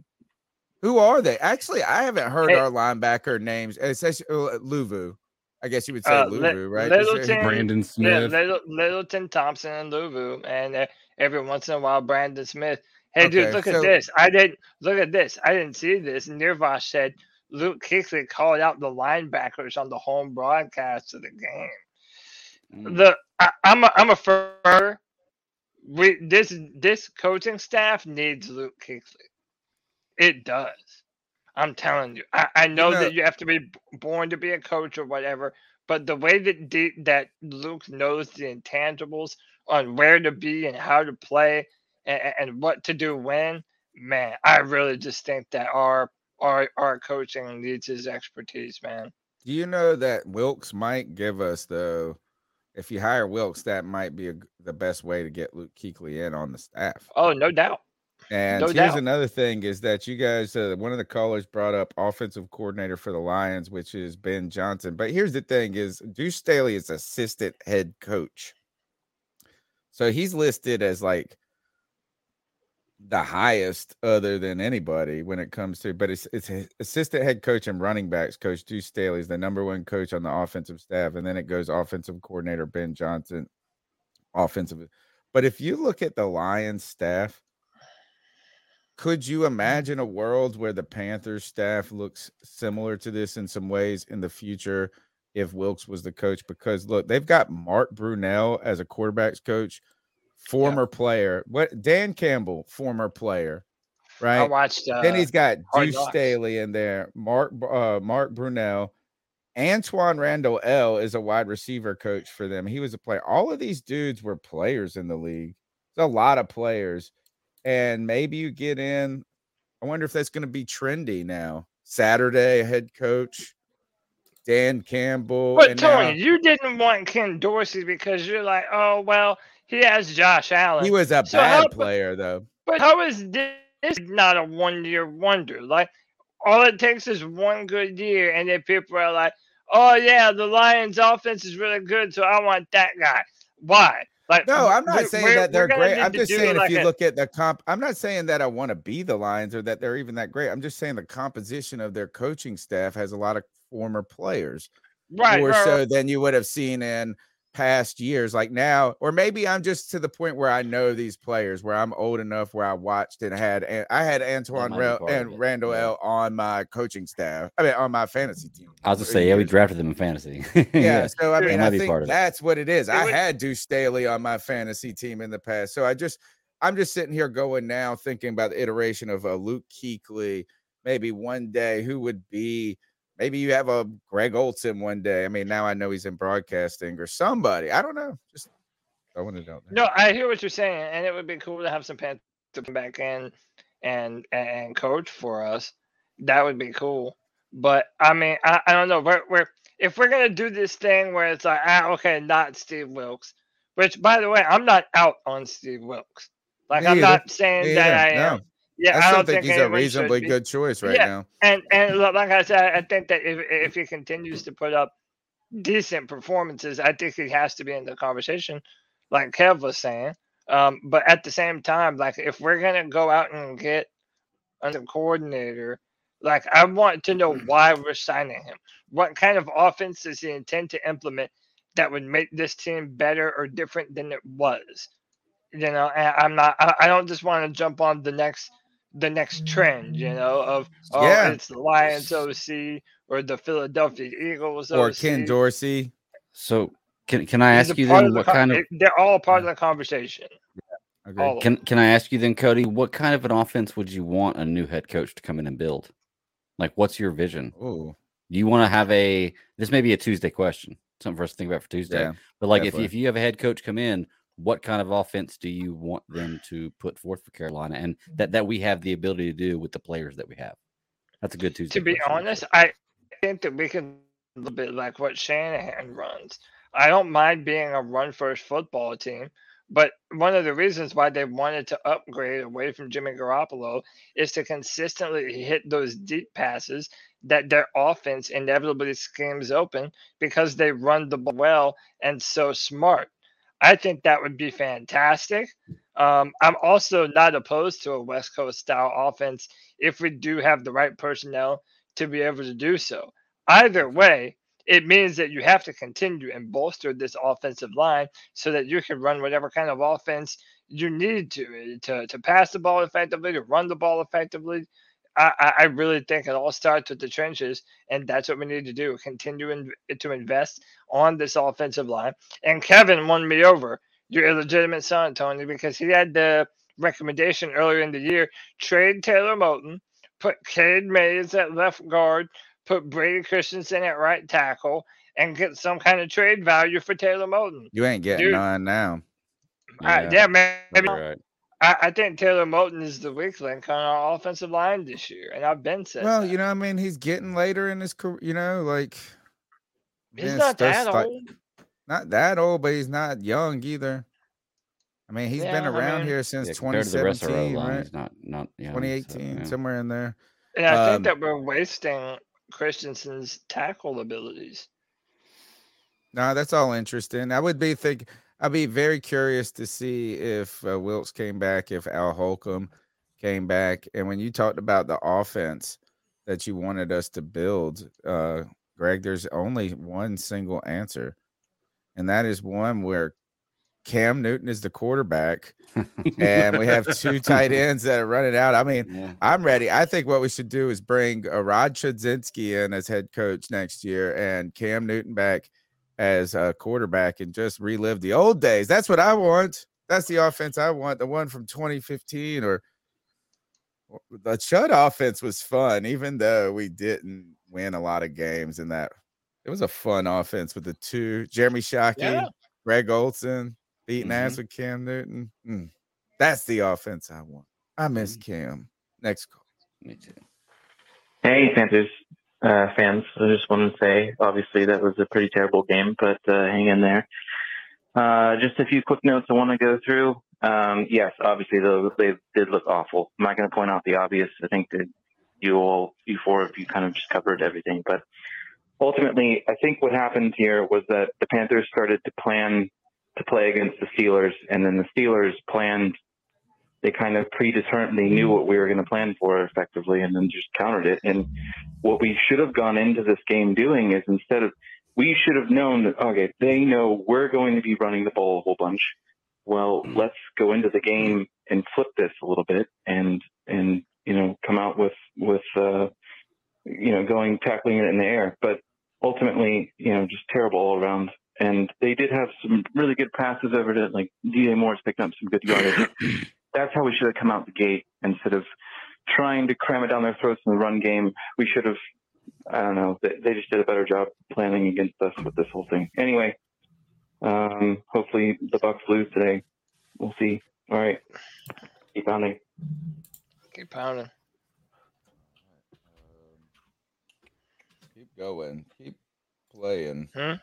Who are they? Actually, I haven't heard hey. our linebacker names. It's actually, uh, Luvu. I guess you would say uh, Luvu, right? Littleton, Brandon Smith. Little, Littleton, Thompson, and Luvu. And uh, every once in a while, Brandon Smith. Hey, okay, dude, look so, at this. I didn't look at this. I didn't see this. Nirvash said, Luke Kuechly called out the linebackers on the home broadcast of the game. Mm. The I, I'm a, I'm a fur. We this this coaching staff needs Luke Kuechly. It does. I'm telling you. I, I know, you know that you have to be born to be a coach or whatever, but the way that D, that Luke knows the intangibles on where to be and how to play and, and what to do when. man, I really just think that our our our coaching needs his expertise, man. Do you know that Wilks might give us, though, if you hire Wilks, that might be a, the best way to get Luke Kuechly in on the staff. Oh, no doubt. And no here's doubt. Another thing is that you guys, uh, one of the callers brought up offensive coordinator for the Lions, which is Ben Johnson. But here's the thing is Deuce Staley is assistant head coach. So he's listed as like the highest other than anybody when it comes to, but it's, it's assistant head coach and running backs coach. Deuce Staley is the number one coach on the offensive staff. And then it goes offensive coordinator, Ben Johnson, offensive. But if you look at the Lions staff, could you imagine a world where the Panthers staff looks similar to this in some ways in the future if Wilks was the coach? Because, look, they've got Mark Brunell as a quarterback's coach, former yeah. player. What Dan Campbell, former player, right? I watched. Uh, then he's got Deuce Staley in there, Mark uh, Mark Brunell. Antoine Randall L. is a wide receiver coach for them. He was a player. All of these dudes were players in the league. There's a lot of players. And maybe you get in. I wonder if that's going to be trendy now. Saturday head coach, Dan Campbell. But and Tony, now, you didn't want Ken Dorsey because you're like, oh, well, he has Josh Allen. He was a so bad how, player, though. But how is this not a one-year wonder? Like, all it takes is one good year, and then people are like, oh, yeah, the Lions offense is really good, so I want that guy. Why? Like, no, I'm not saying that they're great. I'm just saying like if you a, look at the comp, I'm not saying that I want to be the Lions or that they're even that great. I'm just saying the composition of their coaching staff has a lot of former players. Right. More right, so right. than you would have seen in past years. Like now, or maybe I'm just to the point where I know these players, where I'm old enough, where I watched and had, and I had Antoine Rell and Randall yeah. L on my coaching staff. I mean, on my fantasy team. I was going to say, yeah, we drafted them in fantasy. yeah, yeah. So I mean, I think that's what it is. It I would... had Deuce Staley on my fantasy team in the past. So I just, I'm just sitting here going now, thinking about the iteration of a Luke Kuechly, maybe one day who would be. Maybe you have a Greg Olson one day. I mean, now I know he's in broadcasting or somebody. I don't know. Just I want to know. No, I hear what you're saying, and it would be cool to have some Panthers come back in and and coach for us. That would be cool. But I mean, I, I don't know. We're, we're if we're gonna do this thing where it's like, ah, okay, not Steve Wilks. Which, by the way, I'm not out on Steve Wilks. Like Me I'm either. not saying Me that either. I am. No. Yeah, I, I don't think, think he's a reasonably good choice right yeah. now. And and like I said, I think that if if he continues to put up decent performances, I think he has to be in the conversation, like Kev was saying. Um, but at the same time, like if we're gonna go out and get a coordinator, like I want to know why we're signing him. What kind of offense does he intend to implement that would make this team better or different than it was? You know, and I'm not. I, I don't just want to jump on the next. the next trend, you know, of oh, yeah. it's the Lions O C or the Philadelphia Eagles O C. Or Ken Dorsey. So can can I He's ask you then what the kind of – they're all part of the conversation. Yeah. Okay. Can can I ask you then, Cody, what kind of an offense would you want a new head coach to come in and build? Like, what's your vision? Ooh. Do you want to have a – this may be a Tuesday question, something for us to think about for Tuesday. Yeah, but, like, if, if you have a head coach come in, what kind of offense do you want them to put forth for Carolina, and that, that we have the ability to do with the players that we have? That's a good Tuesday. To be question. honest, I think that we can a little bit like what Shanahan runs. I don't mind being a run-first football team, but one of the reasons why they wanted to upgrade away from Jimmy Garoppolo is to consistently hit those deep passes that their offense inevitably schemes open because they run the ball well and so smart. I think that would be fantastic. Um, I'm also not opposed to a West Coast style offense if we do have the right personnel to be able to do so. Either way, it means that you have to continue and bolster this offensive line so that you can run whatever kind of offense you need to, to, to pass the ball effectively, to run the ball effectively. I, I really think it all starts with the trenches, and that's what we need to do, continuing to invest on this offensive line. And Kevin won me over, your illegitimate son, Tony, because he had the recommendation earlier in the year, trade Taylor Moton, put Cade Mays at left guard, put Brady Christensen at right tackle, and get some kind of trade value for Taylor Moton. You ain't getting Dude, none now. Yeah, yeah man. Maybe I, I think Taylor Moton is the weak link on our offensive line this year, and I've been saying. Well, that. you know, I mean, he's getting later in his career. You know, like he's man, not that old. Like, not that old, but he's not young either. I mean, he's yeah, been around I mean, here since yeah, twenty seventeen, right? Line, not, not young, twenty eighteen, so, yeah. somewhere in there. And I um, think that we're wasting Christensen's tackle abilities. No, nah, that's all interesting. I would be think I'd be very curious to see if uh, Wilks came back, if Al Holcomb came back. And when you talked about the offense that you wanted us to build, uh, Greg, there's only one single answer, and that is one where Cam Newton is the quarterback, and we have two tight ends that are running out. I mean, yeah. I'm ready. I think what we should do is bring a Rod Chudzinski in as head coach next year and Cam Newton back as a quarterback and just relive the old days. That's what I want. That's the offense I want. The one from twenty fifteen or the Chud offense was fun, even though we didn't win a lot of games in that. It was a fun offense with the two, Jeremy Shockey, yeah. Greg Olson. Beating mm-hmm. ass with Cam Newton. Mm. That's the offense I want. I miss mm-hmm. Cam. Next call. Me too. Hey, Panthers uh, fans. I just wanted to say, obviously, that was a pretty terrible game, but uh, hang in there. Uh, just a few quick notes I want to go through. Um, yes, obviously, though, they did look awful. I'm not going to point out the obvious. I think that you all, you four of you kind of just covered everything. But ultimately, I think what happened here was that the Panthers started to plan to play against the Steelers, and then the Steelers planned, they kind of predetermined, they knew what we were going to plan for effectively, and then just countered it. And what we should have gone into this game doing is, instead of, we should have known that, okay, they know we're going to be running the ball a whole bunch. Well, let's go into the game and flip this a little bit and, and, you know, come out with, with, uh, you know, going, tackling it in the air, but ultimately, you know, just terrible all around. And they did have some really good passes over to, like, D J Moore's picked up some good yardage. That's how we should have come out the gate instead of trying to cram it down their throats in the run game. We should have, I don't know, they just did a better job planning against us with this whole thing. Anyway, um, hopefully the Bucks lose today. We'll see. All right. Keep pounding. Keep pounding. Keep going. Keep playing. Huh?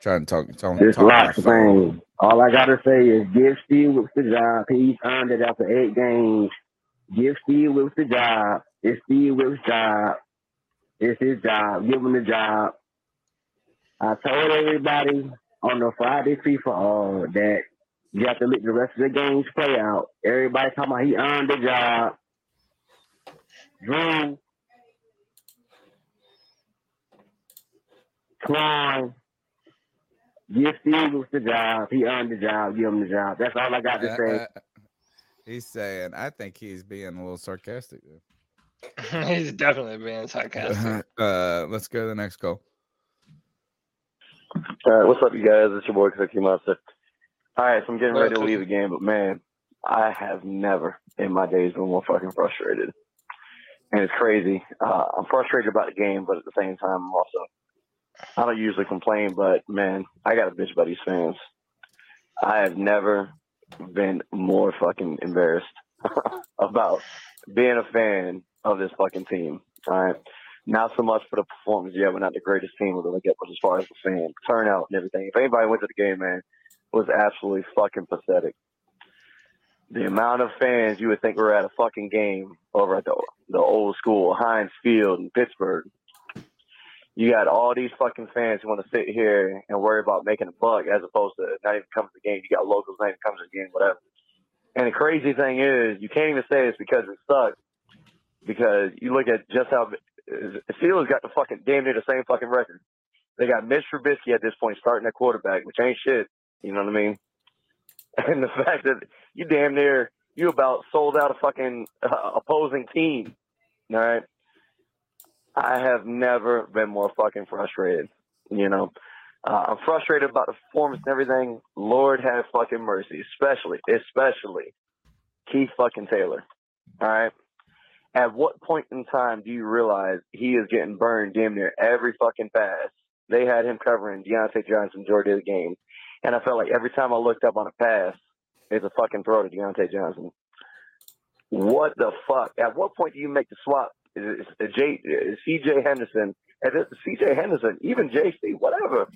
Trying to talk, talk, this talk lots of things. All I gotta say is give Steve Wilks the job. He's earned it after eight games. Give Steve Wilks the job. It's Steve Wilks' job. It's his job. Give him the job. I told everybody on the Friday FIFA uh, that you have to let the rest of the games play out. Everybody talking about he earned the job. Drew, Klein. Give Steve Wilks the job. He earned the job. Give him the job. That's all I got to say. I, I, he's saying, I think he's being a little sarcastic there. He's definitely being sarcastic. uh, let's go to the next call. All right, what's up, you guys? It's your boy, Cookie Monster. All right, so I'm getting ready to leave the game, but, man, I have never in my days been more fucking frustrated. And it's crazy. Uh, I'm frustrated about the game, but at the same time, I'm also – I don't usually complain, but, man, I got a bitch about these fans. I have never been more fucking embarrassed about being a fan of this fucking team, all right? Not so much for the performance. Yeah, we're not the greatest team we're going to get, but as far as the fan turnout and everything, if anybody went to the game, man, it was absolutely fucking pathetic. The amount of fans you would think were at a fucking game over at the, the old school Heinz Field in Pittsburgh. You got all these fucking fans who want to sit here and worry about making a buck as opposed to not even coming to the game. You got locals not even coming to the game, whatever. And the crazy thing is, you can't even say it's because it sucks, because you look at just how the Steelers got the fucking damn near the same fucking record. They got Mitch Trubisky at this point starting at quarterback, which ain't shit. You know what I mean? And the fact that you damn near, you about sold out a fucking uh, opposing team. All right. I have never been more fucking frustrated, you know. Uh, I'm frustrated about the performance and everything. Lord have fucking mercy, especially, especially Keith fucking Taylor, all right? At what point in time do you realize he is getting burned damn near every fucking pass? They had him covering Diontae Johnson majority of the game, and I felt like every time I looked up on a pass, It's a fucking throw to Diontae Johnson. What the fuck? At what point do you make the swap? Is it J, is C J Henderson? And C J Henderson, even J C, whatever.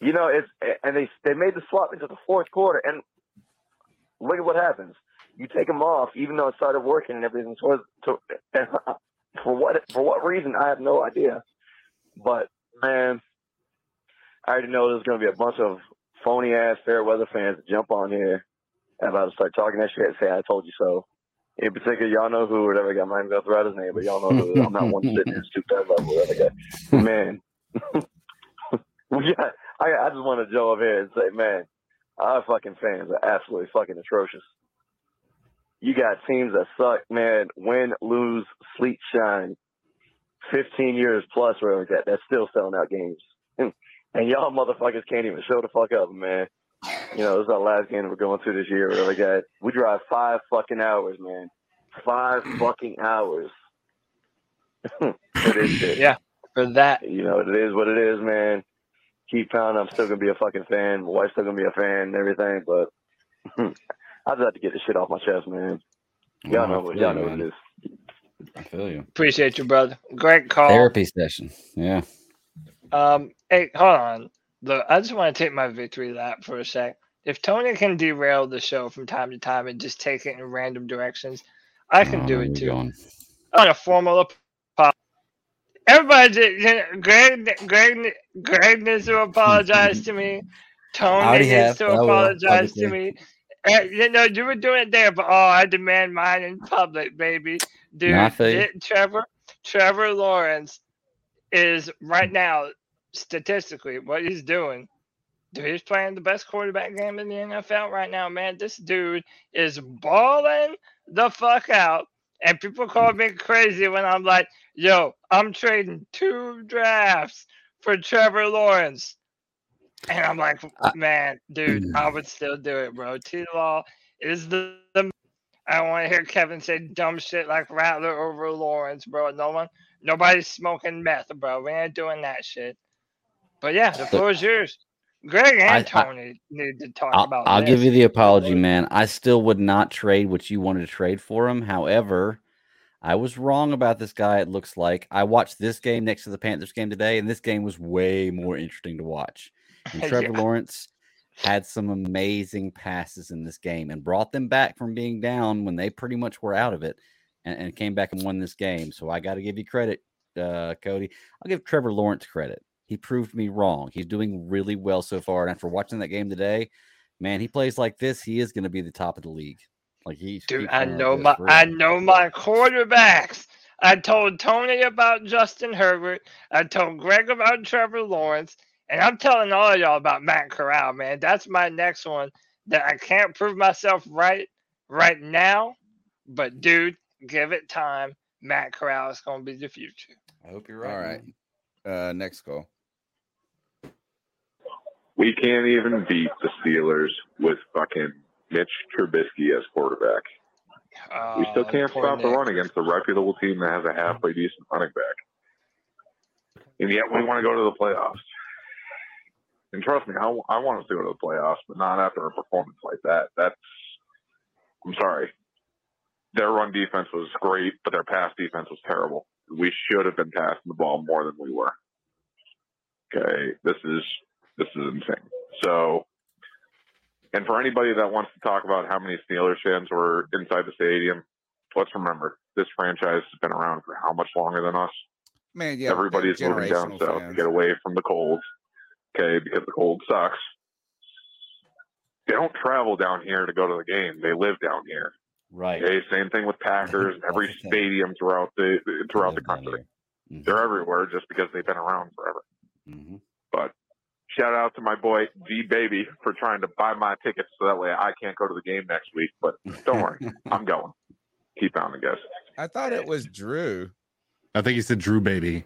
You know, it's and they they made the swap into the fourth quarter, and look at what happens. You take him off, even though it started working and everything. Towards, to, and for what for what reason, I have no idea. But man, I already know there's going to be a bunch of phony ass fair weather fans that jump on here and about to start talking that shit and say, "I told you so." In particular, y'all know who, whatever guy. I'm not even going to throw out his name, but y'all know who. I'm not one sitting in stoop that level, whatever guy. Man, we got. I, I just want to go over here and say, man, our fucking fans are absolutely fucking atrocious. You got teams that suck, man. Win, lose, sleep, shine. Fifteen years plus, whatever that. That's still selling out games, and y'all motherfuckers can't even show the fuck up, man. You know, this is our last game we're going to this year. Really got we drive five fucking hours, man. Five fucking hours for this shit. Yeah, for that. You know, it is what it is, man. Keep pounding. I'm still gonna be a fucking fan. My wife's still gonna be a fan and everything, but I just have to get this shit off my chest, man. Y'all know what y'all know what it is. I feel you. Appreciate you, brother. Great call. Therapy session. Yeah. Um. Hey, hold on. Look, I just want to take my victory lap for a sec. If Tony can derail the show from time to time and just take it in random directions, I can oh, do it too. Going. On a formal apology. Everybody, Greg, Greg, Greg needs to apologize to me. Tony needs have. to I apologize to me. And, you know, you were doing it there, but oh, I demand mine in public, baby. Dude, no, it, Trevor, Trevor Lawrence is right now. Statistically, what he's doing, dude, he's playing the best quarterback game in the N F L right now, man. This dude is balling the fuck out, and people call me crazy when I'm like, yo, I'm trading two drafts for Trevor Lawrence, and I'm like, man, dude, I would still do it, bro. T-Law is the, the I want to hear Kevin say dumb shit like Rattler over Lawrence, bro. No one, nobody's smoking meth, bro. We ain't doing that shit. But yeah, the floor is yours. Greg and I, Tony I, need to talk I'll, about I'll this. Give you the apology, man. I still would not trade what you wanted to trade for him. However, I was wrong about this guy, it looks like. I watched this game next to the Panthers game today, and this game was way more interesting to watch. And Trevor yeah. Lawrence had some amazing passes in this game and brought them back from being down when they pretty much were out of it and, and came back and won this game. So I got to give you credit, uh, Cody. I'll give Trevor Lawrence credit. He proved me wrong. He's doing really well so far. And after watching that game today, man, he plays like this, he is going to be the top of the league. Like he, dude, I know my, I know my quarterbacks. I told Tony about Justin Herbert. I told Greg about Trevor Lawrence, and I'm telling all of y'all about Matt Corral, man. That's my next one that I can't prove myself right right now, but dude, give it time. Matt Corral is going to be the future. I hope you're right. All right, man. Uh, next call. We can't even beat the Steelers with fucking Mitch Trubisky as quarterback. Uh, we still can't stop the run against a reputable team that has a halfway decent running back. And yet we want to go to the playoffs. And trust me, I, I want us to go to the playoffs, but not after a performance like that. That's, I'm sorry. Their run defense was great, but their pass defense was terrible. We should have been passing the ball more than we were. Okay, this is... This is insane. So, and for anybody that wants to talk about how many Steelers fans were inside the stadium, let's remember this franchise has been around for how much longer than us? Man, yeah. Everybody's moving down south to get away from the cold, okay, because the cold sucks. They don't travel down here to go to the game. They live down here. Right. Okay, same thing with Packers and every stadium throughout the throughout the country. Mm-hmm. They're everywhere just because they've been around forever. Mm-hmm. But shout out to my boy G-Baby for trying to buy my tickets so that way I can't go to the game next week. But don't worry, I'm going. Keep on the guess. I thought it was Drew. I think he said Drew Baby.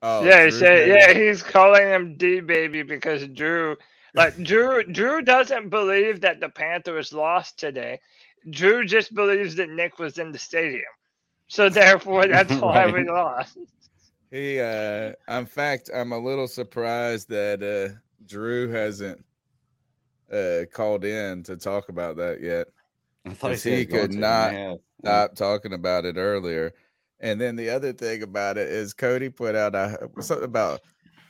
Oh, yeah, he said, yeah, he's calling him D-Baby because Drew, like Drew, Drew doesn't believe that the Panthers lost today. Drew just believes that Nick was in the stadium, so therefore that's right. Why we lost. He, uh, in fact, I'm a little surprised that uh, Drew hasn't uh, called in to talk about that yet. I thought he, he could not stop talking about it earlier. And then the other thing about it is Cody put out a, something about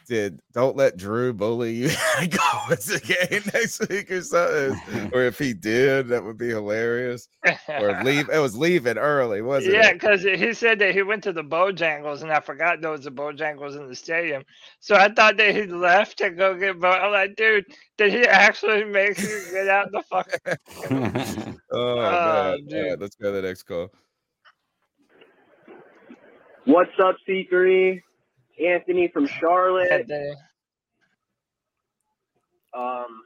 did don't let Drew bully you go with the game next week or something. Or if he did, that would be hilarious. Or leave. It was leaving early, wasn't yeah, it? Yeah, because he said that he went to the Bojangles, and I forgot there was a Bojangles in the stadium. So I thought that he left to go get Bo. I'm like, dude, did he actually make you get out the fucking? oh, oh dude. All right, let's go to the next call. What's up, C three? Anthony from Charlotte. Um,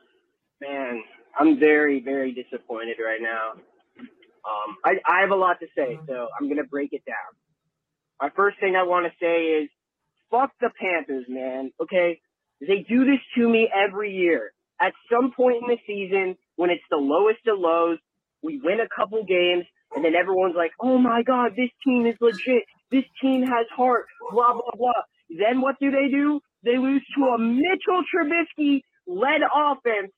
man, I'm very, very disappointed right now. Um, I, I have a lot to say, so I'm going to break it down. My first thing I want to say is, fuck the Panthers, man, okay? They do this to me every year. At some point in the season, when it's the lowest of lows, we win a couple games, and then everyone's like, oh my God, this team is legit. This team has heart, blah, blah, blah. Then what do they do? They lose to a Mitchell Trubisky-led offense.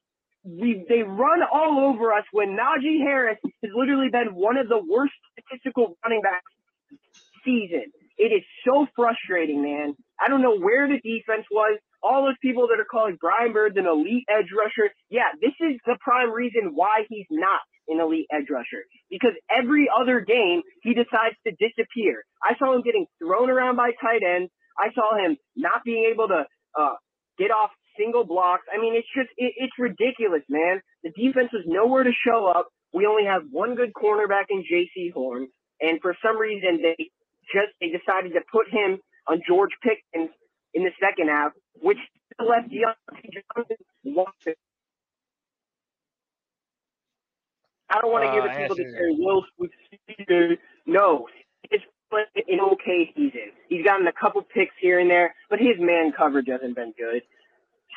We, they run all over us when Najee Harris has literally been one of the worst statistical running backs this season. It is so frustrating, man. I don't know where the defense was. All those people that are calling Brian Burns an elite edge rusher, yeah, this is the prime reason why he's not an elite edge rusher, because every other game he decides to disappear. I saw him getting thrown around by tight ends. I saw him not being able to uh, get off single blocks. I mean, it's just it, it's ridiculous, man. The defense was nowhere to show up. We only have one good cornerback in J C Horn, and for some reason they just they decided to put him on George Pickens in the second half, which left Diontae Johnson wanted. I don't want to uh, give it to people that say, well, Steve, no, he's played an okay season. He's gotten a couple picks here and there, but his man coverage hasn't been good.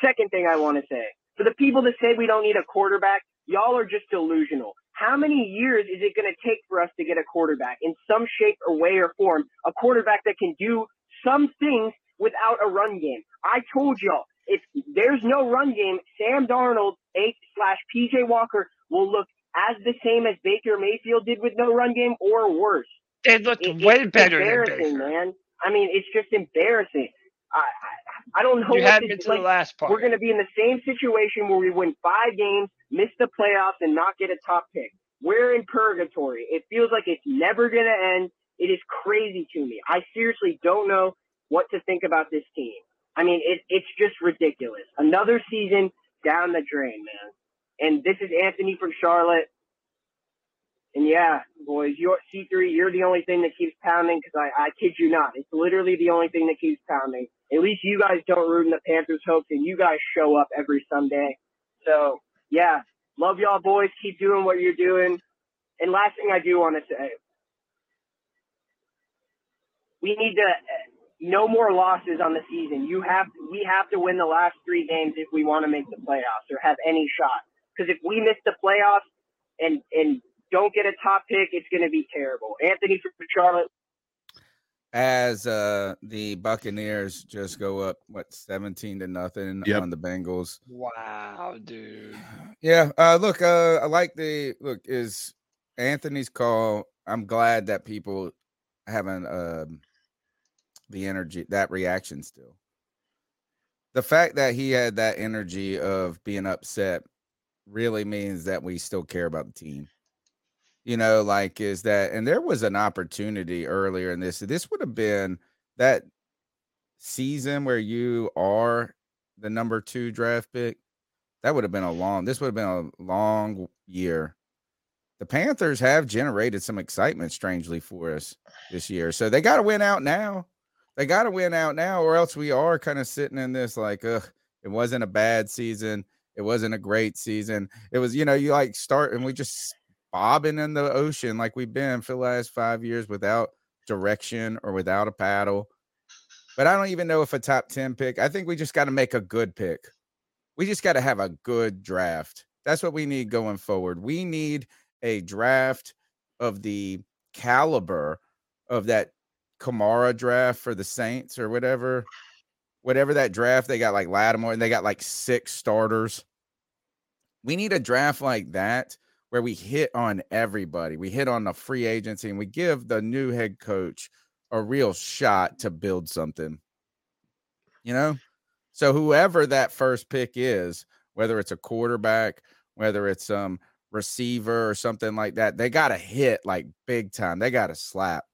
Second thing I want to say, for the people that say we don't need a quarterback, y'all are just delusional. How many years is it going to take for us to get a quarterback in some shape or way or form, a quarterback that can do some things without a run game? I told y'all, if there's no run game, Sam Darnold H slash P J Walker will look as the same as Baker Mayfield did with no run game or worse. They looked it, way better embarrassing, than Baker. Man. I mean, it's just embarrassing. I I, I don't know. You had me to like. The last part. We're going to be in the same situation where we win five games, miss the playoffs, and not get a top pick. We're in purgatory. It feels like it's never going to end. It is crazy to me. I seriously don't know what to think about this team. I mean, it, it's just ridiculous. Another season down the drain, man. And this is Anthony from Charlotte. And yeah, boys, you're, C three, you're the only thing that keeps pounding, because I, I kid you not. It's literally the only thing that keeps pounding. At least you guys don't ruin the Panthers' hopes, and you guys show up every Sunday. So, yeah, love y'all, boys. Keep doing what you're doing. And last thing I do want to say, we need to – no more losses on the season. You have We have to win the last three games if we want to make the playoffs or have any shot. Because if we miss the playoffs and and don't get a top pick, it's going to be terrible. Anthony from Charlotte. As uh, the Buccaneers just go up, what, seventeen to nothing yep. on the Bengals. Wow, dude. Yeah, uh, look, uh, I like the – look, is Anthony's call. I'm glad that people haven't um, the energy, that reaction still. The fact that he had that energy of being upset really means that we still care about the team, you know, like is that, and there was an opportunity earlier in this, this would have been that season where you are the number two draft pick. That would have been a long, this would have been a long year. The Panthers have generated some excitement strangely for us this year. So they got to win out now. They got to win out now or else we are kind of sitting in this, like, ugh, it wasn't a bad season. It wasn't a great season. It was, you know, you like start and we just bobbing in the ocean like we've been for the last five years without direction or without a paddle. But I don't even know if a top ten pick. I think we just got to make a good pick. We just got to have a good draft. That's what we need going forward. We need a draft of the caliber of that Kamara draft for the Saints or whatever. Whatever that draft, they got like Lattimore and they got like six starters. we need a draft like that where we hit on everybody. We hit on the free agency and we give the new head coach a real shot to build something, you know? So whoever that first pick is, whether it's a quarterback, whether it's um receiver or something like that, they got to hit like big time. They got to slap,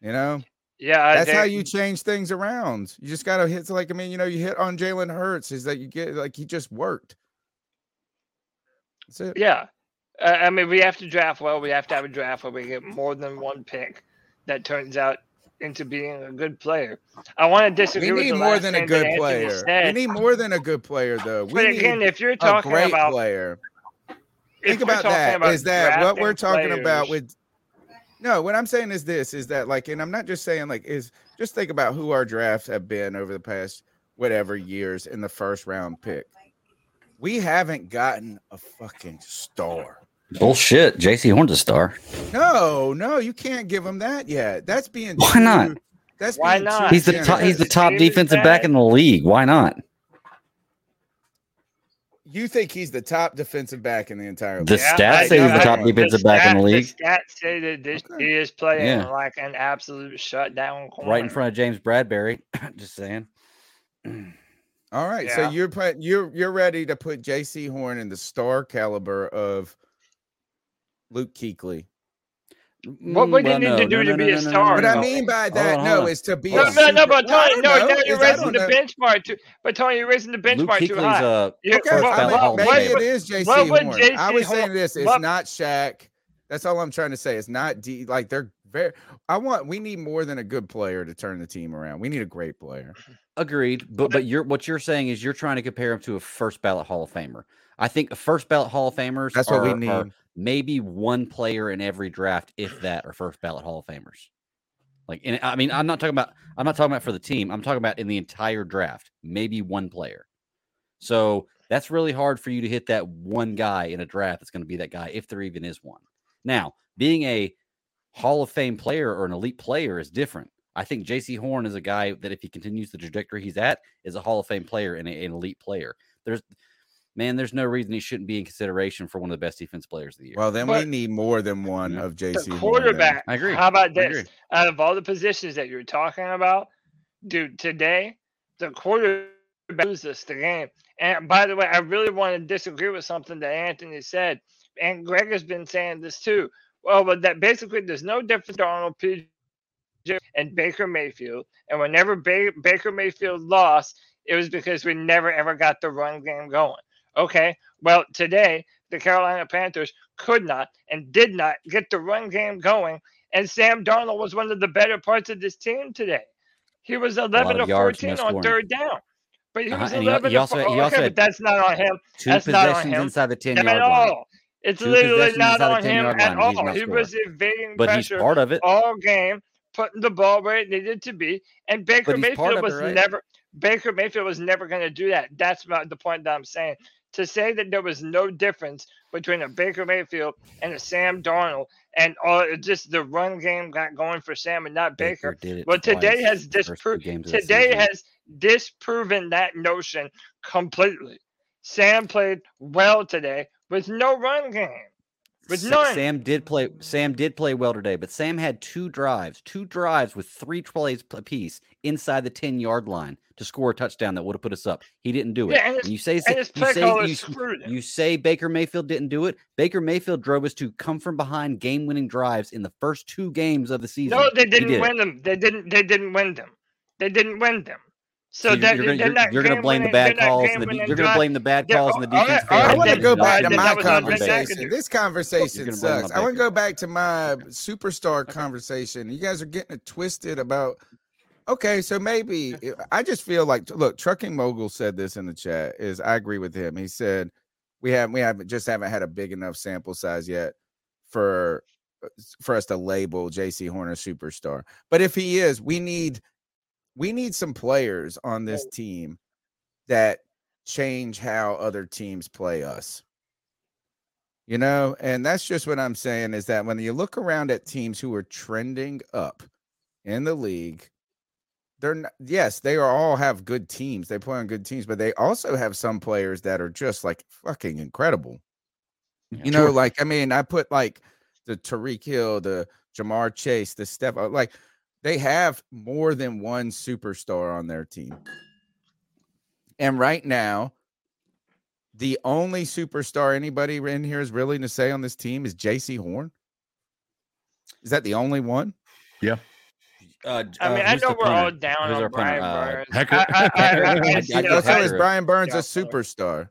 you know? Yeah. That's they, how you change things around. You just got to hit. Like, I mean, you know, you hit on Jalen Hurts is that you get like, he just worked. That's it. Yeah. Uh, I mean, we have to draft well. We have to have a draft where we get more than one pick that turns out into being a good player. I want to disagree with the last thing that Anthony said. We need more than a good player, though. We but again, need if you're talking a great about, player. Think about that. About is that what we're talking players. About with – no, what I'm saying is this, is that like – and I'm not just saying like – is just think about who our drafts have been over the past whatever years in the first round pick. We haven't gotten a fucking star. Bullshit. J C Horn's a star. No, no, you can't give him that yet. That's being why too, not? That's why being not? He's the generous. top. He's the top defensive back in the league. Why not? You think he's the top defensive back in the entire league? The stats yeah, say he's the top defensive the back stat, in the league. The stats say that this, okay. he is playing yeah. like an absolute shutdown corner. Right in front of James Bradberry. Just saying. All right, yeah. so you're put, you're you're ready to put J C Horn in the star caliber of Luke Kuechly. What would well, you need no, to do no, to no, be no, a star? What no. I mean by that, hold on, hold on. no, is to be well, a star. No, no, but Tony, no, no you're raising the benchmark too. But Tony, you're raising the benchmark too high. Uh, okay, well, maybe what, it is J C Horn. J C I was saying this. It's what, not Shaq. That's all I'm trying to say. It's not D. Like they're very. I want. We need more than a good player to turn the team around. We need a great player. Agreed, but but you're what you're saying is you're trying to compare him to a first ballot Hall of Famer. I think first ballot Hall of Famers. That's are, what we need. Are, Maybe one player in every draft, if that, or first ballot Hall of Famers. Like, and I mean, I'm not talking about, I'm not talking about for the team. I'm talking about in the entire draft, maybe one player. So that's really hard for you to hit that one guy in a draft that's going to be that guy, if there even is one. Now, being a Hall of Fame player or an elite player is different. I think J C Horn is a guy that, if he continues the trajectory he's at, is a Hall of Fame player and a, an elite player. There's. Man, there's no reason he shouldn't be in consideration for one of the best defense players of the year. Well, then but we need more than one of J C. Quarterback. I agree. How about this? Agree. Out of all the positions that you're talking about, dude, today, the quarterback loses the game. And by the way, I really want to disagree with something that Anthony said. And Greg has been saying this too. Well, but that basically there's no difference to Arnold P. and Baker Mayfield. And whenever ba- Baker Mayfield lost, it was because we never, ever got the run game going. Okay, well, today, the Carolina Panthers could not and did not get the run game going, and Sam Darnold was one of the better parts of this team today. He was eleven of fourteen on third down. But he was eleven of fourteen. Okay, but that's not on him. Two possessions inside the ten-yard line. At all. It's literally not on him at all. He was evading pressure all game, putting the ball where it needed to be, and Baker Mayfield was never – Baker Mayfield was never going to do that. That's not the point that I'm saying. To say that there was no difference between a Baker Mayfield and a Sam Darnold and all, just the run game got going for Sam and not Baker. Baker well, today has disproved today has disproven that notion completely. Sam played well today with no run game. With none. Sam did play. Sam did play well today, but Sam had two drives, two drives with three plays apiece inside the ten-yard line to score a touchdown that would have put us up. He didn't do it. Yeah, and and you say, and you, say you, you say Baker Mayfield didn't do it. Baker Mayfield drove us to come from behind game-winning drives in the first two games of the season. No, they didn't did. win them. They didn't. They didn't win them. They didn't win them. So, so you're, you're, you're, you're going to blame the bad calls. And the, you're going to blame the bad calls and the defense. Right, right, I want to go back to my conversation. This conversation sucks. I want to go back to my superstar conversation. You guys are getting it twisted about. Okay, so maybe I just feel like look. Trucking Mogul said this in the chat. Is I agree with him. He said we have we haven't just haven't had a big enough sample size yet for for us to label J C Horn a superstar. But if he is, we need. We need some players on this team that change how other teams play us, you know? And that's just what I'm saying is that when you look around at teams who are trending up in the league, they're not, yes, they are all have good teams. They play on good teams, but they also have some players that are just like fucking incredible. Yeah, you know, sure. like, I mean, I put like the Tyreek Hill, the Jamar Chase, the Steph, like they have more than one superstar on their team. And right now, the only superstar anybody in here is really to say on this team is J C Horn. Is that the only one? Yeah. Uh, I mean, uh, I know we're all down who's on Brian Burns. Uh, Hecker. I, I, I, I, I so is Brian Burns a superstar?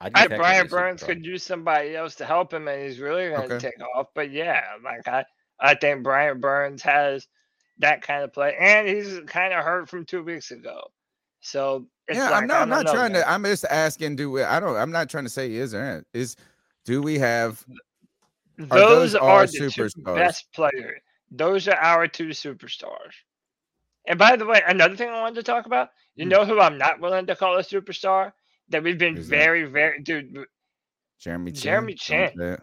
I, I Brian Burns could use somebody else to help him, and he's really going to okay. take off. But yeah, like I, I think Brian Burns has that kind of play, and he's kind of hurt from two weeks ago. So it's yeah, like, I'm not, I'm not know, trying man. to. I'm just asking. Do we? I don't. I'm not trying to say he is or not. Is do we have? Those are, those are the superstars. Two best players. Those are our two superstars. And by the way, another thing I wanted to talk about, you mm. know who I'm not willing to call a superstar? That we've been Who's very, that? very, dude. Jeremy Chinn. Jeremy Chinn.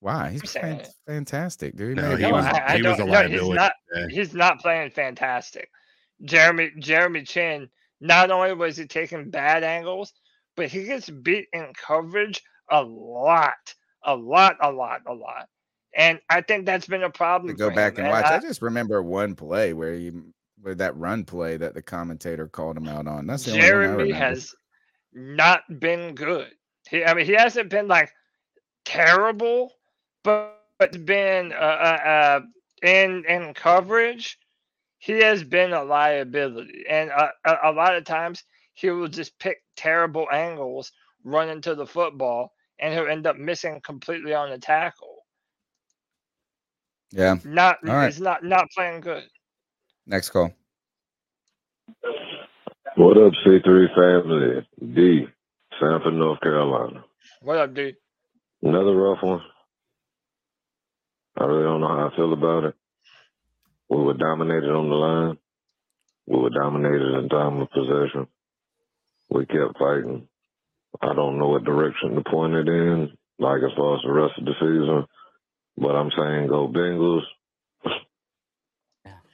Why? He's playing fantastic, dude. No, he no, was, I, he I was a liability. No, he's, not, yeah. he's not playing fantastic. Jeremy Jeremy Chinn, not only was he taking bad angles, but he gets beat in coverage a lot, a lot, a lot, a lot. And I think that's been a problem. To go back and watch. I, I just remember one play where you, where that run play that the commentator called him out on. That's the Jeremy only one I has not been good. He, I mean, he hasn't been like terrible, but it's been uh, uh, uh, in in coverage. He has been a liability, and uh, a, a lot of times he will just pick terrible angles, run into the football, and he'll end up missing completely on the tackle. Yeah. Not right. He's not not playing good. Next call. What up, C three family? D, Sanford, North Carolina. What up, D? Another rough one. I really don't know how I feel about it. We were dominated on the line. We were dominated in time of possession. We kept fighting. I don't know what direction to point it in, like as far as the rest of the season. But I'm saying go Bengals.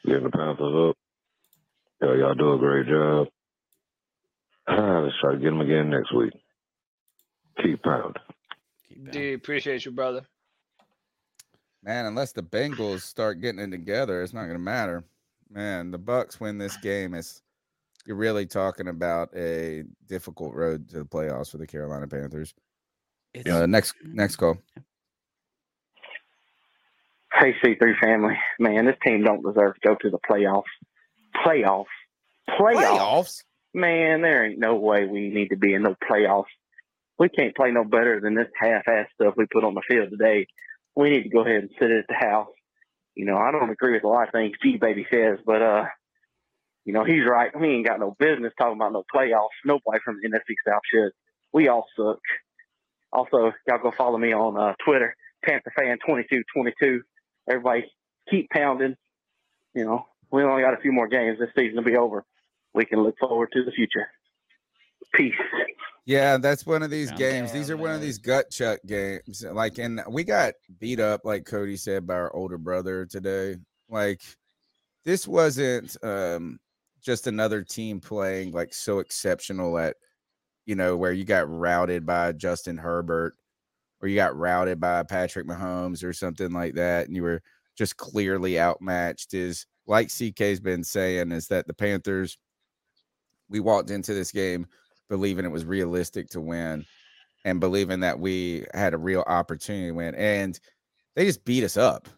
Getting the Panthers up. Yo, y'all do a great job. Let's try to get them again next week. Keep pounding. D, appreciate you, brother. Man, unless the Bengals start getting it together, it's not going to matter. Man, the Bucs win this game. It's, you're really talking about a difficult road to the playoffs for the Carolina Panthers. Uh, next, next call. Hey, C three family, man, this team don't deserve to go to the playoffs. Playoffs. Playoffs. Playoffs? Man, there ain't no way we need to be in no playoffs. We can't play no better than this half-ass stuff we put on the field today. We need to go ahead and sit at the house. You know, I don't agree with a lot of things G-Baby says, but, uh, you know, he's right. We ain't got no business talking about no playoffs. Nobody from the N F C South should. We all suck. Also, y'all go follow me on uh, Twitter, Panther Fan twenty-two twenty-two. Everybody keep pounding. You know, we only got a few more games. This season will be over. We can look forward to the future. Peace. Yeah, that's one of these oh, games. Man, these are man. one of these gut chuck games. Like, and we got beat up, like Cody said, by our older brother today. Like, this wasn't um, just another team playing, like, so exceptional at, you know, where you got routed by Justin Herbert, or you got routed by Patrick Mahomes or something like that, and you were just clearly outmatched. Is like C K's been saying, is that the Panthers, we walked into this game believing it was realistic to win and believing that we had a real opportunity to win, and they just beat us up.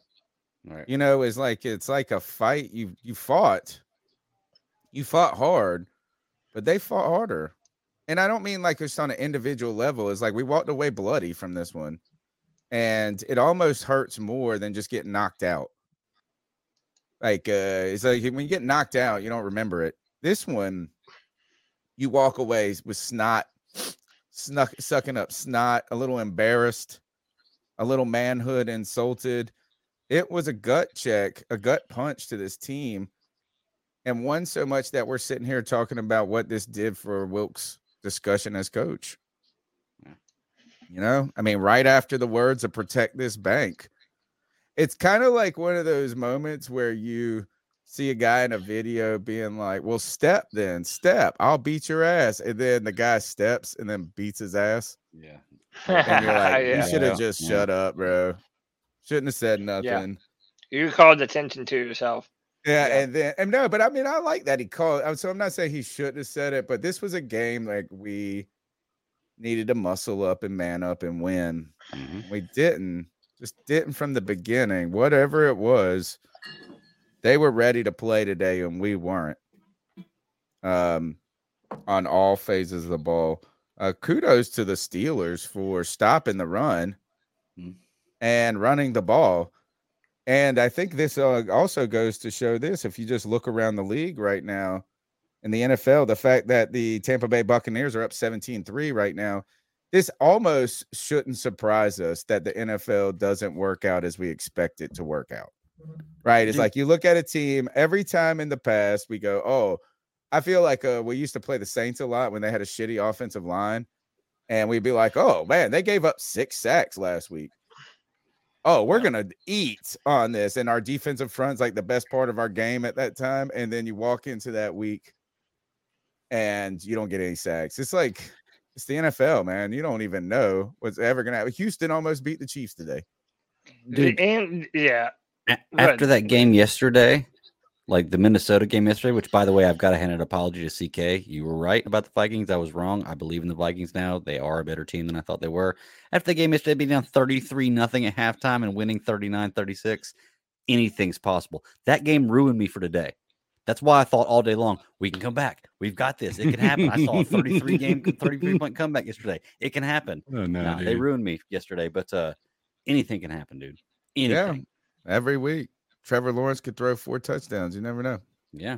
Right. You know, it's like it's like a fight. You you fought. You fought hard, but they fought harder. And I don't mean like it's on an individual level. It's like we walked away bloody from this one. And it almost hurts more than just getting knocked out. Like, uh, it's like when you get knocked out, you don't remember it. This one, you walk away with snot, snuck, sucking up snot, a little embarrassed, a little manhood insulted. It was a gut check, a gut punch to this team. And one so much that we're sitting here talking about what this did for Wilks' discussion as coach. You know, I mean, right after the words of protect this bank, it's kind of like one of those moments where you see a guy in a video being like, well, step then, step. I'll beat your ass. And then the guy steps and then beats his ass. Yeah. And you're like, yeah, you should have just yeah. shut up, bro. Shouldn't have said nothing. Yeah. You called attention to yourself. Yeah, yeah, and then and no, but I mean, I like that he called. So I'm not saying he shouldn't have said it, but this was a game like we needed to muscle up and man up and win. Mm-hmm. We didn't, just didn't from the beginning. Whatever it was, they were ready to play today, and we weren't. Um, on all phases of the ball. Uh, kudos to the Steelers for stopping the run mm-hmm. and running the ball. And I think this uh, also goes to show this. If you just look around the league right now in the N F L, the fact that the Tampa Bay Buccaneers are up seventeen three right now, this almost shouldn't surprise us that the N F L doesn't work out as we expect it to work out, right? It's like you look at a team every time in the past, we go, oh, I feel like uh, we used to play the Saints a lot when they had a shitty offensive line. And we'd be like, oh, man, they gave up six sacks last week. Oh, we're going to eat on this. And our defensive front's like the best part of our game at that time. And then you walk into that week and you don't get any sacks. It's like, it's the N F L, man. You don't even know what's ever going to happen. Houston almost beat the Chiefs today. Dude, and yeah. After that game yesterday, like the Minnesota game yesterday, which, by the way, I've got to hand an apology to C K. You were right about the Vikings. I was wrong. I believe in the Vikings now. They are a better team than I thought they were. After the game yesterday, being down thirty-three nothing at halftime and winning thirty-nine thirty-six, anything's possible. That game ruined me for today. That's why I thought all day long, we can come back. We've got this. It can happen. I saw a thirty-three game, thirty-three point comeback yesterday. It can happen. Oh, no, nah, they ruined me yesterday, but uh, anything can happen, dude. Anything. Yeah, every week. Trevor Lawrence could throw four touchdowns. You never know. Yeah.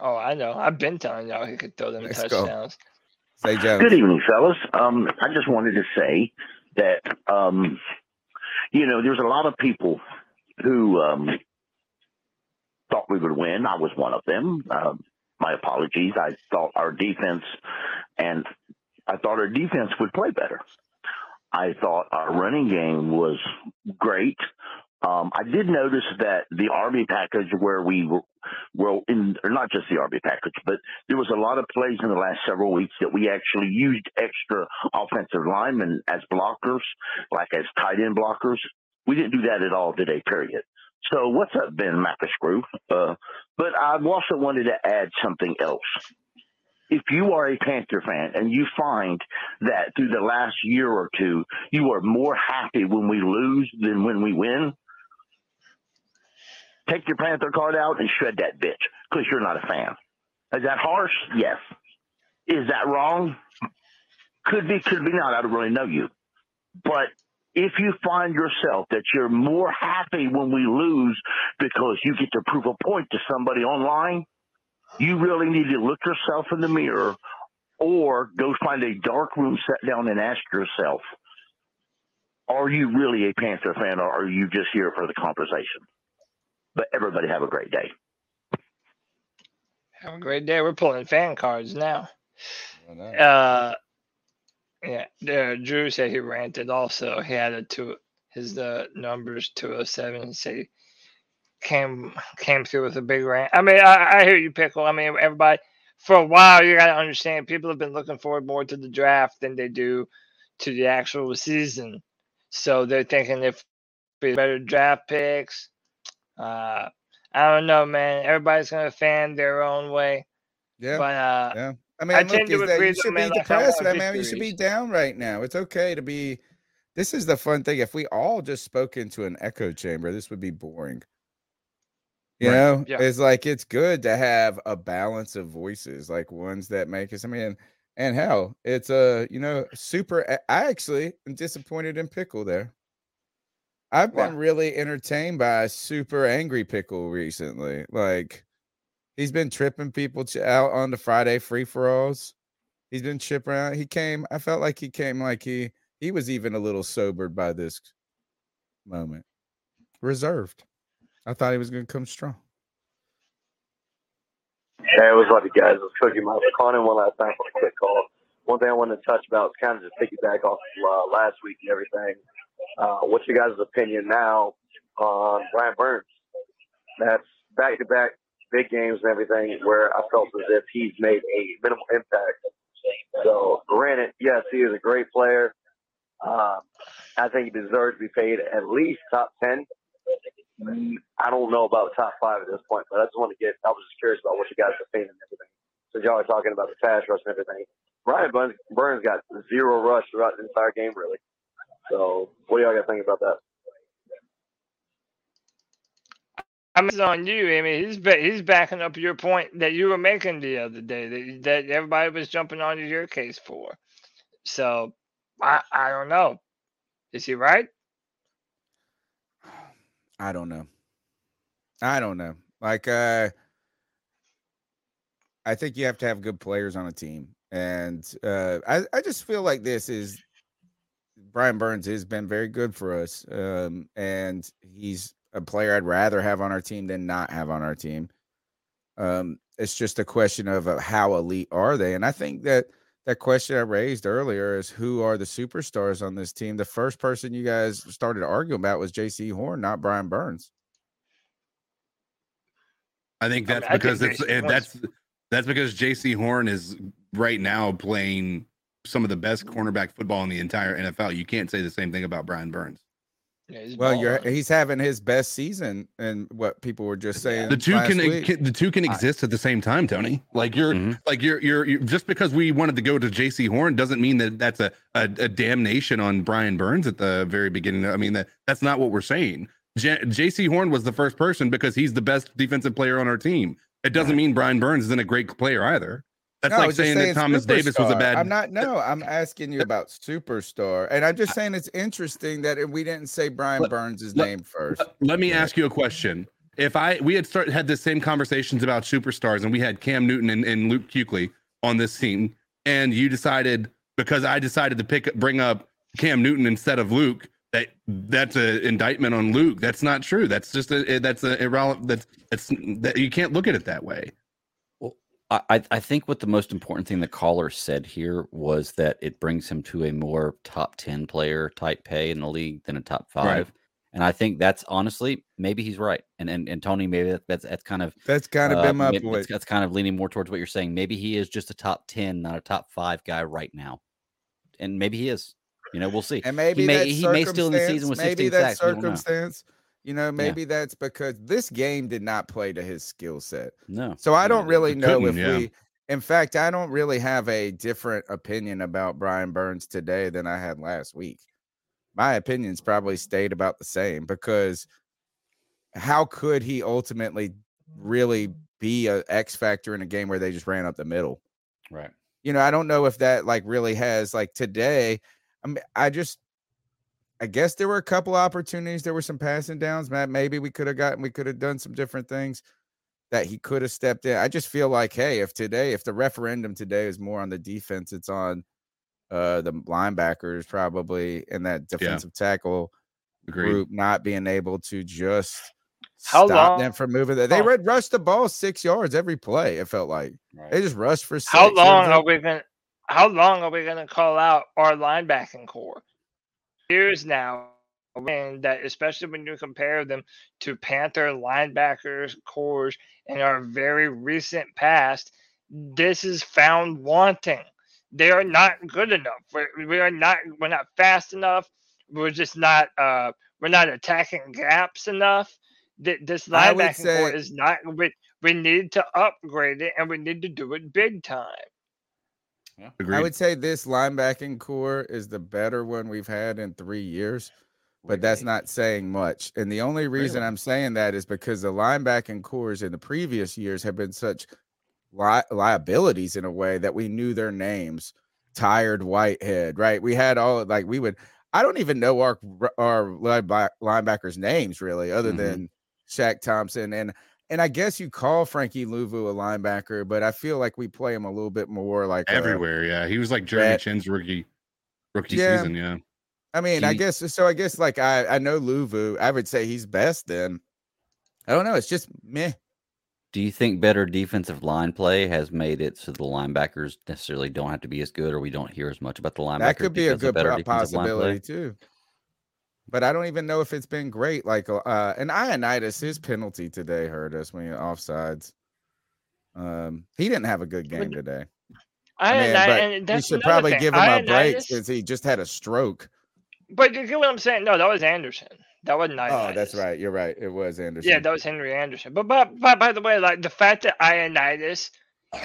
Oh, I know. I've been telling y'all he could throw them Let's touchdowns. Say, Joe. Good evening, fellas. Um, I just wanted to say that, um, you know, there's a lot of people who um, thought we would win. I was one of them. Uh, my apologies. I thought our defense and I thought our defense would play better. I thought our running game was great. Um, I did notice that the R B package where we were, well, in, or not just the R B package, but there was a lot of plays in the last several weeks that we actually used extra offensive linemen as blockers, like as tight end blockers. We didn't do that at all today, period. So what's up, Ben McAdoo? Uh, but I also wanted to add something else. If you are a Panther fan and you find that through the last year or two, you are more happy when we lose than when we win, take your Panther card out and shred that bitch because you're not a fan. Is that harsh? Yes. Is that wrong? Could be, could be not. I don't really know you. But if you find yourself that you're more happy when we lose because you get to prove a point to somebody online, you really need to look yourself in the mirror or go find a dark room, sit down and ask yourself, are you really a Panther fan or are you just here for the conversation? But everybody have a great day. Have a great day. We're pulling fan cards now. Uh, yeah, uh, Drew said he ranted also. He added to his uh, numbers two oh seven. Said he came came through with a big rant. I mean, I, I hear you, Pickle. I mean, everybody, for a while, you got to understand people have been looking forward more to the draft than they do to the actual season. So they're thinking if there's better draft picks. Uh, I don't know, man. Everybody's gonna fan their own way. Yeah, but uh, yeah. I mean, I look, tend to agree. You should be depressed, man. You should be down right now. It's okay to be. This is the fun thing. If we all just spoke into an echo chamber, this would be boring. You right. know, yeah. It's like it's good to have a balance of voices, like ones that make us. I mean, and, and hell, it's a uh, you know, super. I actually am disappointed in Pickle there. I've been really entertained by a super angry Pickle recently. Like, he's been tripping people out on the Friday free-for-alls. He's been chipping out. He came, I felt like he came like he, he was even a little sobered by this moment. Reserved. I thought he was going to come strong. Hey, it was like the guys. I was cooking my con in one last time for a quick call. One thing I wanted to touch about is kind of just piggyback off uh, last week and everything. Uh, what's your guys' opinion now on Brian Burns? That's back-to-back big games and everything where I felt as if he's made a minimal impact. So, granted, yes, he is a great player. Um, I think he deserves to be paid at least top ten. I don't know about top five at this point, but I just want to get, I was just curious about what you guys are saying and everything. Since y'all are talking about the pass rush and everything, Brian Burns, Burns got zero rush throughout the entire game, really. So, what do y'all got to think about that? I mean, it's on you. I mean, he's he's backing up your point that you were making the other day that, that everybody was jumping onto your case for. So, I I don't know. Is he right? I don't know. I don't know. Like, uh, I think you have to have good players on a team, and uh, I I just feel like this is Brian Burns has been very good for us, um, and he's a player I'd rather have on our team than not have on our team. Um, it's just a question of uh, how elite are they? And I think that that question I raised earlier is who are the superstars on this team? The first person you guys started arguing about was J C Horn, not Brian Burns. I think that's I mean, because think it's, that's, that's because J C Horn is right now playing some of the best cornerback football in the entire N F L. You can't say the same thing about Brian Burns. Yeah, well, you're, he's having his best season, and what people were just saying. The two can, can the two can exist at the same time, Tony. Like you're, mm-hmm. like you're, you're, you're. Just because we wanted to go to J C Horn doesn't mean that that's a, a a damnation on Brian Burns at the very beginning. I mean that that's not what we're saying. J C Horn was the first person because he's the best defensive player on our team. It doesn't mean Brian Burns isn't a great player either. That's no, like saying, saying that Thomas superstar. Davis was a bad. I'm not. No, I'm asking you about superstar, and I'm just saying it's interesting that we didn't say Brian let, Burns' let, name first. Let, let me ask you a question. If I we had started had the same conversations about superstars, and we had Cam Newton and, and Luke Kuechly on this team, and you decided because I decided to pick bring up Cam Newton instead of Luke, that that's an indictment on Luke. That's not true. That's just a that's a irrelevant. That's that's that you can't look at it that way. I, I think what the most important thing the caller said here was that it brings him to a more top ten player type pay in the league than a top five. Right. And I think that's honestly, maybe he's right. And and, and Tony, maybe that's that's kind of that's kind of uh, been my point. That's kind of leaning more towards what you're saying. Maybe he is just a top ten, not a top five guy right now. And maybe he is. You know, we'll see. And maybe he may, he may still in the season with sixteen sacks. Maybe that circumstance. You know, maybe yeah. that's because this game did not play to his skill set. No. So I don't yeah, really know if yeah. we, in fact, I don't really have a different opinion about Brian Burns today than I had last week. My opinions probably stayed about the same because how could he ultimately really be an X factor in a game where they just ran up the middle? Right. You know, I don't know if that like really has like today. I mean, I just, I guess there were a couple opportunities. There were some passing downs, Matt. Maybe we could have gotten, we could have done some different things that he could have stepped in. I just feel like, hey, if today, if the referendum today is more on the defense, it's on uh, the linebackers probably and that defensive yeah. tackle Agreed. Group not being able to just How stop long? Them from moving. They oh. rushed the ball six yards every play. It felt like right. they just rushed for six. How long are we gonna? How long are we gonna call out our linebacking corps? Years now, and that especially when you compare them to Panther linebackers, cores in our very recent past, this is found wanting. They are not good enough. We're, we are not. We're not fast enough. We're just not. Uh, we're not attacking gaps enough. This linebacking say, core is not. We, we need to upgrade it, and we need to do it big time. Yeah. I would say this linebacking core is the better one we've had in three years, but that's not saying much. And the only reason really? I'm saying that is because the linebacking cores in the previous years have been such li- liabilities in a way that we knew their names. Tired Whitehead, right? We had all like we would. I don't even know our our linebackers' names really, other mm-hmm. than Shaq Thompson and. And I guess you call Frankie Luvu a linebacker, but I feel like we play him a little bit more like everywhere. Uh, yeah. He was like Jeremy Chinn's rookie, rookie yeah. season. Yeah. I mean, he, I guess so. I guess like I, I know Luvu, I would say he's best then. I don't know. It's just meh. Do you think better defensive line play has made it so the linebackers necessarily don't have to be as good or we don't hear as much about the linebackers? That could be a good possibility too. But I don't even know if it's been great. Like, uh, and Ioannidis, his penalty today hurt us when he offsides. Um, he didn't have a good game today. I, Man, I, and that's you should probably thing. give him Ioannidis, a break because he just had a stroke. But you get what I'm saying? No, that was Anderson. That wasn't Ioannidis. Oh, that's right. You're right. It was Anderson. Yeah, that was Henry Anderson. But by, by, by the way, like the fact that Ioannidis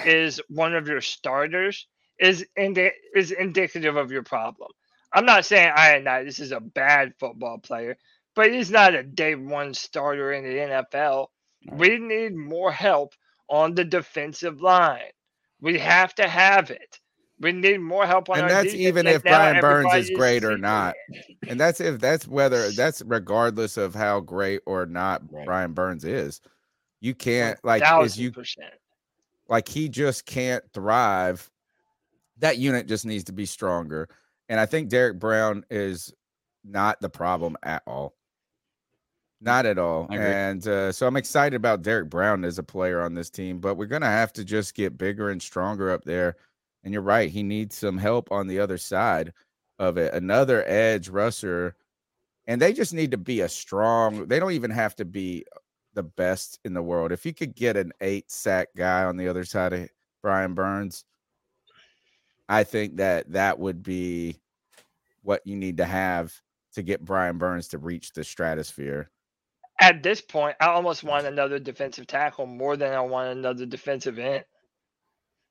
is one of your starters is indi- is indicative of your problem. I'm not saying Ioannidis is a bad football player, but he's not a day one starter in the N F L. We need more help on the defensive line. We have to have it. We need more help on and our defense. And that's even if Brian Burns is great or not. And that's if that's whether that's regardless of how great or not right. Brian Burns is. You can't like is you like he just can't thrive. That unit just needs to be stronger. And I think Derek Brown is not the problem at all. Not at all. And uh, so I'm excited about Derek Brown as a player on this team, but we're going to have to just get bigger and stronger up there. And you're right. He needs some help on the other side of it. Another edge rusher. And they just need to be a strong. They don't even have to be the best in the world. If you could get an eight sack guy on the other side of Brian Burns, I think that that would be what you need to have to get Brian Burns to reach the stratosphere. At this point, I almost want another defensive tackle more than I want another defensive end.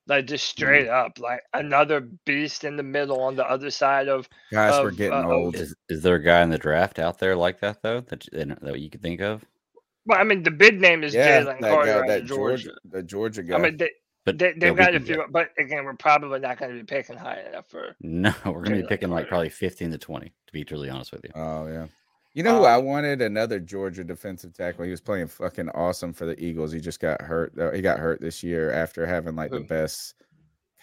Like, just straight up, like another beast in the middle on the other side of. Guys, of, we're getting uh, old. Is, is there a guy in the draft out there like that, though, that, that you can think of? Well, I mean, the big name is yeah, Jalen Carter out of Georgia. The Georgia guy. I mean, they, But they, they've got a few, get. But again, we're probably not going to be picking high enough for. No, we're going to be picking like probably fifteen to twenty, to be truly honest with you. Oh, yeah. You know um, who I wanted? Another Georgia defensive tackle. He was playing fucking awesome for the Eagles. He just got hurt. He got hurt this year after having like who? the best.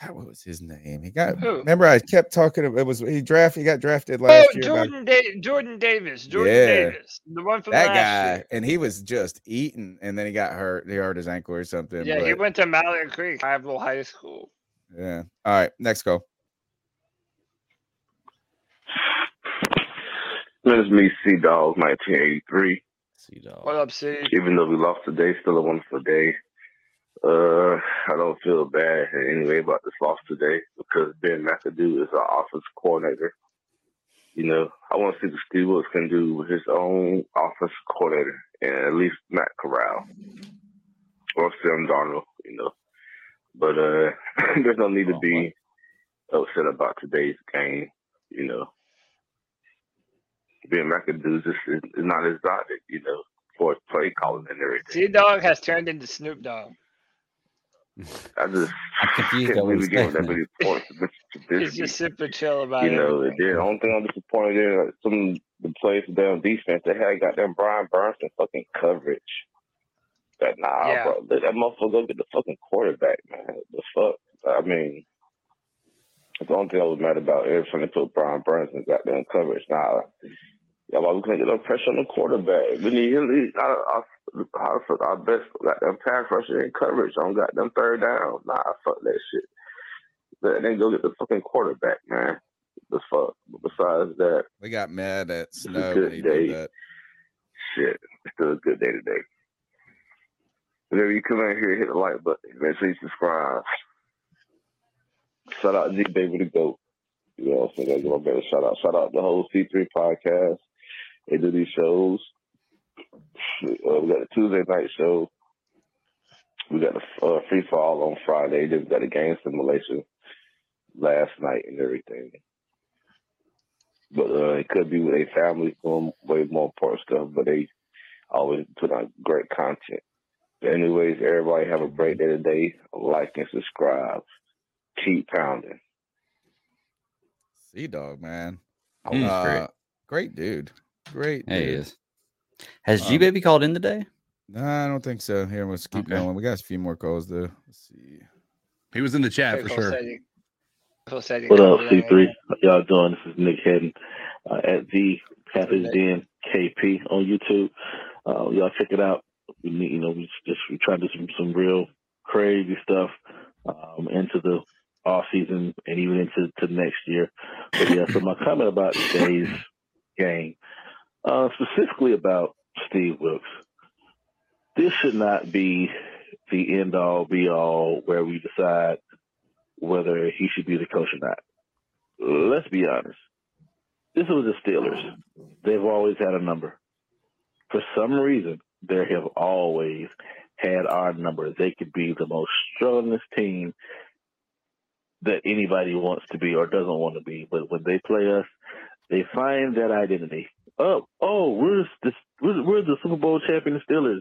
God, what was his name? He got. Who? Remember, I kept talking. It was he draft. He got drafted last oh, year. Jordan, by, da- Jordan Davis. Jordan yeah, Davis. The one from that last guy, year. And he was just eating, and then he got hurt. He hurt his ankle or something. Yeah, but he went to Mallet Creek, Highville High School. Yeah. All right. Next go. This is me, Sea Dogs, nineteen eighty-three. Sea Dogs. What up, C? Even though we lost today, still a wonderful day. Uh, I don't feel bad in any way about this loss today because Ben McAdoo is our offensive coordinator. You know, I want to see the Steve Wilks can do his own offensive coordinator and at least Matt Corral or Sam Darnold, you know. But uh, there's no need to be upset about today's game, you know. Ben McAdoo just is not exotic, you know, for play calling and everything. T-Dog has turned into Snoop Dogg. I just I'm confused can't believe that many points. It's just super chill about it. You know, everything. The only thing I'm disappointed in is some of the plays down defense. They had got them Brian Burns and fucking coverage. That nah, yeah. bro, that motherfucker go get the fucking quarterback, man. The fuck, I mean, that's the only thing I was mad about. Every time they put Brian Burns and got them coverage, nah, yeah, why we couldn't get no pressure on the quarterback? We need him. Our, our best goddamn pass rusher and coverage on goddamn third down. Nah, fuck that shit. But then go get the fucking quarterback, man. The fuck. But besides that, we got mad at Snow. Good day. That. Shit, it's still a good day today. Whenever you come in here, hit the like button. Make sure you subscribe. Shout out G-Baby the GOAT. You know, so gotta give my better shout out. Shout out the whole C three podcast. They do these shows. Uh, we got a Tuesday night show. We got a uh, free fall on Friday. Then we got a game simulation last night and everything. But uh, it could be with a family film, way more important stuff. But they always put on great content. But anyways, everybody have a great day today. Like and subscribe. Keep pounding. Sea Dog, man. Mm, uh, great. great dude. Great. Dude. He is. Has G Baby um, called in today? No, nah, I don't think so. Here, let's keep okay. going. We got a few more calls though. Let's see. He was in the chat for sure. What up, C three? How y'all doing? This is Nick Hedden uh, at the Panthers Den K P on YouTube. Uh, y'all check it out. We need, you know, we just we try to do some, some real crazy stuff um, into the off season and even into to next year. But yeah, so my comment about today's game. uh, specifically about Steve Wilks. This should not be the end all be all where we decide whether he should be the coach or not. Let's be honest. This was the Steelers. They've always had a number. For some reason, they have always had our number. They could be the most strongest team that anybody wants to be or doesn't want to be. But when they play us, they find that identity. Oh, oh, we're the, we're, we're the Super Bowl champion Steelers.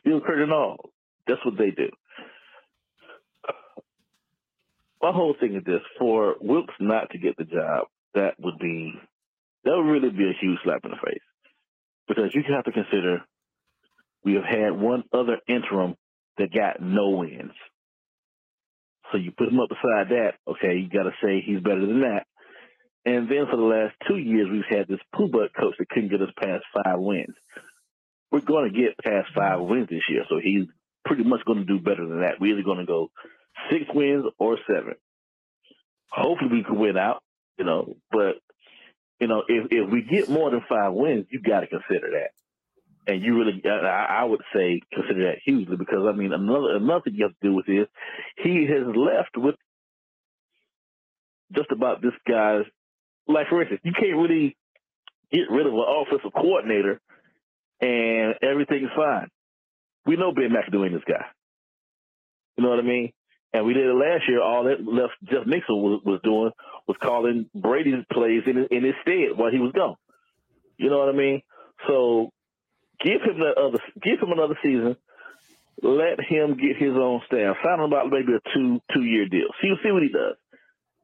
Steel curtain and all. That's what they do. My whole thing is this. For Wilks not to get the job, that would be, that would really be a huge slap in the face. Because you have to consider we have had one other interim that got no wins. So you put him up beside that, okay, you got to say he's better than that. And then for the last two years, we've had this poo butt coach that couldn't get us past five wins. We're going to get past five wins this year, so he's pretty much going to do better than that. We're either going to go six wins or seven. Hopefully we can win out, you know, but, you know, if, if we get more than five wins, you got to consider that. And you really, I would say, consider that hugely because, I mean, another, another thing you have to do with is he has left with just about this guy's, like, for instance, you can't really get rid of an offensive coordinator and everything's fine. We know Ben McAdoo ain't this guy. You know what I mean? And we did it last year. All that left Jeff Nixon was, was doing was calling Brady's plays in his, in his stead while he was gone. You know what I mean? So, Give him the other. Give him another season. Let him get his own staff. Sign him about maybe a two two year deal. See see what he does.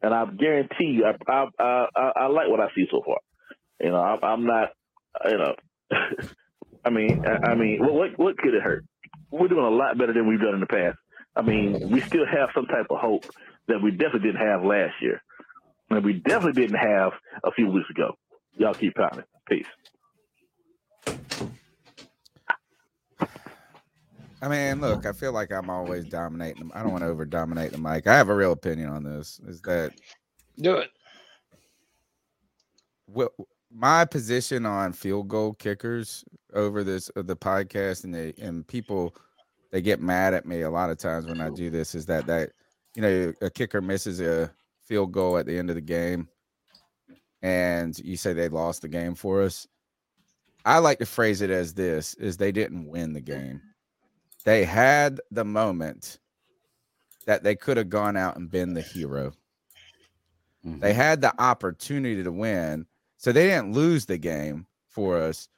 And I guarantee you, I I I, I like what I see so far. You know, I, I'm not. You know, I mean, I, I mean, what what could it hurt? We're doing a lot better than we've done in the past. I mean, we still have some type of hope that we definitely didn't have last year, and we definitely didn't have a few weeks ago. Y'all keep pounding. Peace. I mean, look, I feel like I'm always dominating them. I don't want to over-dominate the mic. I have a real opinion on this. Is that do it? Well, my position on field goal kickers over this of the podcast and the and people they get mad at me a lot of times when I do this is that that you know a kicker misses a field goal at the end of the game, and you say they lost the game for us. I like to phrase it as this: is they didn't win the game. They had the moment that they could have gone out and been the hero. Mm-hmm. They had the opportunity to win. So they didn't lose the game for us.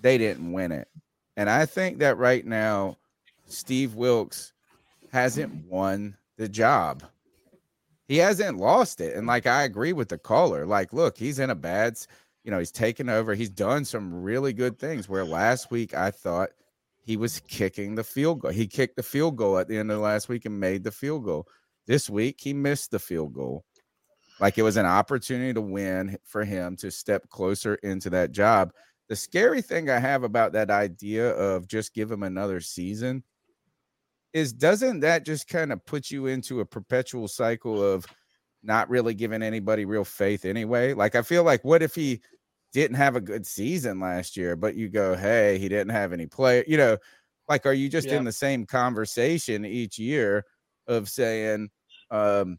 They didn't win it. And I think that right now, Steve Wilks hasn't won the job. He hasn't lost it. And like, I agree with the caller. Like, look, he's in a bad, you know, he's taken over. He's done some really good things where last week I thought, he was kicking the field goal. He kicked the field goal at the end of last week and made the field goal. This week, he missed the field goal. Like it was an opportunity to win for him to step closer into that job. The scary thing I have about that idea of just give him another season is doesn't that just kind of put you into a perpetual cycle of not really giving anybody real faith anyway? Like I feel like what if he didn't have a good season last year, but you go, hey, he didn't have any play. You know, like, are you just yeah. in the same conversation each year of saying, um,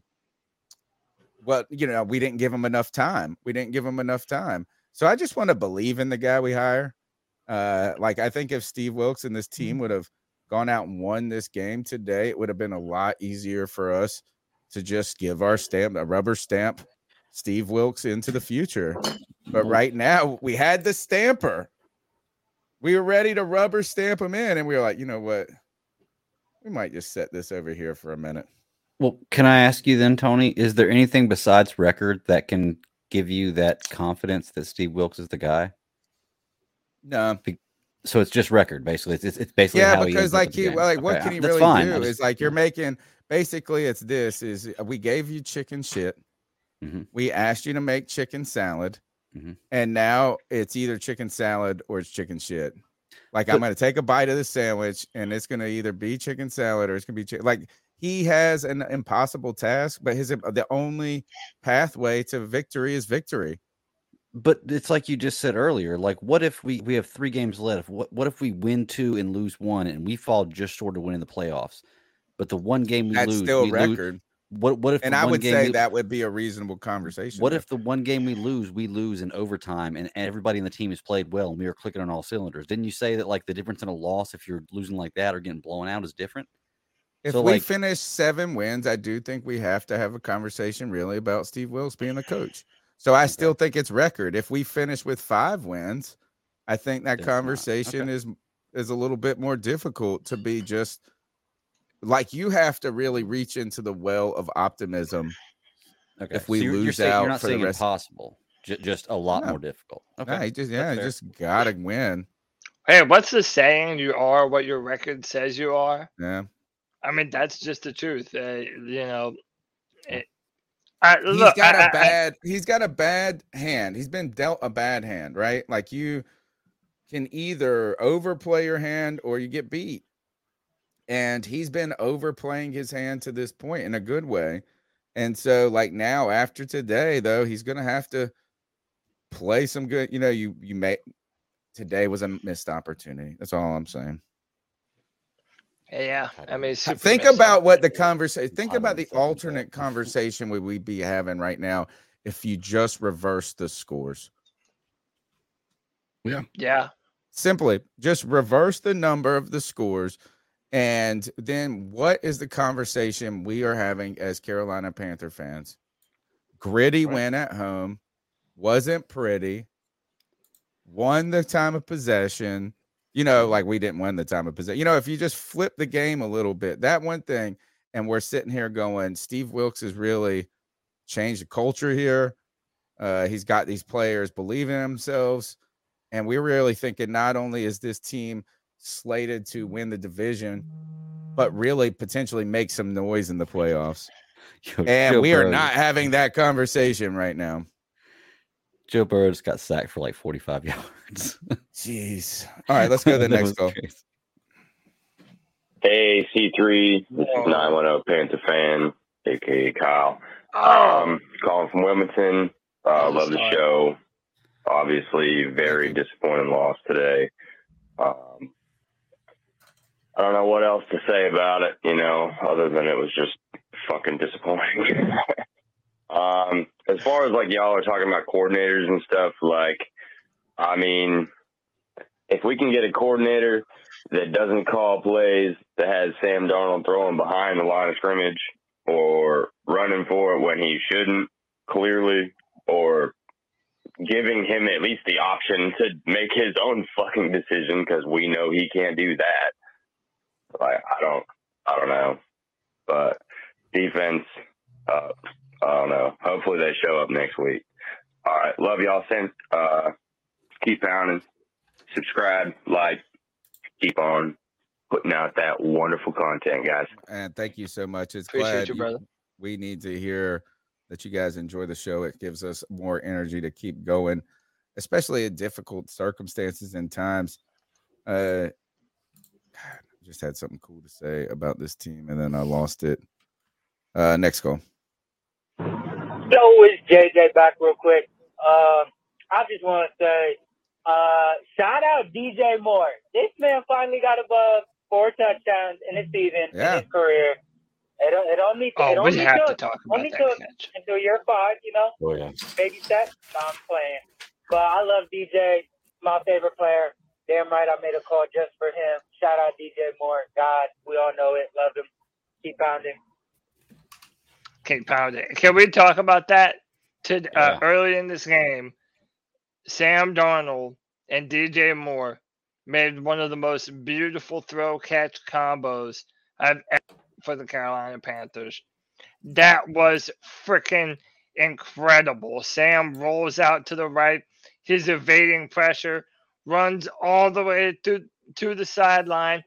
well, you know, we didn't give him enough time. We didn't give him enough time. So I just want to believe in the guy we hire. Uh, like, I think if Steve Wilks and this team would have gone out and won this game today, it would have been a lot easier for us to just give our stamp, a rubber stamp, Steve Wilks into the future. But right now we had the stamper. We were ready to rubber stamp him in. And we were like, you know what? We might just set this over here for a minute. Well, can I ask you then, Tony, is there anything besides record that can give you that confidence that Steve Wilks is the guy? No. So it's just record. Basically. It's, it's, it's basically, yeah, how because he like, he, well, like okay, what can he really fine. do? Just, it's like, you're making, basically it's this is we gave you chicken shit. Mm-hmm. We asked you to make chicken salad, mm-hmm. and now it's either chicken salad or it's chicken shit. Like, but I'm going to take a bite of the sandwich, and it's going to either be chicken salad or it's going to be chicken. Like, he has an impossible task, but his the only pathway to victory is victory. But it's like you just said earlier, like what if we, we have three games left? What what if we win two and lose one and we fall just short of winning the playoffs? But the one game we That's lose, still we record. Lose, what what if? And I would say we, that would be a reasonable conversation. What if the one game we lose, we lose in overtime, and everybody in the team has played well, and we are clicking on all cylinders? Didn't you say that like the difference in a loss, if you're losing like that or getting blown out, is different? If so, we like, finish seven wins, I do think we have to have a conversation really about Steve Wilks being the coach. So I still think it's record. If we finish with five wins, I think that conversation okay. is is a little bit more difficult to be just like you have to really reach into the well of optimism. Okay. If we so you're, lose you're out, saying, you're not for saying the rest impossible, J- just a lot no. more difficult. Okay, no, just, yeah, you just gotta win. Hey, what's the saying? You are what your record says you are. Yeah, I mean that's just the truth. Uh, you know. It, I, he's look, got I, a bad. I, he's got a bad hand. He's been dealt a bad hand, right? Like you can either overplay your hand or you get beat. And he's been overplaying his hand to this point in a good way. And so, like now after today, though, he's gonna have to play some good. You know, you you may today was a missed opportunity. That's all I'm saying. Yeah, I mean, think about what the conversation. Think about the alternate conversation we would be having right now if you just reverse the scores. Yeah, yeah. Simply, just reverse the number of the scores, and then what is the conversation we are having as Carolina Panther fans? Gritty right. win at home, wasn't pretty. Won the time of possession. You know, like we didn't win the time of possession. You know, if you just flip the game a little bit, that one thing, and we're sitting here going, Steve Wilks has really changed the culture here. Uh, he's got these players believing in themselves. And we're really thinking not only is this team slated to win the division, but really potentially make some noise in the playoffs. Yo, and Joe we Burrow. Are not having that conversation right now. Joe Burrow just got sacked for like forty-five yards. Jeez. All right, let's go to the next call. Hey, C three. This is nine one zero Panther fan, a k a. Kyle. Um, calling from Wilmington. Uh, love the show. Obviously, very disappointing loss today. Um, I don't know what else to say about it, you know, other than it was just fucking disappointing. Um, as far as like y'all are talking about coordinators and stuff, like, I mean, if we can get a coordinator that doesn't call plays, that has Sam Darnold throwing behind the line of scrimmage or running for it when he shouldn't clearly, or giving him at least the option to make his own fucking decision. Cause we know he can't do that. Like, I don't, I don't know, but defense, uh, I don't know. Hopefully they show up next week. All right. Love y'all. Send, uh, keep pounding. Subscribe. Like. Keep on putting out that wonderful content, guys. And thank you so much. It's Appreciate glad you, brother. You, we need to hear that you guys enjoy the show. It gives us more energy to keep going, especially in difficult circumstances and times. Uh, God, I just had something cool to say about this team, and then I lost it. Uh, next call. So it's J J back real quick. Uh, I just want to say, uh, shout out D J Moore. This man finally got above four touchdowns in his season, yeah. in his career. It don't, it don't need to. Oh, it don't we need have to, to talk about that. Took until you're five, you know. Oh, yeah. Baby step. No, I'm playing. But I love D J. My favorite player. Damn right, I made a call just for him. Shout out D J Moore. God, we all know it. Love him. Keep pounding. Keep pounding. Can we talk about that? To uh, yeah. Early in this game, Sam Darnold and D J Moore made one of the most beautiful throw catch combos I've ever for the Carolina Panthers. That was freaking incredible. Sam rolls out to the right. He's evading pressure, runs all the way to to the sideline,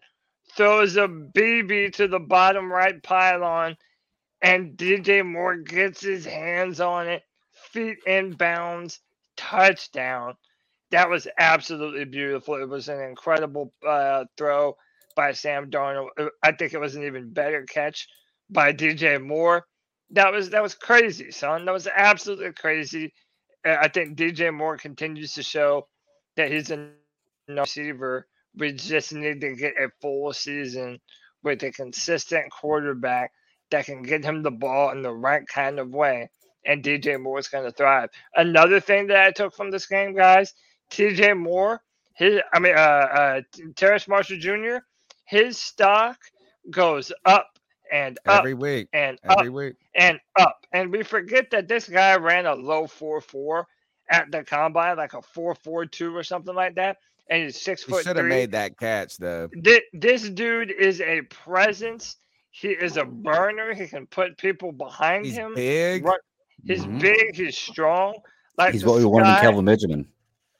throws a B B to the bottom right pylon. And D J Moore gets his hands on it, feet in bounds, touchdown. That was absolutely beautiful. It was an incredible uh, throw by Sam Darnold. I think it was an even better catch by D J Moore. That was that was crazy, son. That was absolutely crazy. I think D J Moore continues to show that he's a receiver. We just need to get a full season with a consistent quarterback that can get him the ball in the right kind of way, and D J Moore is going to thrive. Another thing that I took from this game, guys, T J Moore, his, I mean, uh, uh, Terrace Marshall Junior, his stock goes up and up every week, and every up week. and up, and we forget that this guy ran a low four four at the combine, like a four four two or something like that. And he's six foot. He should have made that catch though. This, this dude is a presence. He is a burner. He can put people behind he's him. Big. Run, he's mm-hmm. big. He's strong. Like he's what we sky, wanted in Kelvin Benjamin.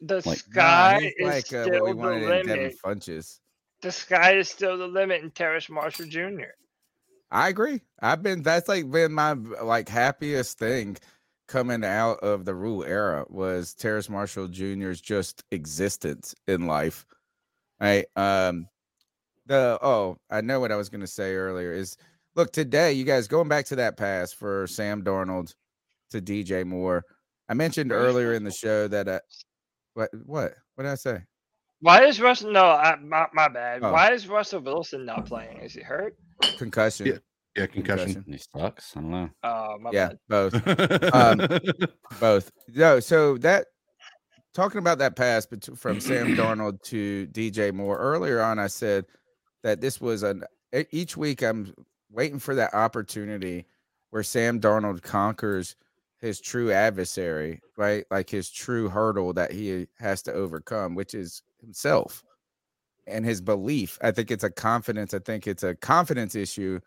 The like, sky is like, still uh, what we wanted the in limit. Funches. The sky is still the limit in Terrace Marshall Junior. I agree. I've been. That's like been my like happiest thing coming out of the Rhule era was Terrace Marshall Junior's just existence in life. Right. Um, the oh, I know what I was going to say earlier is look, today, you guys going back to that pass for Sam Darnold to D J Moore. I mentioned earlier in the show that I, what what what did I say? Why is Russell? No, I, my, my bad. Oh. Why is Russell Wilson not playing? Is he hurt? Concussion. Yeah. Yeah, concussion. concussion. He sucks. I don't know. Oh, my yeah, bad. both. um, both. No, so that talking about that pass between, from Sam Darnold to D J Moore earlier on, I said that this was an each week I'm waiting for that opportunity where Sam Darnold conquers his true adversary, right? Like his true hurdle that he has to overcome, which is himself and his belief. I think it's a confidence. I think it's a confidence issue.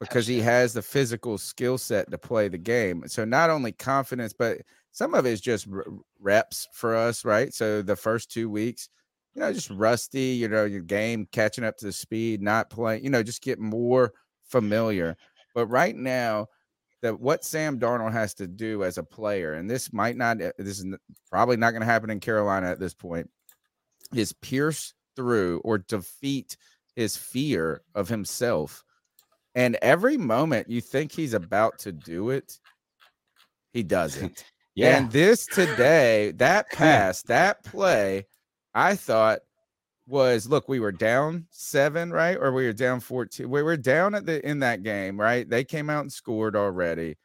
Because he has the physical skill set to play the game. So not only confidence, but some of it is just reps for us, right? So the first two weeks, you know, just rusty, you know, your game, catching up to the speed, not playing, you know, just get more familiar. But right now, that what Sam Darnold has to do as a player, and this might not, this is probably not going to happen in Carolina at this point, is pierce through or defeat his fear of himself. And every moment you think he's about to do it, he doesn't. Yeah. And this today, that pass, that play, I thought was, look, we were down seven, right? Or we were down fourteen. We were down at the in that game, right? They came out and scored already.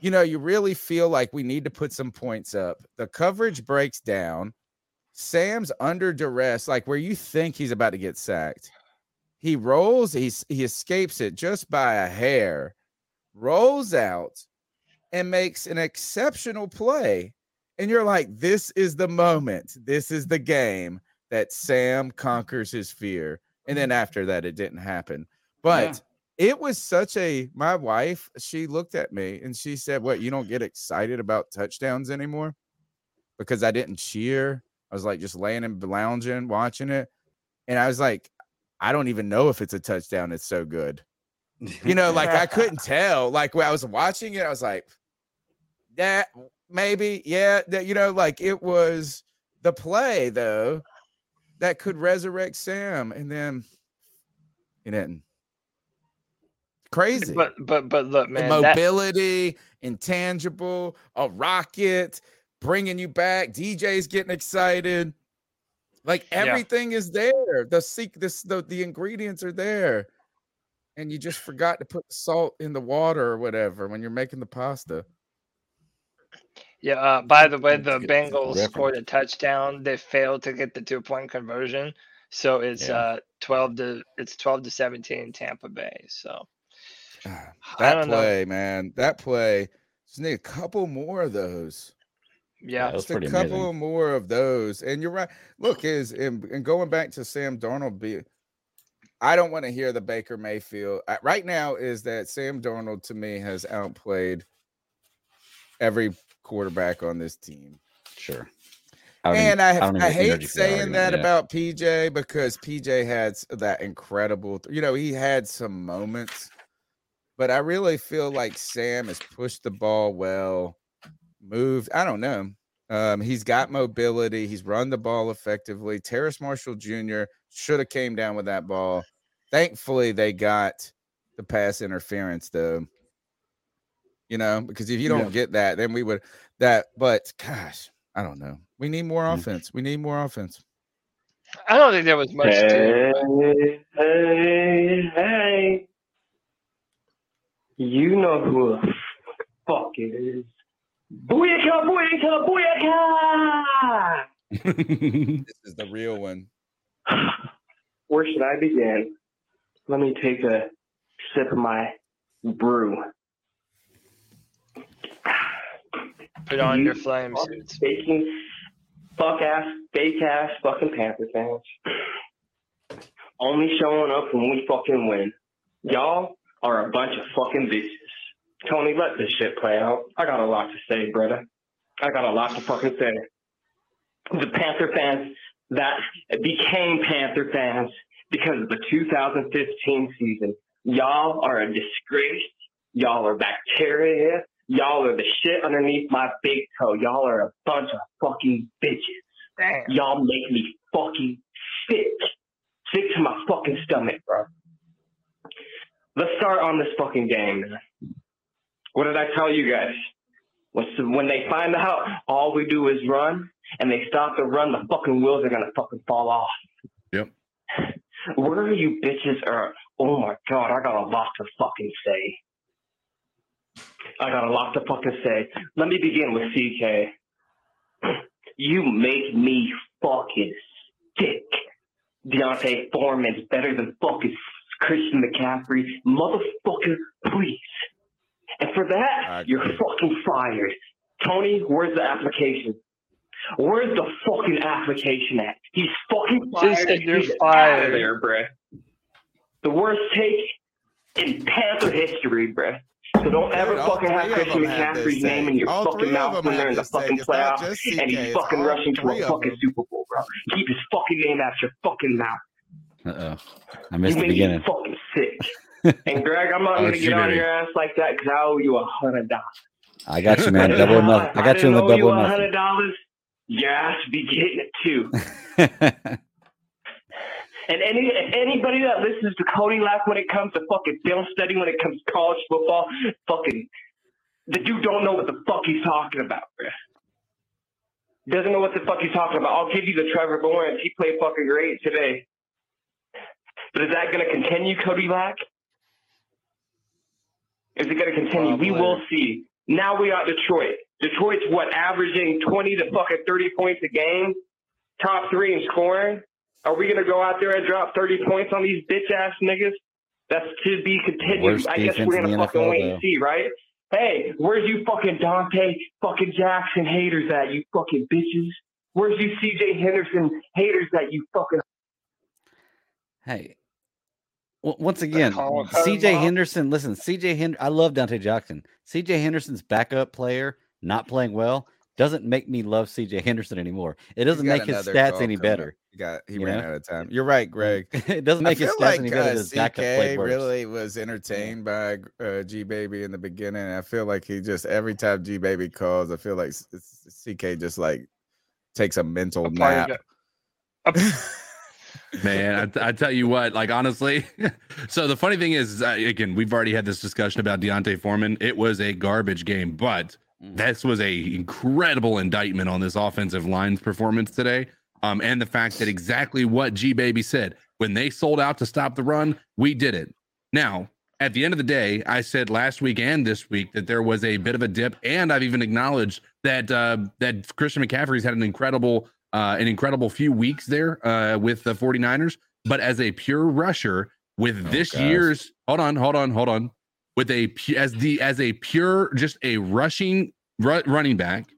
You know, you really feel like we need to put some points up. The coverage breaks down. Sam's under duress, like where you think he's about to get sacked. He rolls, he, he escapes it just by a hair, rolls out, and makes an exceptional play. And you're like, this is the moment. This is the game that Sam conquers his fear. And then after that, it didn't happen. But yeah. It was such a, my wife, she looked at me and she said, what, you don't get excited about touchdowns anymore? Because I didn't cheer. I was like just laying and lounging, watching it. And I was like, I don't even know if it's a touchdown. It's so good. You know, like I couldn't tell. Like when I was watching it, I was like, that maybe, yeah. That, you know, like it was the play, though, that could resurrect Sam. And then it didn't. Crazy. But, but, but look, man. The mobility, that... intangible, a rocket, bringing you back. D J's getting excited. Like everything yeah. is there. The seek this the, the ingredients are there. And you just forgot to put the salt in the water or whatever when you're making the pasta. Yeah, uh, by the way, the Bengals scored a touchdown. They failed to get the two-point conversion. So it's yeah. uh twelve to seventeen Tampa Bay. So that I don't play, know. man. That play. Just need a couple more of those. Yeah, just a couple amazing. more of those, and you're right. Look, is and, and going back to Sam Darnold, be I don't want to hear the Baker Mayfield I, right now. Is that Sam Darnold to me has outplayed every quarterback on this team? Sure, I mean, and I I, I hate saying that yeah. about P J because P J had that incredible, you know, he had some moments, but I really feel like Sam has pushed the ball well. Moved, I don't know. Um, he's got mobility. He's run the ball effectively. Terrace Marshall Junior should have came down with that ball. Thankfully, they got the pass interference, though. You know, because if you don't yeah. get that, then we would. that, but gosh, I don't know. We need more offense. We need more offense. I don't think there was much hey, to but... Hey, hey. You know who the fuck it is. Booyaka, booyaka, booyaka! This is the real one. Where should I begin? Let me take a sip of my brew. Put on you your flame suits. Baking fuck ass, fake ass fucking Panther fans. Only showing up when we fucking win. Y'all are a bunch of fucking bitches. Tony, let this shit play out. I got a lot to say, brother. I got a lot to fucking say. The Panther fans that became Panther fans because of the two thousand fifteen season. Y'all are a disgrace. Y'all are bacteria. Y'all are the shit underneath my big toe. Y'all are a bunch of fucking bitches. Damn. Y'all make me fucking sick. Sick to my fucking stomach, bro. Let's start on this fucking game, man. What did I tell you guys? When they find out all we do is run and they stop the run, the fucking wheels are going to fucking fall off. Yep. Where you bitches are, oh my God, I got a lot to fucking say. I got a lot to fucking say. Let me begin with C K. You make me fucking sick. D'Onta Foreman's better than fucking Christian McCaffrey. Motherfucker, please. And for that, you're fucking fired. Tony, where's the application? Where's the fucking application at? He's fucking fired. Just you're He's fired. Out of there, bruh. The worst take in Panther history, bruh. So don't Dude, ever fucking have Christian McCaffrey's name in your all fucking mouth when they're in the fucking playoffs and he's fucking rushing to a fucking Super Bowl, bro. Keep his fucking name out your fucking mouth. Uh-oh. I missed you the beginning. You fucking sick. And Greg, I'm not going to get on your ass like that because I owe you a hundred dollars. I got you, man. Double enough. I got I you in the double enough. hundred dollars. Your ass be getting it too. And any anybody that listens to Cody Lack when it comes to fucking film study, when it comes to college football, fucking the dude don't know what the fuck he's talking about, bro. Doesn't know what the fuck he's talking about. I'll give you the Trevor Lawrence. He played fucking great today. But is that going to continue, Cody Lack? Is it going to continue? Oh, we will see. Now we are Detroit. Detroit's what, averaging twenty to fucking thirty points a game, top three in scoring. Are we going to go out there and drop thirty points on these bitch-ass niggas? That's to be continued. I guess we're going to fucking N F L, wait though. And see, right? Hey, where's you fucking Diontae fucking Jackson haters at, you fucking bitches? Where's you C J Henderson haters at, you fucking... Hey, well, once again, C J Henderson, listen, C J Henderson, I love Diontae Jackson. C J Henderson's backup player, not playing well, doesn't make me love C J Henderson anymore. It doesn't make his stats any better. Got he you ran know? out of time. You're right, Greg. It doesn't make it like any better. C K really was entertained by uh, G-Baby in the beginning. I feel like he just every time G-Baby calls, I feel like C K just like takes a mental a nap. Got... Man, I, t- I tell you what, like honestly. So the funny thing is, uh, again, we've already had this discussion about Diontae Foreman. It was a garbage game, but this was a incredible indictment on this offensive line's performance today. Um, and the fact that exactly what G-Baby said, when they sold out to stop the run, we did it. Now, at the end of the day, I said last week and this week that there was a bit of a dip, and I've even acknowledged that uh, that Christian McCaffrey's had an incredible uh, an incredible few weeks there uh, with the 49ers. But as a pure rusher with oh, this gosh. year's hold on, hold on, hold on, with a as the as a pure just a rushing ru- running back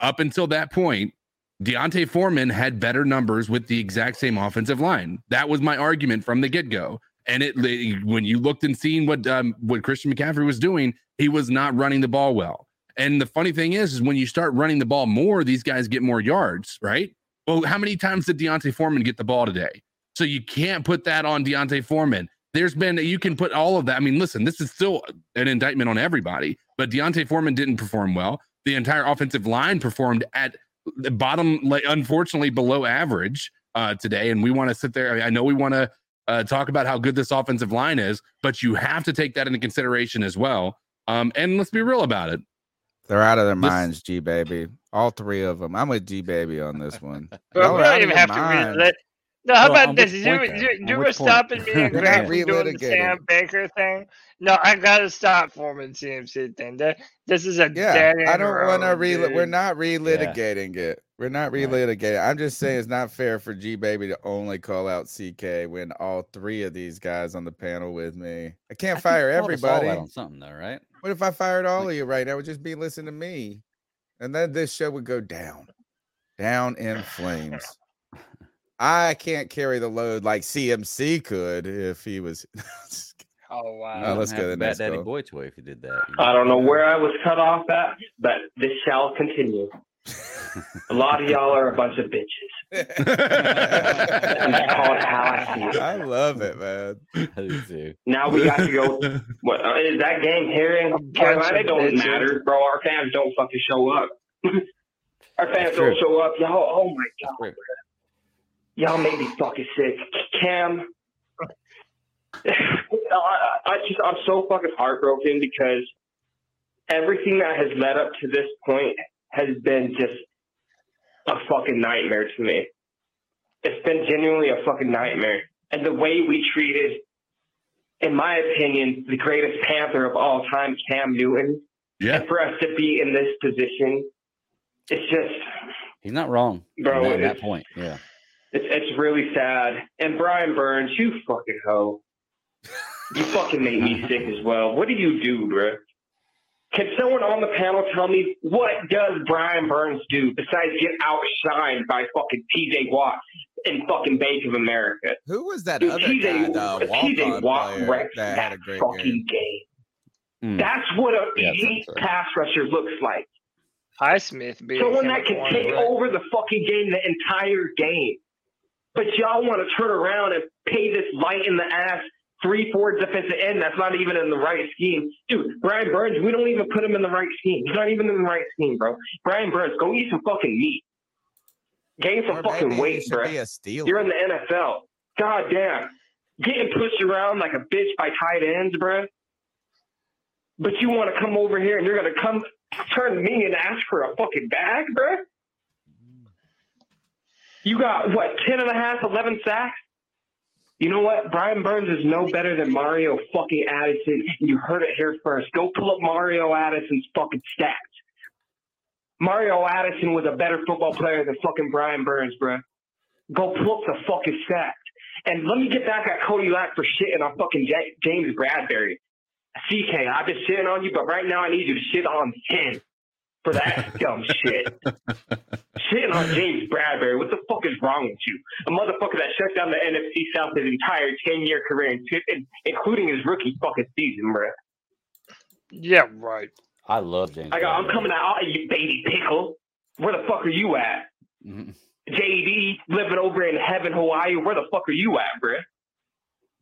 up until that point. Diontae Foreman had better numbers with the exact same offensive line. That was my argument from the get-go. And it, when you looked and seen what um, what Christian McCaffrey was doing, he was not running the ball well. And the funny thing is, is when you start running the ball more, these guys get more yards, right? Well, how many times did Diontae Foreman get the ball today? So you can't put that on Diontae Foreman. There's been, you can put all of that. I mean, listen, this is still an indictment on everybody, but Diontae Foreman didn't perform well. The entire offensive line performed at the bottom, like, unfortunately, below average uh, today. And we want to sit there. I, mean, I know we want to uh, talk about how good this offensive line is, but you have to take that into consideration as well. Um, and let's be real about it. They're out of their minds, G-Baby. All three of them. I'm with G-Baby on this one. Bro, we don't even have mind. to relive. No, how well, about this? Is there, is there, you were stopping me and Greg from doing the Sam Baker thing. No, I got to stop Foreman C M C thing. That, this is a yeah, dead end I don't want to relitigate. We're not relitigating yeah. it. We're not relitigating. Right. I'm just saying it's not fair for G-Baby to only call out C K when all three of these guys on the panel with me. I can't I fire everybody. On something though, right? What if I fired all like, of you right now? It would just be listening to me. And then this show would go down, down in flames. I can't carry the load like C M C could if he was. Oh wow! No, let's go to the next. Daddy Boy toy if you did that. You know? I don't know where I was cut off at, but this shall continue. A lot of y'all are a bunch of bitches. And that's called how I see it. I love it, man. I do too. Now we got to go. What is that game here in Carolina? It don't matter, bro. Our fans don't fucking show up. Our fans that's don't true. show up, y'all. Oh my god. Y'all made me fucking sick. Cam, I, I just, I'm so fucking heartbroken because everything that has led up to this point has been just a fucking nightmare to me. It's been genuinely a fucking nightmare. And the way we treated, in my opinion, the greatest Panther of all time, Cam Newton, yeah. and for us to be in this position, it's just... He's not wrong, bro. At that point, yeah. It's, it's really sad. And Brian Burns, you fucking hoe. You fucking made me sick as well. What do you do, bro? Can someone on the panel tell me what does Brian Burns do besides get outshined by fucking T J Watt and fucking Bank of America? Who was that Dude, other T J, guy? T J Watt wrecked that, that a fucking game. game. Mm. That's what a yeah, elite pass rusher looks like. Highsmith being someone that can take right. over the fucking game the entire game. But y'all want to turn around and pay this light in the ass three, four defensive end that's not even in the right scheme. Dude, Brian Burns, we don't even put him in the right scheme. He's not even in the right scheme, bro. Brian Burns, go eat some fucking meat. Gain some or fucking weight, you bro. You're in the N F L. God damn. Getting pushed around like a bitch by tight ends, bro. But you want to come over here and you're going to come turn to me and ask for a fucking bag, bro? You got, what, ten and a half, eleven sacks? You know what? Brian Burns is no better than Mario fucking Addison. You heard it here first. Go pull up Mario Addison's fucking stats. Mario Addison was a better football player than fucking Brian Burns, bro. Go pull up the fucking stats. And let me get back at Cody Lack for shitting on fucking J- James Bradberry. C K, I've been shitting on you, but right now I need you to shit on him. For that dumb shit. Shitting on James Bradberry. What the fuck is wrong with you? A motherfucker that shut down the N F C South his entire ten-year career, including his rookie fucking season, bro. Yeah, right. I love James I got, Bradberry. I'm coming out, you baby pickle. Where the fuck are you at? Mm-hmm. J D, living over in heaven, Hawaii. Where the fuck are you at, bro?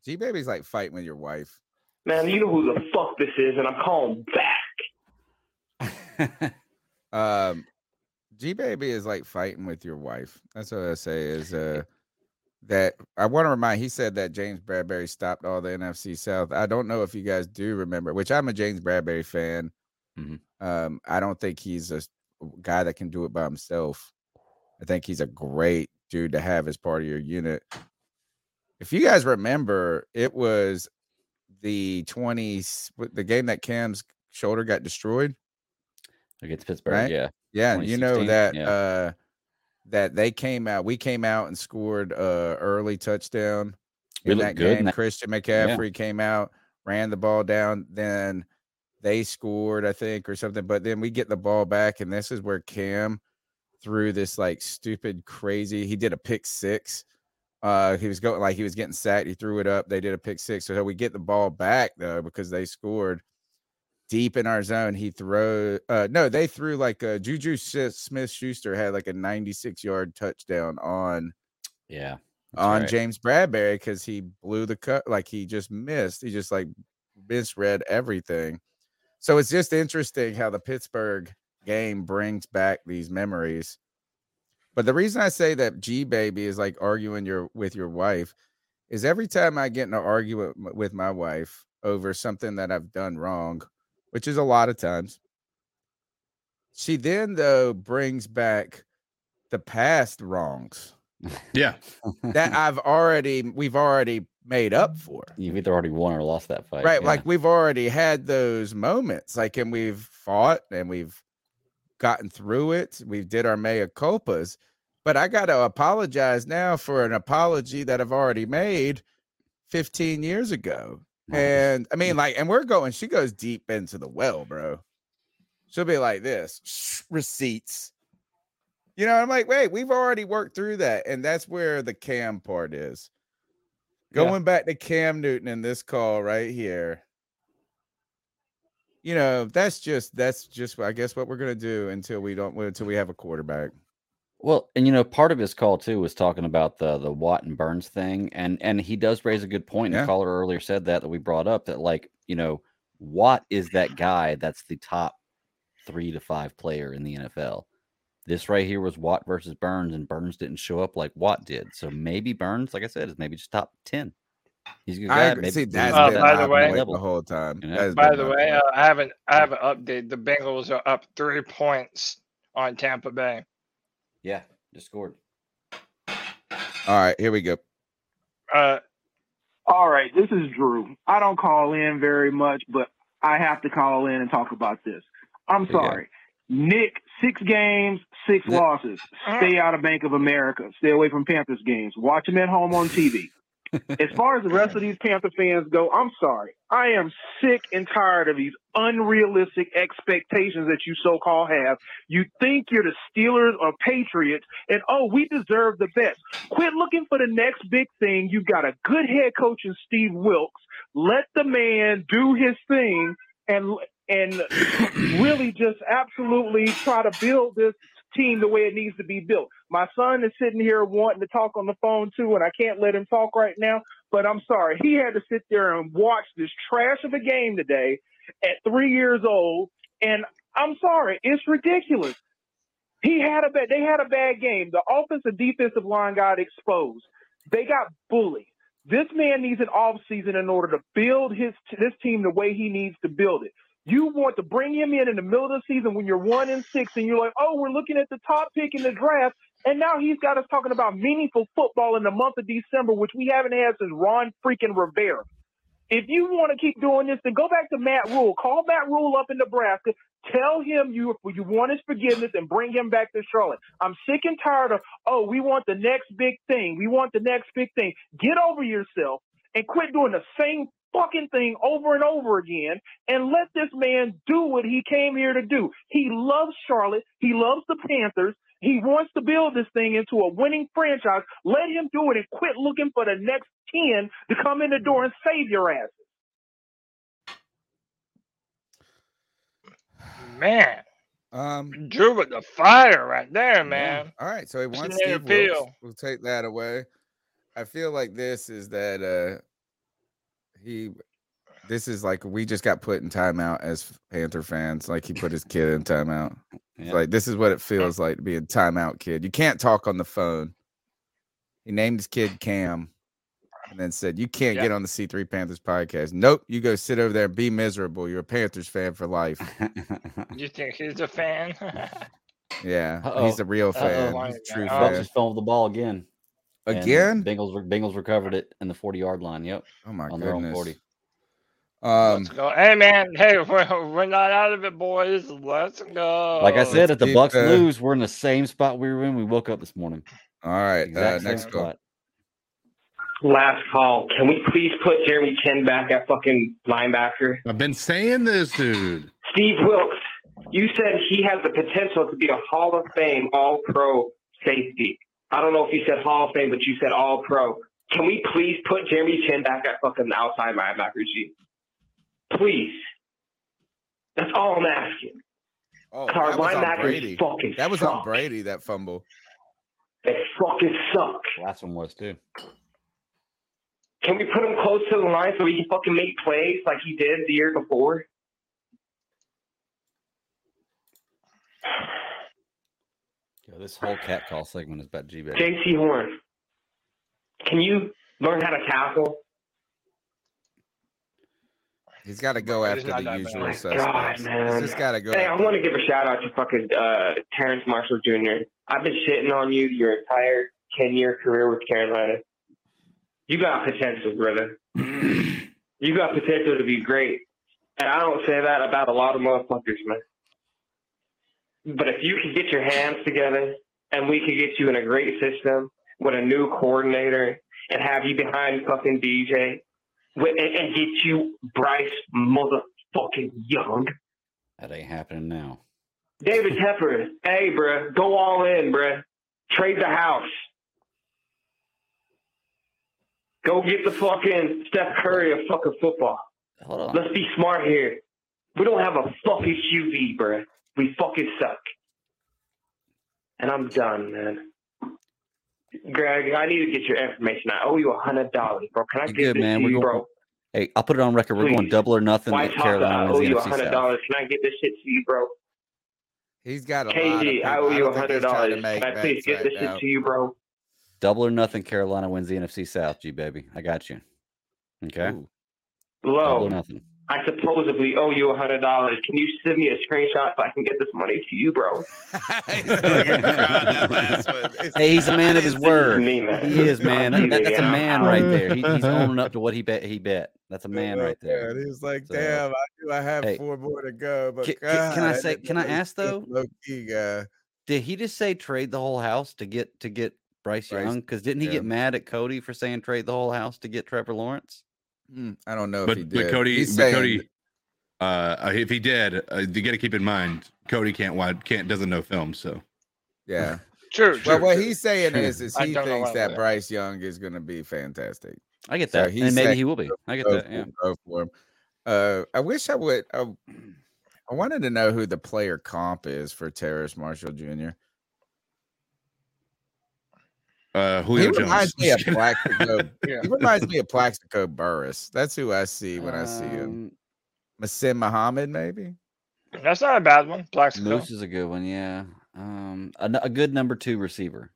G-Baby's like fighting with your wife. Man, you know who the fuck this is, and I'm calling back. Um, G-Baby is like fighting with your wife. That's what I say is uh, that I want to remind, he said that James Bradberry stopped all the N F C South. I don't know if you guys do remember, which I'm a James Bradberry fan. Mm-hmm. Um, I don't think he's a guy that can do it by himself. I think he's a great dude to have as part of your unit. If you guys remember, it was the twenties, the game that Cam's shoulder got destroyed. Against Pittsburgh, right? yeah. Yeah, you know that yeah. uh, that they came out. We came out and scored an early touchdown we in that game. In that. Christian McCaffrey yeah. came out, ran the ball down. Then they scored, I think, or something. But then we get the ball back, and this is where Cam threw this, like, stupid, crazy. He did a pick six. Uh, he was going like he was getting sacked. He threw it up. They did a pick six. So we get the ball back, though, because they scored. Deep in our zone, he throw. Uh, no, they threw like a Juju Smith-Schuster had like a ninety-six-yard touchdown on, yeah, on right. James Bradberry because he blew the cut. Like he just missed. He just like misread everything. So it's just interesting how the Pittsburgh game brings back these memories. But the reason I say that G-Baby is like arguing your with your wife is every time I get in an argument with my wife over something that I've done wrong. Which is a lot of times. She then, though, brings back the past wrongs. Yeah. That I've already, we've already made up for. You've either already won or lost that fight. Right. Yeah. Like, we've already had those moments. Like, and we've fought and we've gotten through it. We've did our mea culpas. But I got to apologize now for an apology that I've already made fifteen years ago. And I mean, like, and we're going, she goes deep into the well, bro. She'll be like this, receipts. You know, I'm like, wait, we've already worked through that. And that's where the Cam part is. Going yeah. back to Cam Newton in this call right here. You know, that's just, that's just, I guess, what we're going to do until we don't, until we have a quarterback. Well, and, you know, part of his call, too, was talking about the the Watt and Burns thing. And and he does raise a good point. Yeah. The caller earlier said that, that we brought up, that, like, you know, Watt is that guy that's the top three to five player in the N F L. This right here was Watt versus Burns, and Burns didn't show up like Watt did. So maybe Burns, like I said, is maybe just top ten. He's a good guy. I maybe see that's uh, by the way level. the whole time. You know? By the way, uh, I haven't I haven't updated. The Bengals are up three points on Tampa Bay. Yeah, just scored. All right, here we go. Uh, all right, this is Drew. I don't call in very much, but I have to call in and talk about this. I'm sorry. Nick, six games, six Nick. losses. Stay out of Bank of America. Stay away from Panthers games. Watch them at home on T V. As far as the rest of these Panther fans go, I'm sorry. I am sick and tired of these unrealistic expectations that you so-called have. You think you're the Steelers or Patriots, and, oh, we deserve the best. Quit looking for the next big thing. You've got a good head coach in Steve Wilks. Let the man do his thing and and really just absolutely try to build this team the way it needs to be built. My son is sitting here wanting to talk on the phone too, and I can't let him talk right now, but I'm sorry. He had to sit there and watch this trash of a game today at three years old, and I'm sorry. It's ridiculous. He had a bad, they had a bad game. The offensive defensive line got exposed. They got bullied. This man needs an offseason in order to build his this team the way he needs to build it. You want to bring him in in the middle of the season when you're one and six and you're like, oh, we're looking at the top pick in the draft. And now he's got us talking about meaningful football in the month of December, which we haven't had since Ron freaking Rivera. If you want to keep doing this, then go back to Matt Rhule. Call Matt Rhule up in Nebraska. Tell him you you want his forgiveness and bring him back to Charlotte. I'm sick and tired of, oh, we want the next big thing. We want the next big thing. Get over yourself and quit doing the same fucking thing over and over again, and let this man do what he came here to do. He loves Charlotte. He loves the Panthers. He wants to build this thing into a winning franchise. Let him do it and quit looking for the next ten to come in the door and save your asses. Man. Um, Drew with the fire right there, man. All right, so he wants Steve Wilks. We'll take that away. I feel like this is that... Uh, He, this is like we just got put in timeout as Panther fans. Like he put his kid in timeout. Yeah. Like this is what it feels like to be a timeout kid. You can't talk on the phone. He named his kid Cam, and then said, "You can't yeah. get on the C three Panthers podcast." Nope, you go sit over there and be miserable. You're a Panthers fan for life. You think he's a fan? Yeah, Uh-oh. he's a real fan. He's a true fan. Just fumbled the ball again. Again, Bengals Bengals recovered it in the forty-yard line. Yep. Oh my on their goodness. Own forty. Um, Let's go. Hey man, hey, we're, we're not out of it, boys. Let's go. Like I said, Let's if the Bucks uh, lose, we're in the same spot we were in. We woke up this morning. All right, uh, next call. Last call. Can we please put Jeremy Chinn back at fucking linebacker? I've been saying this, dude. Steve Wilks, you said he has the potential to be a Hall of Fame All-Pro safety. I don't know if you said Hall of Fame, but you said All-Pro. Can we please put Jeremy Chinn back at fucking outside linebacker, G? Please. That's all I'm asking. Oh, that was on Brady. Fucking that was suck. on Brady, that fumble. They fucking suck. Last one was, too. Can we put him close to the line so he can fucking make plays like he did the year before? Yo, this whole cat call segment is about G-Baby. J C Horn, can you learn how to tackle? He's got to go after the usual suspects. He's just got to go. Hey, I want to give a shout out to fucking uh, Terrace Marshall Junior I've been shitting on you your entire ten-year career with Carolina. You got potential, brother. You got potential to be great. And I don't say that about a lot of motherfuckers, man. But if you can get your hands together and we can get you in a great system with a new coordinator and have you behind fucking D J and, and get you Bryce motherfucking Young. That ain't happening now. David Tepper, hey, bruh, go all in, bruh. Trade the house. Go get the fucking Steph Curry of fucking football. Hold on. Let's be smart here. We don't have a fucking Q B, bruh. We fucking suck. And I'm done, man. Greg, I need to get your information. I owe you one hundred dollars, bro. Can I get good, this man. to you, We're bro? Going... Hey, I'll put it on record. Please. We're going double or nothing. Why talk Carolina I owe you one hundred dollars. South. Can I get this shit to you, bro? He's got a K G, lot of I owe you one hundred dollars. Can I please get right this now. shit to you, bro? Double or nothing, Carolina wins the N F C South, G-Baby. I got you. Okay? Ooh. Low. Nothing. I supposedly owe you one hundred dollars. Can you send me a screenshot so I can get this money to you, bro? Hey, he's a man of his word. Me, man. He is, man. That, that, that's a man right there. He, he's owning up to what he bet. He bet. That's a man right there. Yeah, he was like, so, damn, I knew I have hey, four more to go. But can, God, can I say? Can I ask, though? Low-key guy. Did he just say trade the whole house to get to get Bryce, Bryce Young? Because didn't he yeah. get mad at Cody for saying trade the whole house to get Trevor Lawrence? I don't know but, if he did. But Cody, but Cody uh, if he did, uh, you got to keep in mind, Cody can't wide, can't doesn't know film, so yeah, sure. Well, what he's saying is, is he thinks that, that Bryce Young is going to be fantastic. I get that, so and maybe he will be. I get that. Yeah. For him. Uh, I wish I would. I, I wanted to know who the player comp is for Terrace Marshall Junior Uh, Julio he reminds Jones. me of Plaxico. yeah. He reminds me of Plaxico Burress. That's who I see when um, I see him. Masin Muhammad, maybe. That's not a bad one. Plaxico Moose is a good one. Yeah, um, a, a good number two receiver.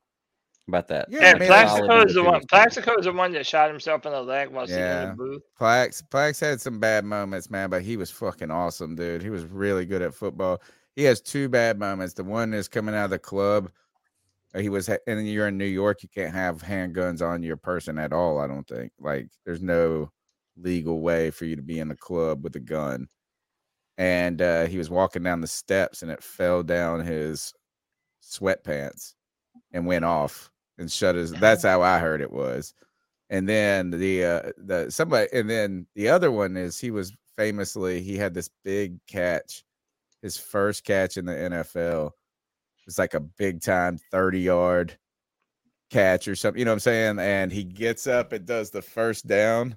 About that. Yeah, yeah, Plaxico is the one. Plaxico is the one that shot himself in the leg while sitting yeah. in the booth. Plax Plax had some bad moments, man, but he was fucking awesome, dude. He was really good at football. He has two bad moments. The one is coming out of the club. He was, and you're in New York, you can't have handguns on your person at all, I don't think. Like, there's no legal way for you to be in the club with a gun. And uh, he was walking down the steps, and it fell down his sweatpants and went off and shut his. That's how I heard it was. And then the uh, the somebody, and then the other one is he was famously he had this big catch, his first catch in the N F L. It's like a big time thirty yard catch or something. You know what I'm saying? And he gets up and does the first down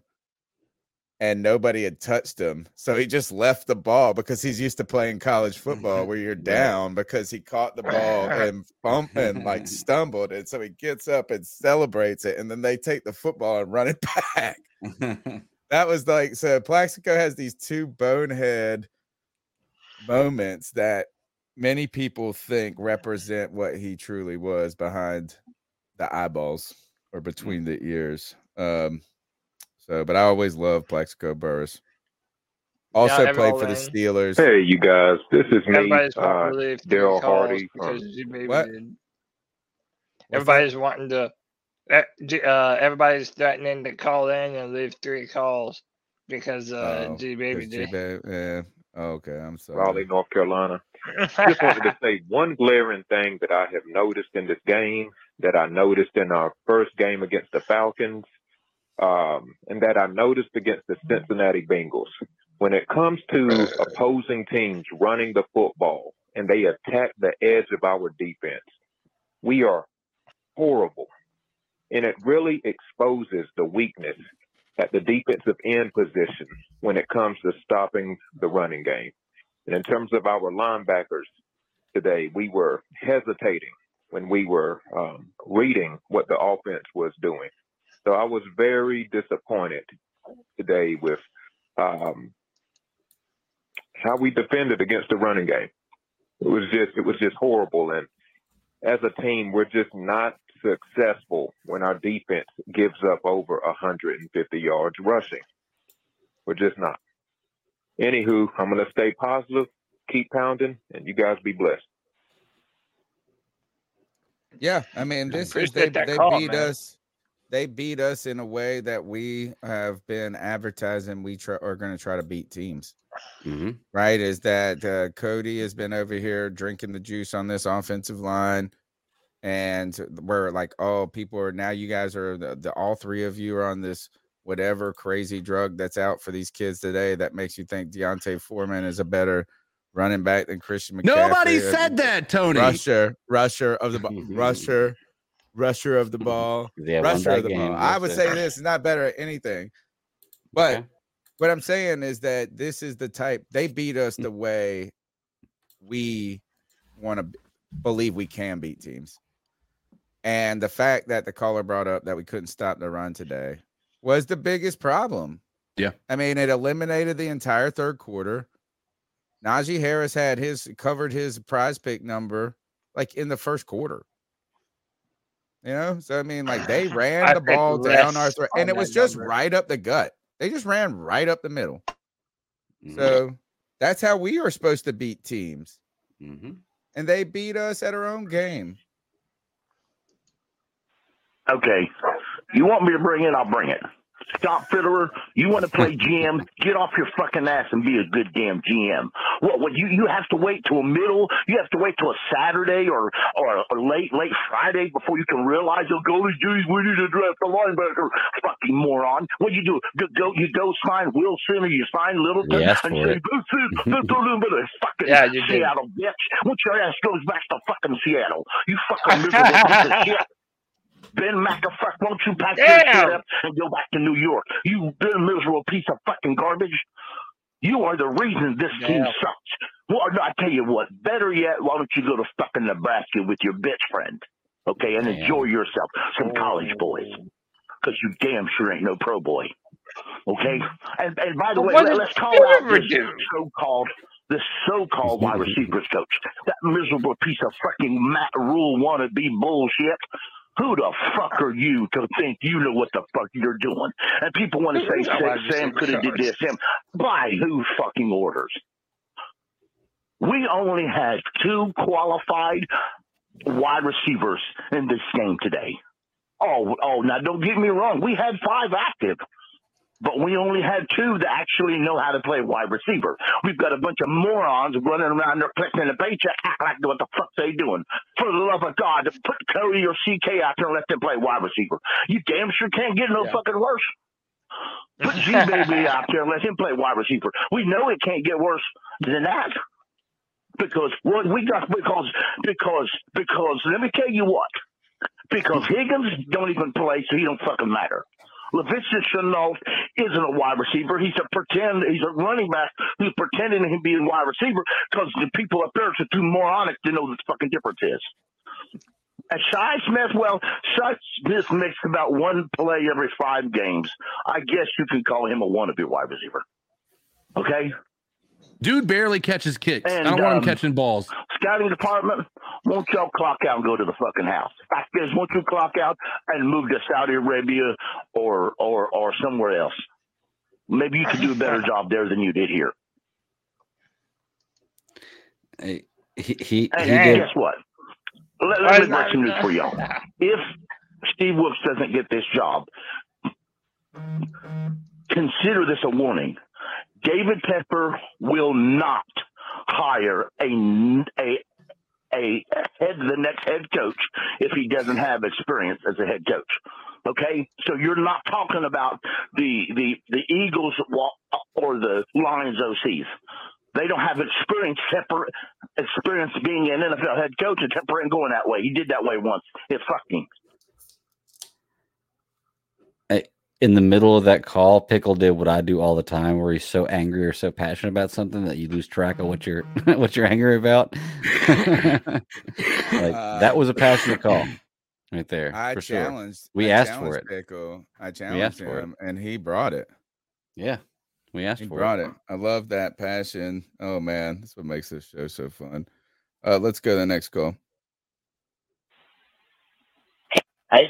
and nobody had touched him. So he just left the ball because he's used to playing college football where you're down because he caught the ball and bumped and like stumbled. And so he gets up and celebrates it. And then they take the football and run it back. That was like, so Plaxico has these two bonehead moments that many people think represent what he truly was behind the eyeballs or between the ears. Um, so, but I always love Plaxico Burress. Also yeah, played for the Steelers. Hey, you guys, this is me, uh, Daryl Hardy. From... What? Everybody's wanting to. Uh, everybody's threatening to call in and leave three calls because uh, oh, G-Baby did. G-Baby, yeah. Okay, I'm sorry. Raleigh, North Carolina. Just wanted to say one glaring thing that I have noticed in this game, that I noticed in our first game against the Falcons, um, and that I noticed against the Cincinnati Bengals. When it comes to opposing teams running the football and they attack the edge of our defense, we are horrible. And it really exposes the weakness at the defensive end position when it comes to stopping the running game. And in terms of our linebackers today, we were hesitating when we were um, reading what the offense was doing. So I was very disappointed today with um, how we defended against the running game. It was just, it was just horrible. And as a team, we're just not successful when our defense gives up over one hundred fifty yards rushing. We're just not. anywho, I'm going to stay positive, keep pounding, and you guys be blessed. Yeah, I mean, this is, they, they call, beat man. us. They beat us in a way that we have been advertising we try, are going to try to beat teams, mm-hmm. right? Is that uh, Cody has been over here drinking the juice on this offensive line, and we're like, oh, people are now you guys are the, the all three of you are on this whatever crazy drug that's out for these kids today that makes you think D'Onta Foreman is a better running back than Christian McCaffrey. Nobody said that, Tony. Rusher, rusher of the ball, rusher, rusher of the ball, rusher of the ball. I would say this is not better at anything. But okay. what I'm saying is that this is the type they beat us the way we want to b- believe we can beat teams. And the fact that the caller brought up that we couldn't stop the run today was the biggest problem. Yeah. I mean, it eliminated the entire third quarter. Najee Harris had his covered his prize pick number like in the first quarter. You know, so I mean, like they ran the ball down our throat, and it was just number. right up the gut. They just ran right up the middle. Mm-hmm. So that's how we are supposed to beat teams, mm-hmm. and they beat us at our own game. Okay, you want me to bring it? I'll bring it. Stop, Fitterer. You want to play G M? Get off your fucking ass and be a good damn G M. What? What? You, you have to wait till a middle. You have to wait till a Saturday or or, or late late Friday before you can realize you'll go to Jews. We need to draft a linebacker. Fucking moron! What you do? Go, go you go sign Wilson or you sign Littleton yes, and say go to the fucking yeah, Seattle did. bitch. Once your ass goes back to fucking Seattle, you fucking miserable piece of shit. Ben McAfee, won't you pack Damn. your shit up and go back to New York? You been miserable piece of fucking garbage. You are the reason this Damn. team sucks. Well, I tell you what, better yet, why don't you go to fucking Nebraska with your bitch friend, okay, and Damn. enjoy yourself, some college boys, because you damn sure ain't no pro boy, okay? And, and by the well, way, let's call out this do? so-called This so-called wide receivers coach, that miserable piece of fucking Matt Rhule wannabe bullshit. Who the fuck are you to think you know what the fuck you're doing? And people want to say, Sam, Sam could have did this. Sam, by whose fucking orders? We only had two qualified wide receivers in this game today. Oh, oh, now don't get me wrong. We had five active, but we only had two that actually know how to play wide receiver. We've got a bunch of morons running around there collecting a paycheck, act like what the fuck they doing. For the love of God, to put Cody or C K out there and let them play wide receiver. You damn sure can't get no yeah. fucking worse. Put G-Baby out there and let him play wide receiver. We know it can't get worse than that. Because well, we got because because because let me tell you what. Because Higgins don't even play, so he don't fucking matter. Laviska Shenault isn't a wide receiver. He's a pretend. He's a running back who's pretending to be a wide receiver because the people up there are too moronic to know what the fucking difference is. And Shai Smith, well, Shai Smith makes about one play every five games. I guess you can call him a wannabe wide receiver. Okay? Dude barely catches kicks. And, I don't want um, him catching balls. Scouting department, won't y'all clock out and go to the fucking house? I says, won't you clock out and move to Saudi Arabia or or or somewhere else? Maybe you could do a better job there than you did here. Hey, he, he, and he did. Guess what? Let, let me break some news for y'all. If Steve Wilks doesn't get this job, consider this a warning. David Pepper will not hire a, a, a head the next head coach if he doesn't have experience as a head coach. Okay, so you're not talking about the the the Eagles or the Lions O Cs. They don't have experience. Pepper experience being an N F L head coach, and Pepper ain't going that way. He did that way once. It fucking. In the middle of that call, Pickle did what I do all the time, where he's so angry or so passionate about something that you lose track of what you're what you're angry about. like, uh, that was a passionate call, right there. I for challenged. Sure. We I asked challenged for it. Pickle. I challenged him, it. and he brought it. Yeah, we asked he for brought it. Brought it. I love that passion. Oh man, that's what makes this show so fun. Uh, let's go to the next call. I,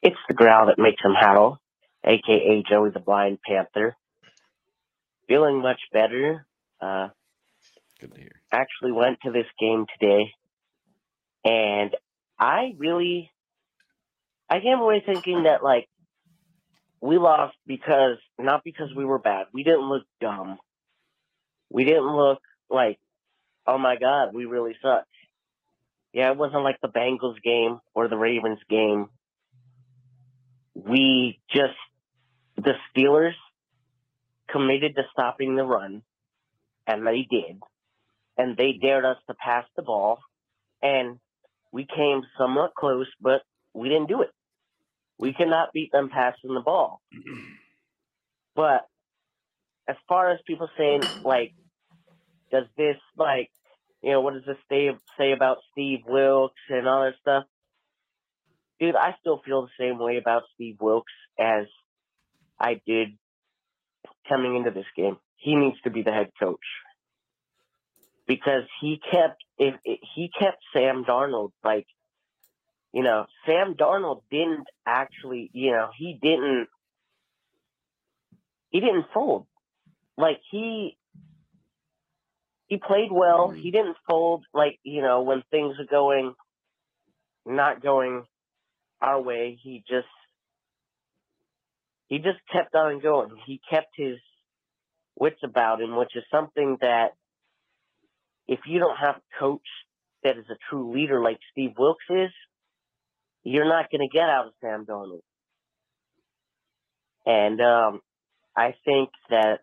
it's the growl that makes him howl. A K A Joey the Blind Panther. feeling much better. Uh, Good to hear. Actually went to this game today, and I really, I came away thinking that, like, we lost because, not because we were bad. We didn't look dumb. We didn't look like, oh my God, we really suck. Yeah, it wasn't like the Bengals game or the Ravens game. We just, the Steelers committed to stopping the run, and they did. And they dared us to pass the ball, and we came somewhat close, but we didn't do it. We cannot beat them passing the ball. But as far as people saying, like, does this, like, you know, what does this say, say about Steve Wilks and all that stuff? Dude, I still feel the same way about Steve Wilks as I did coming into this game. He needs to be the head coach because he kept if, if he kept Sam Darnold, like, you know, Sam Darnold didn't actually, you know, he didn't, he didn't fold. Like, he, he played well. He didn't fold, like, you know, when things are going, not going our way, he just, he just kept on going. He kept his wits about him, which is something that if you don't have a coach that is a true leader like Steve Wilks is, you're not going to get out of Sam Darnold. And um, I think that,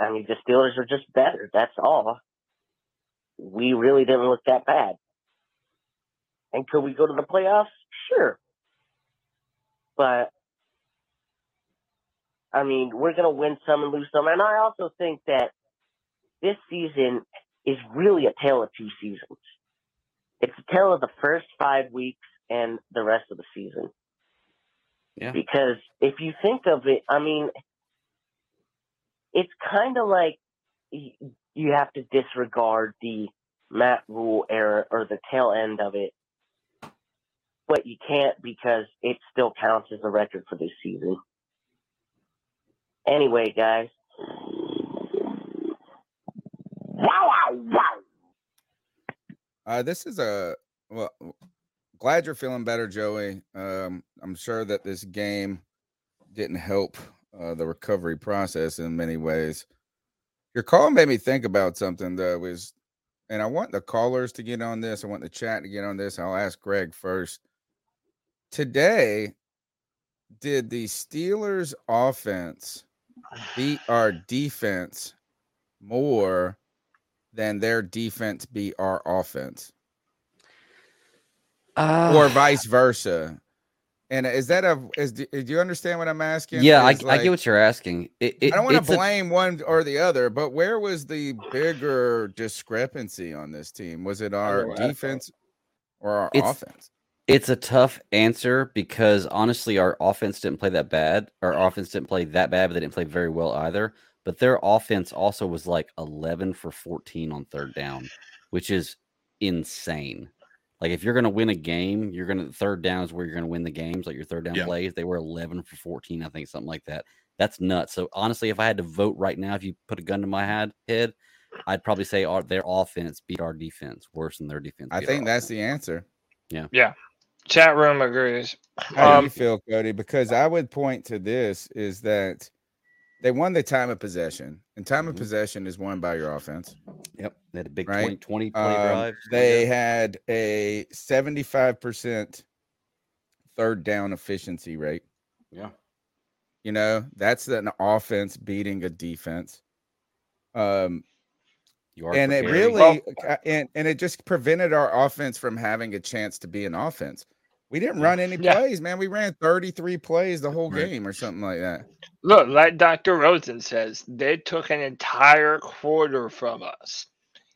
I mean, the Steelers are just better. That's all. We really didn't look that bad. And could we go to the playoffs? Sure. But, I mean, we're going to win some and lose some. And I also think that this season is really a tale of two seasons. It's a tale of the first five weeks and the rest of the season. Yeah. Because if you think of it, I mean, it's kind of like you have to disregard the Matt Rhule era or the tail end of it, but you can't because it still counts as a record for this season. Anyway, guys. Wow, wow, wow. Uh, this is a well. Glad you're feeling better, Joey. Um, I'm sure that this game didn't help uh, the recovery process in many ways. Your call made me think about something that was, and I want the callers to get on this. I want the chat to get on this. I'll ask Greg first. Today, did the Steelers offense beat our defense more than their defense beat our offense? Uh, or vice versa, and is that a is do you understand what I'm asking? Yeah, I, like, I get what you're asking. It, it, I don't want to blame a, one or the other, but where was the bigger discrepancy on this team? Was it our defense or our it's, offense? It's a tough answer because honestly, our offense didn't play that bad. Our offense didn't play that bad, but they didn't play very well either. But their offense also was like eleven for fourteen on third down, which is insane. Like, if you're going to win a game, you're going to – third down is where you're going to win the games, like your third down yeah. plays. They were eleven for fourteen, I think, something like that. That's nuts. So, honestly, if I had to vote right now, if you put a gun to my head, I'd probably say our, their offense beat our defense worse than their defense. I think that's offense. The answer. Yeah. Yeah. Chat room agrees. How um, do you feel, Cody? Because I would point to this is that they won the time of possession, and time mm-hmm. of possession is won by your offense. Yep. They had a big right? twenty, twenty play um, drive. They had a seventy-five percent third down efficiency rate. Yeah. You know, that's an offense beating a defense. Um, you are and preparing. It really, well, and, and it just prevented our offense from having a chance to be an offense. We didn't run any yeah. plays, man. We ran thirty-three plays the whole right. game or something like that. Look, like Doctor Rosen says, they took an entire quarter from us.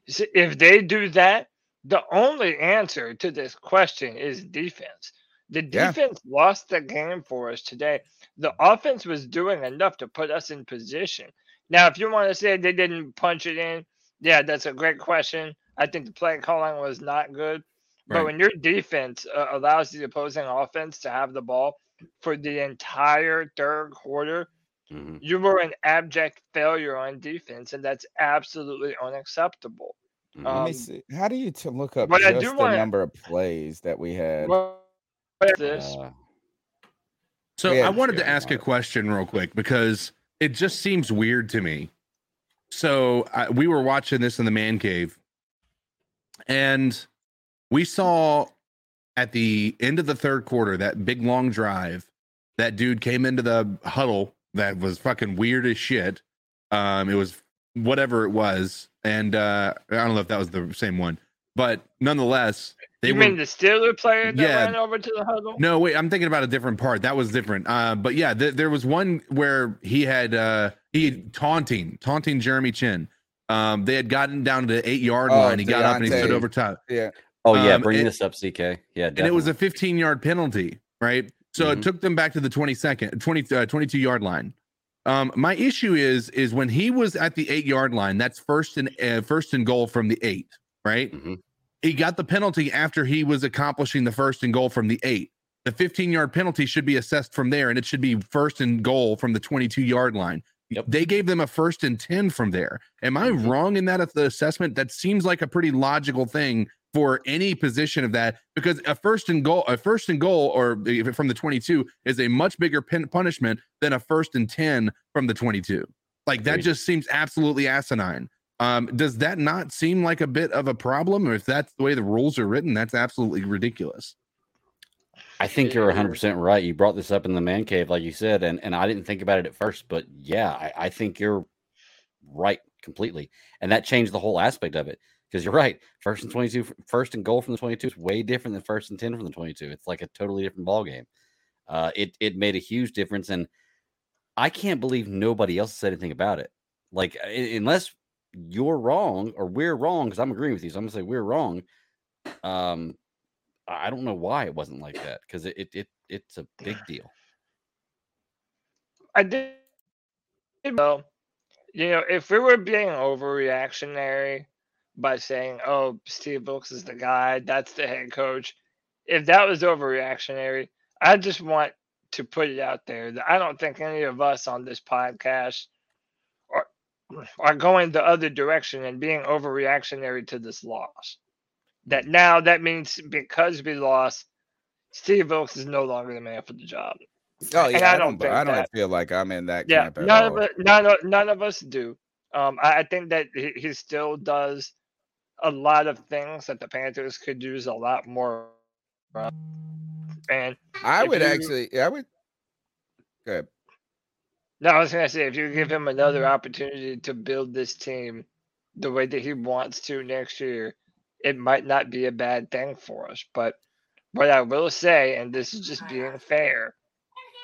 If they do that, the only answer to this question is defense. The defense yeah. lost the game for us today. The offense was doing enough to put us in position. Now, if you want to say they didn't punch it in, yeah, that's a great question. I think the play calling was not good. Right. But when your defense uh, allows the opposing offense to have the ball for the entire third quarter, Mm-hmm. You were an abject failure on defense, and that's absolutely unacceptable. Mm-hmm. Um, Let me see. How do you t- look up just the wanna, number of plays that we had? Well, this. Uh, so we had I wanted to ask a question real quick because it just seems weird to me. So I, we were watching this in the man cave, and we saw at the end of the third quarter, that big long drive, that dude came into the huddle that was fucking weird as shit. Um, it was whatever it was. And uh, I don't know if that was the same one, but nonetheless, they you were, mean the Steeler player that yeah, ran over to the huddle? No, wait, I'm thinking about a different part. That was different. Uh, but yeah, th- there was one where he had uh, he taunting, taunting Jeremy Chinn. Um, they had gotten down to the eight yard oh, line. He Diontae. got up and he stood over top. Yeah. Oh yeah, um, bring and, this up, C K. Yeah, definitely. And it was a fifteen-yard penalty, right? So mm-hmm. it took them back to the twenty-second, twenty, uh, twenty-two-yard line. Um, my issue is, is when he was at the eight-yard line, that's first and uh, first and goal from the eight, right? Mm-hmm. He got the penalty after he was accomplishing the first and goal from the eight. The fifteen-yard penalty should be assessed from there, and it should be first and goal from the twenty-two-yard line. Yep. They gave them a first and ten from there. Am I mm-hmm. wrong in that the assessment? That seems like a pretty logical thing for any position of that, because a first and goal, a first and goal, or from the twenty-two is a much bigger pin punishment than a first and ten from the twenty-two. Like that just seems absolutely asinine. Um, does that not seem like a bit of a problem? Or if that's the way the rules are written, that's absolutely ridiculous. I think you're one hundred percent right. You brought this up in the man cave, like you said, and, and I didn't think about it at first, but yeah, I, I think you're right completely. And that changed the whole aspect of it. Because you're right, first and twenty-two, first and goal from the twenty-two is way different than first and ten from the twenty-two. It's like a totally different ballgame. Uh, it it made a huge difference, and I can't believe nobody else said anything about it. Like, unless you're wrong or we're wrong, because I'm agreeing with you, so I'm going to say we're wrong. Um, I don't know why it wasn't like that, because it, it it it's a big deal. I did, well, you know, if we were being overreactionary by saying, oh, Steve Wilks is the guy, that's the head coach. If that was overreactionary, I just want to put it out there that I don't think any of us on this podcast are, are going the other direction and being overreactionary to this loss. That now that means because we lost, Steve Wilks is no longer the man for the job. Oh, yeah, and I, I don't, don't, think I don't that, feel like I'm in that yeah, camp at none all. Of us, none, none of us do. Um, I, I think that he, he still does a lot of things that the Panthers could use a lot more from. And I would you, actually, I would. Go ahead. No, I was going to say, if you give him another opportunity to build this team the way that he wants to next year, it might not be a bad thing for us. But what I will say, and this is just being fair,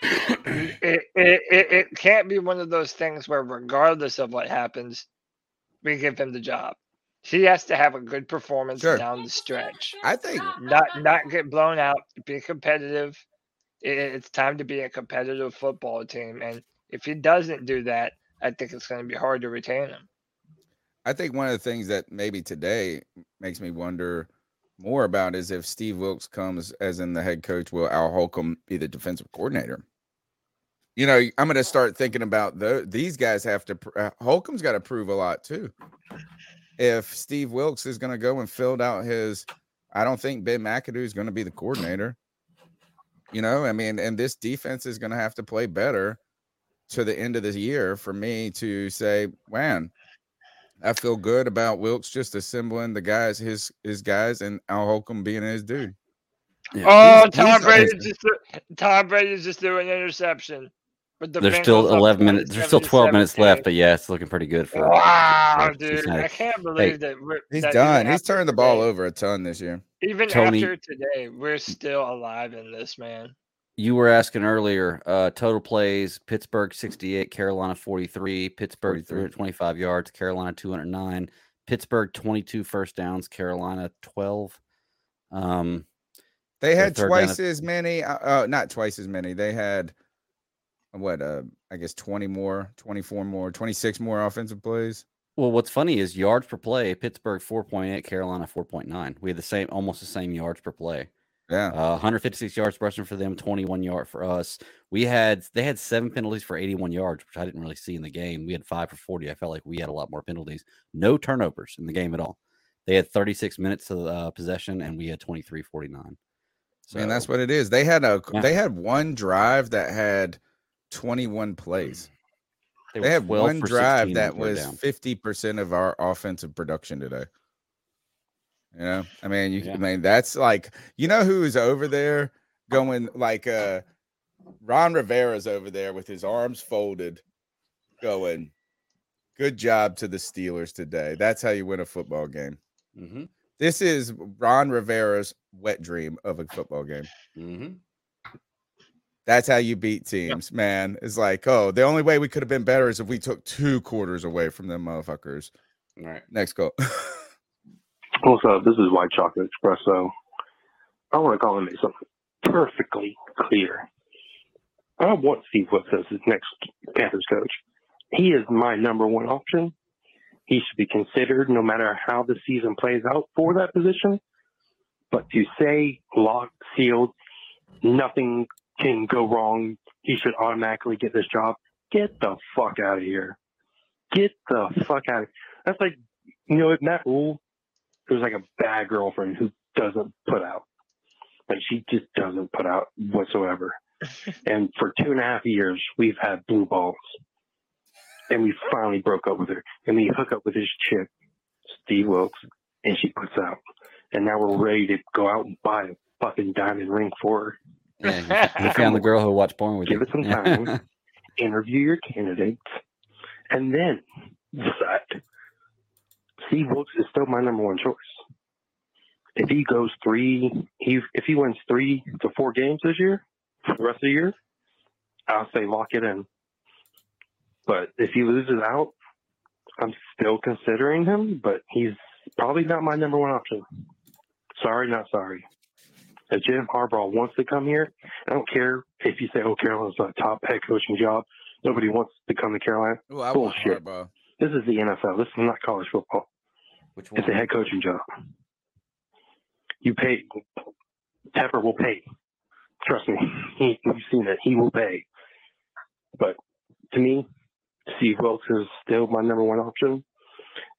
it, it, it, it can't be one of those things where regardless of what happens, we give him the job. He has to have a good performance sure. down the stretch. I think not not get blown out, be competitive. It, it's time to be a competitive football team. And if he doesn't do that, I think it's going to be hard to retain him. I think one of the things that maybe today makes me wonder more about is if Steve Wilks comes as in the head coach, will Al Holcomb be the defensive coordinator? You know, I'm going to start thinking about the, these guys have to uh, – Holcomb's got to prove a lot too. If Steve Wilks is going to go and filled out his – I don't think Ben McAdoo is going to be the coordinator. You know, I mean, and this defense is going to have to play better to the end of the year for me to say, man, I feel good about Wilks just assembling the guys, his his guys, and Al Holcomb being his dude. Yeah. Oh, he's, Tom Brady just Tom Brady just threw an interception. The there's Bengals still eleven minutes. There's still twelve minutes left, but yeah, it's looking pretty good for. Wow, him. dude! I can't believe hey, that we're, he's that done. He's turned the ball today, over a ton this year. Even Tony, after today, we're still alive in this, man. You were asking earlier. Uh, total plays: Pittsburgh sixty-eight, Carolina forty-three, Pittsburgh three hundred twenty-five yards, Carolina two hundred nine, Pittsburgh twenty-two first downs, Carolina twelve. Um, they had twice down- as many. Uh, not twice as many. They had. What, uh, I guess twenty more, twenty-four more, twenty-six more offensive plays. Well, what's funny is yards per play, Pittsburgh four point eight, Carolina four point nine. We had the same, almost the same yards per play. Yeah. Uh, one hundred fifty-six yards rushing for them, twenty-one yard for us. We had, they had seven penalties for eighty-one yards, which I didn't really see in the game. We had five for forty. I felt like we had a lot more penalties. No turnovers in the game at all. They had thirty-six minutes of uh, possession, and we had twenty-three forty-nine. So, and that's what it is. They had a yeah. they had one drive that had twenty-one plays. They, they had one drive that was down. fifty percent of our offensive production today. You know, I mean, you yeah. I mean, that's like, you know, who's over there going like uh, Ron Rivera's over there with his arms folded going, good job to the Steelers today. That's how you win a football game. Mm-hmm. This is Ron Rivera's wet dream of a football game. Mm-hmm. That's how you beat teams, yeah. man. It's like, oh, the only way we could have been better is if we took two quarters away from them motherfuckers. All right, next goal. What's up? This is White Chocolate Espresso. I want to call and make something perfectly clear. I want Steve Wilks as his next Panthers coach. He is my number one option. He should be considered no matter how the season plays out for that position. But to say locked, sealed, nothing can go wrong, he should automatically get this job. Get the fuck out of here. Get the fuck out of here. That's like, you know, if Matt Rhule, it was like a bad girlfriend who doesn't put out. Like, she just doesn't put out whatsoever. And for two and a half years, we've had blue balls. And we finally broke up with her. And we hook up with this chick, Steve Wilks, and she puts out. And now we're ready to go out and buy a fucking diamond ring for her. Yeah, you found the girl who watched porn with you. Give it some time. Interview your candidates. And then decide. Steve Wilks is still my number one choice. If he goes three, he, if he wins three to four games this year, for the rest of the year, I'll say lock it in. But if he loses out, I'm still considering him, but he's probably not my number one option. Sorry, not sorry. If Jim Harbaugh wants to come here, I don't care if you say, oh, Carolina's a top head coaching job. Nobody wants to come to Carolina. Ooh, I Bullshit. Want this is the N F L. This is not college football. Which one? It's a head coaching job. You pay. Tepper will pay. Trust me. He, you've seen it. He will pay. But to me, Steve Wilks is still my number one option.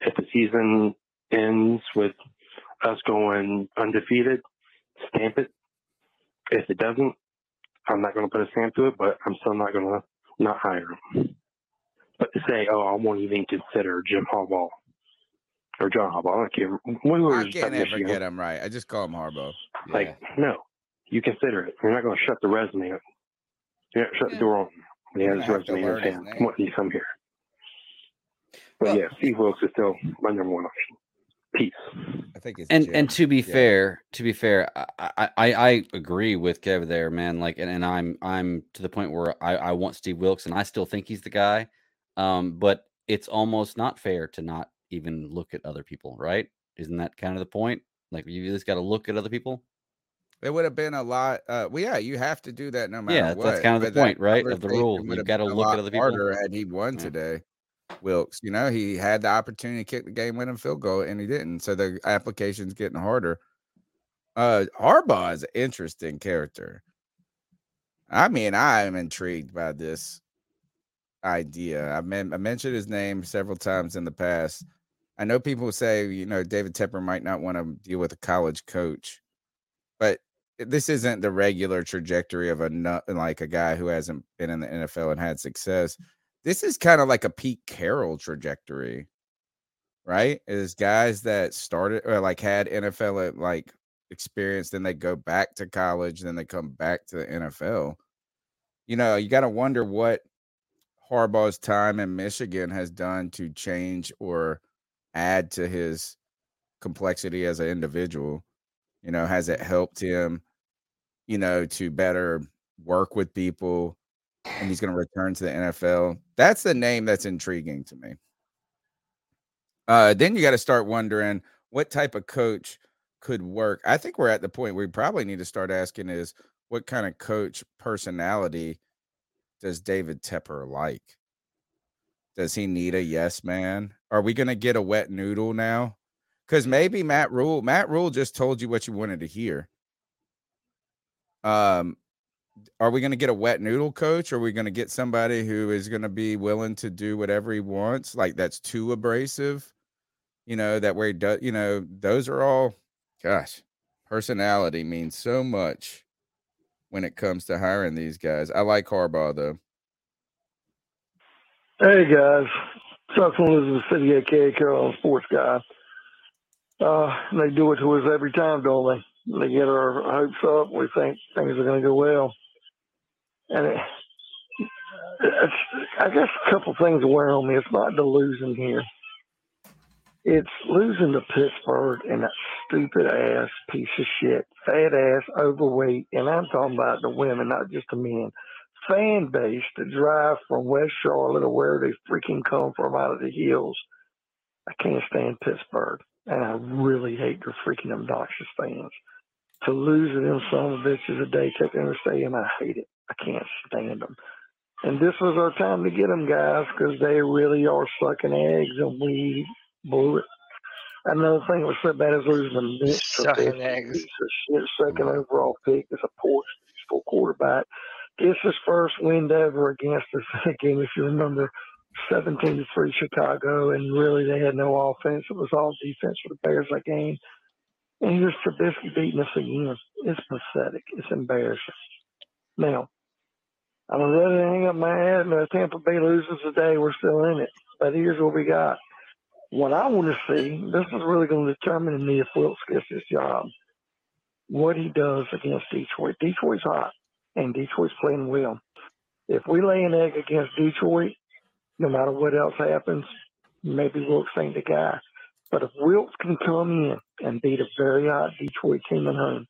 If the season ends with us going undefeated, stamp it. If it doesn't, I'm not going to put a stamp to it, but I'm still not going to not hire him. But to say, oh, I won't even consider Jim Harbaugh or John Harbaugh. I don't care. When I can't ever get him right. I just call him Harbaugh. Yeah. Like, no, you consider it. You're not going to shut the resume up. You're not shut yeah. the door on him. Yeah, this resume in his hand. What do you come here? But well, yeah, Steve Wilks is still my number one option. Peace. I think it's and and to be yeah. fair, to be fair, I, I I agree with Kev there, man. Like, and, and I'm I'm to the point where I, I want Steve Wilks, and I still think he's the guy. Um, but it's almost not fair to not even look at other people, right? Isn't that kind of the point? Like, you just got to look at other people. It would have been a lot. Uh, well, yeah, you have to do that no matter yeah, what. Yeah, that's kind of but the point, right? Of the rule. You've got to look at other people. Harder had he won yeah. today, Wilks. You know, he had the opportunity to kick the game-winning field goal, and he didn't. So the application's getting harder. Uh, Harbaugh is an interesting character. I mean, I am intrigued by this idea. I, mean, I mentioned his name several times in the past. I know people say, you know, David Tepper might not want to deal with a college coach, but this isn't the regular trajectory of a like a guy who hasn't been in the N F L and had success. This is kind of like a Pete Carroll trajectory, right? Is guys that started or like had N F L like experience, then they go back to college, then they come back to the N F L. You know, you got to wonder what Harbaugh's time in Michigan has done to change or add to his complexity as an individual. You know, has it helped him, you know, to better work with people? And he's going to return to the N F L. That's the name that's intriguing to me. Uh, then you got to start wondering what type of coach could work. I think we're at the point where we probably need to start asking is what kind of coach personality does David Tepper like? Does he need a yes man? Are we going to get a wet noodle now? Because maybe Matt Rhule, Matt Rhule just told you what you wanted to hear. Um, are we going to get a wet noodle coach? Or are we going to get somebody who is going to be willing to do whatever he wants? Like, that's too abrasive, you know, that way, do, you know, those are all, gosh, personality means so much when it comes to hiring these guys. I like Harbaugh though. Hey guys, Chuck Lewis is sitting at K A Carolina sports guy. Uh, and they do it to us every time, don't they? They get our hopes up. We think things are going to go well. And it, it's, I guess a couple things wear on me. It's not the losing here. It's losing to Pittsburgh and that stupid-ass piece of shit, fat-ass, overweight, and I'm talking about the women, not just the men, fan base to drive from West Charlotte or where they freaking come from out of the hills. I can't stand Pittsburgh. And I really hate their freaking obnoxious fans. To lose to them son of bitches a day, take them to stadium, I hate it. I can't stand them. And this was our time to get them, guys, because they really are sucking eggs, and we blew it. Another thing that was so bad is losing the Knicks. Sucking eggs. Shit, second overall pick. It's a poor, poor quarterback. It's his first win ever against us again, if you remember. seventeen to three Chicago, and really they had no offense. It was all defense for the Bears that game. And here's Trubisky beating us again. It's pathetic. It's embarrassing. Now, I'm going to let it hang up my head, and if Tampa Bay loses today, we're still in it. But here's what we got. What I want to see, this is really going to determine to me if Wilks gets his job, what he does against Detroit. Detroit's hot, and Detroit's playing well. If we lay an egg against Detroit, no matter what else happens, maybe Wilks ain't the guy. But if Wilks can come in and beat a very hot Detroit team at home,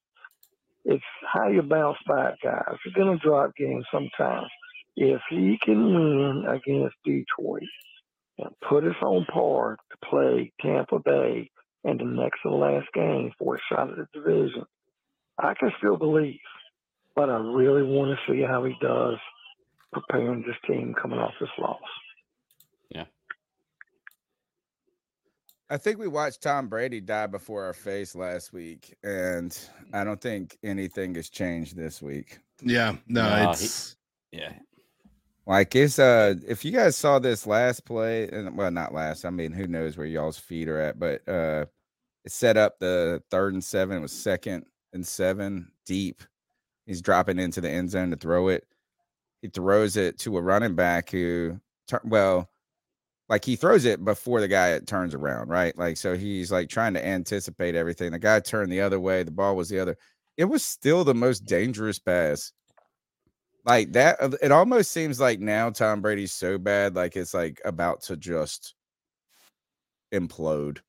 it's how you bounce back, guys. You're going to drop games sometimes. If he can win against Detroit and put us on par to play Tampa Bay in the next and last game for a shot at the division, I can still believe. But I really want to see how he does preparing this team coming off this loss. Yeah. I think we watched Tom Brady die before our face last week, and I don't think anything has changed this week. Yeah. No, no it's he, yeah. Like it's uh if you guys saw this last play, and well, not last, I mean, who knows where y'all's feet are at, but uh it set up the third and seven, it was second and seven deep. He's dropping into the end zone to throw it. He throws it to a running back who Well, like he throws it before the guy turns around, right? Like, so he's like trying to anticipate everything. The guy turned the other way. The ball was the other. It was still the most dangerous pass. Like that. It almost seems like now Tom Brady's so bad. Like it's like about to just implode.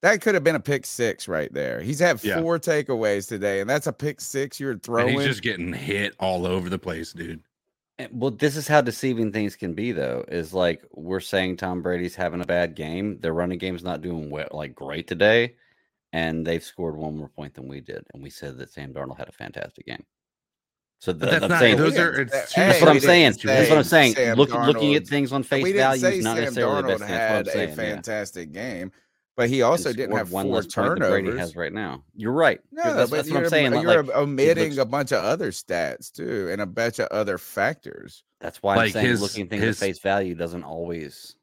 That could have been a pick six right there. He's had four yeah. takeaways today, and that's a pick six you're throwing. And he's just getting hit all over the place, dude. Well, this is how deceiving things can be, though, is like we're saying Tom Brady's having a bad game. Their running game's not doing well, like great today, and they've scored one more point than we did. And we said that Sam Darnold had a fantastic game. So the, that's, I'm not, saying, those are, it's hey, that's what I'm saying. Say that's what I'm saying. Sam Look, Darnold, looking at things on face value is not Sam necessarily Darnold the best. Had saying, a fantastic yeah. game, but he also and didn't have one four less turnovers. Point Brady has right now. You're right. No, that's, but that's what I'm saying. You're like, omitting looks, a bunch of other stats too, and a bunch of other factors. That's why like I'm saying his, looking things his, at face value doesn't always,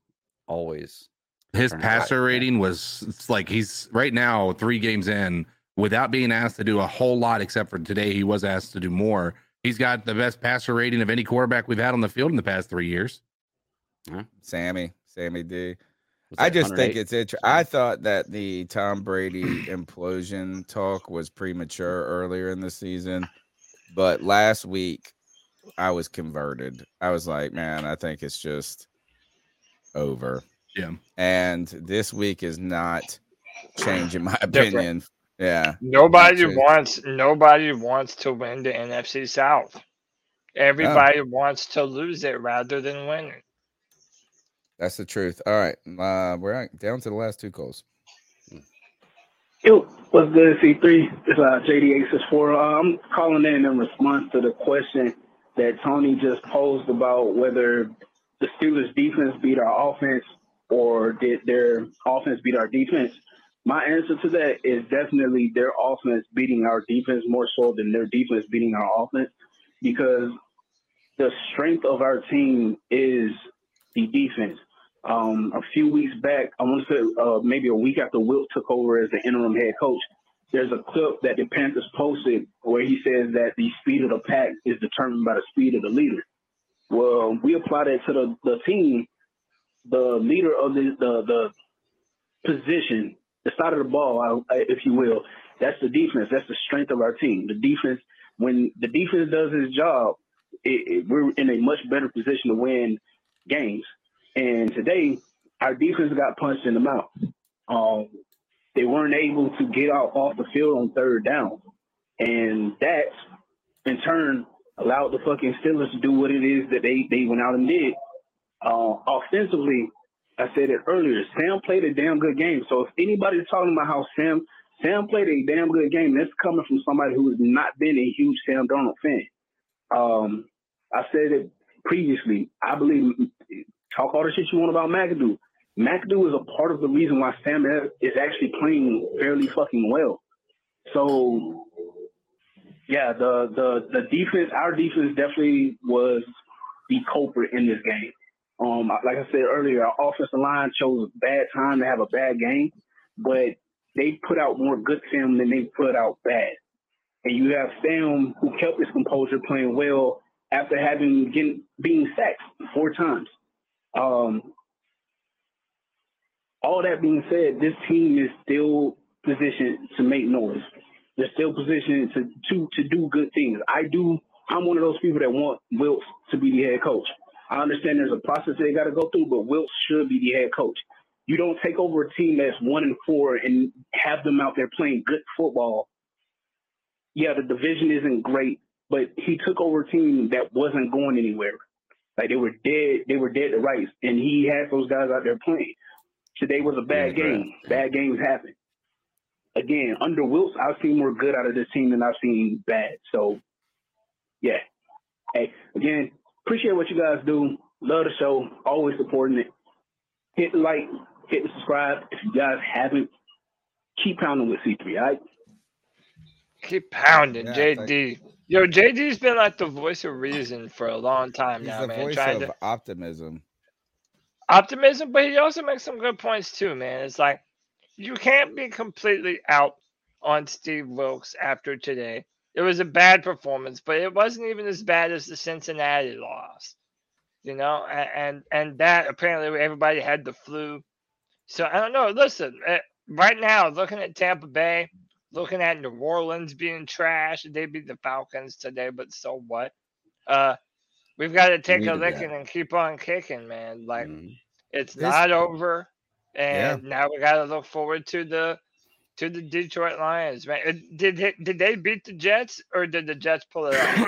always. His passer rating was it's like he's right now three games in without being asked to do a whole lot, except for today he was asked to do more. He's got the best passer rating of any quarterback we've had on the field in the past three years. Huh? Sammy, Sammy D. I just think it's interesting. I thought that the Tom Brady implosion talk was premature earlier in the season, but last week I was converted. I was like, man, I think it's just over. Yeah. And this week is not changing my opinion. Different. Yeah. Nobody wants nobody wants to win the N F C South. Everybody oh. wants to lose it rather than win it. That's the truth. All right. Uh, we're down to the last two calls. Yo, what's good, C three? It's uh, J D eight six four. Uh, I'm calling in in response to the question that Tony just posed about whether the Steelers' defense beat our offense or did their offense beat our defense. My answer to that is definitely their offense beating our defense more so than their defense beating our offense, because the strength of our team is the defense. Um, a few weeks back, I want to say uh, maybe a week after Wilk took over as the interim head coach, there's a clip that the Panthers posted where he says that the speed of the pack is determined by the speed of the leader. Well, we applied that to the, the team. The leader of the, the, the position, the side of the ball, if you will, that's the defense. That's the strength of our team. The defense, when the defense does its job, it, it, we're in a much better position to win games. And today, our defense got punched in the mouth. Um, they weren't able to get out off the field on third down. And that, in turn, allowed the fucking Steelers to do what it is that they, they went out and did. Uh, offensively, I said it earlier, Sam played a damn good game. So if anybody's talking about how Sam Sam played a damn good game, that's coming from somebody who has not been a huge Sam Darnold fan. Um, I said it previously. I believe, talk all the shit you want about McAdoo. McAdoo is a part of the reason why Sam is actually playing fairly fucking well. So, yeah, the the, the defense, our defense definitely was the culprit in this game. Um, like I said earlier, our offensive line chose a bad time to have a bad game, but they put out more good film than they put out bad. And you have Sam, who kept his composure, playing well after having getting, being sacked four times. Um, all that being said, this team is still positioned to make noise. They're still positioned to to, to do good things. I do. I'm one of those people that want Wilks to be the head coach. I understand there's a process they got to go through, but Wilks should be the head coach. You don't take over a team that's one and four and have them out there playing good football. Yeah, the division isn't great, but he took over a team that wasn't going anywhere. Like they were dead, they were dead to rights, and he had those guys out there playing. Today was a bad yeah, game. Right. Bad games happen. Again, under Wilks, I've seen more good out of this team than I've seen bad. So, yeah. Hey, again. Appreciate what you guys do. Love the show. Always supporting it. Hit the like. Hit the subscribe. If you guys haven't, keep pounding with C three, all right? Keep pounding, yeah, J D. Yo, J D's been like the voice of reason for a long time He's now, the man. Voice Trying of to... optimism. Optimism, but he also makes some good points too, man. It's like you can't be completely out on Steve Wilks after today. It was a bad performance, but it wasn't even as bad as the Cincinnati loss, you know, and and that apparently everybody had the flu. So I don't know. Listen, right now, looking at Tampa Bay, looking at New Orleans being trash, they beat the Falcons today, but so what? Uh, we've got to take a licking and keep on kicking, man. Like, mm. it's this... not over, and yeah. now we got to look forward to the – To the Detroit Lions, man. Did they, did they beat the Jets, or did the Jets pull it out?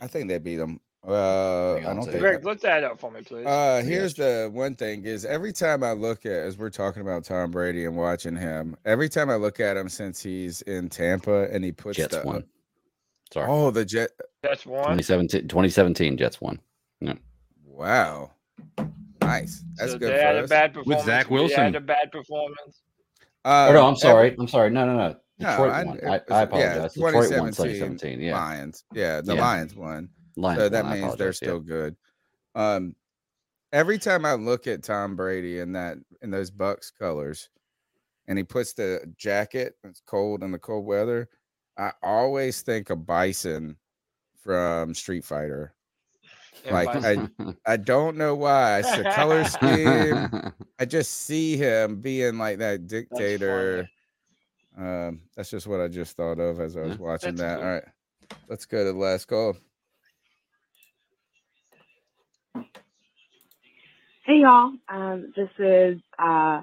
I think they beat them. Uh, I don't think. Greg, look that up for me, please. Uh, here's the one thing: is every time I look at, as we're talking about Tom Brady and watching him, every time I look at him since he's in Tampa and he puts Jets the, won. Sorry. Oh, the Jet. Jets won. twenty seventeen Jets won. Yeah. Wow. Nice. That's so good. They for had us. A bad performance. With Zach Wilson, they had a bad performance. Uh, oh, no, I'm sorry. Every, I'm sorry. No, no, no. Detroit no, I, won. I, I apologize. Yeah, Detroit won twenty seventeen Yeah. Lions. Yeah, the yeah. Lions won. Lions so that won. means they're still yeah. good. Um, every time I look at Tom Brady in that in those Bucks colors, and he puts the jacket, it's cold in the cold weather, I always think of Bison from Street Fighter. Like I, I don't know why. It's the color scheme. I just see him being like that dictator. That's um, that's just what I just thought of as I was watching that's that. Cool. All right, let's go to the last call. Hey y'all, um, this is uh,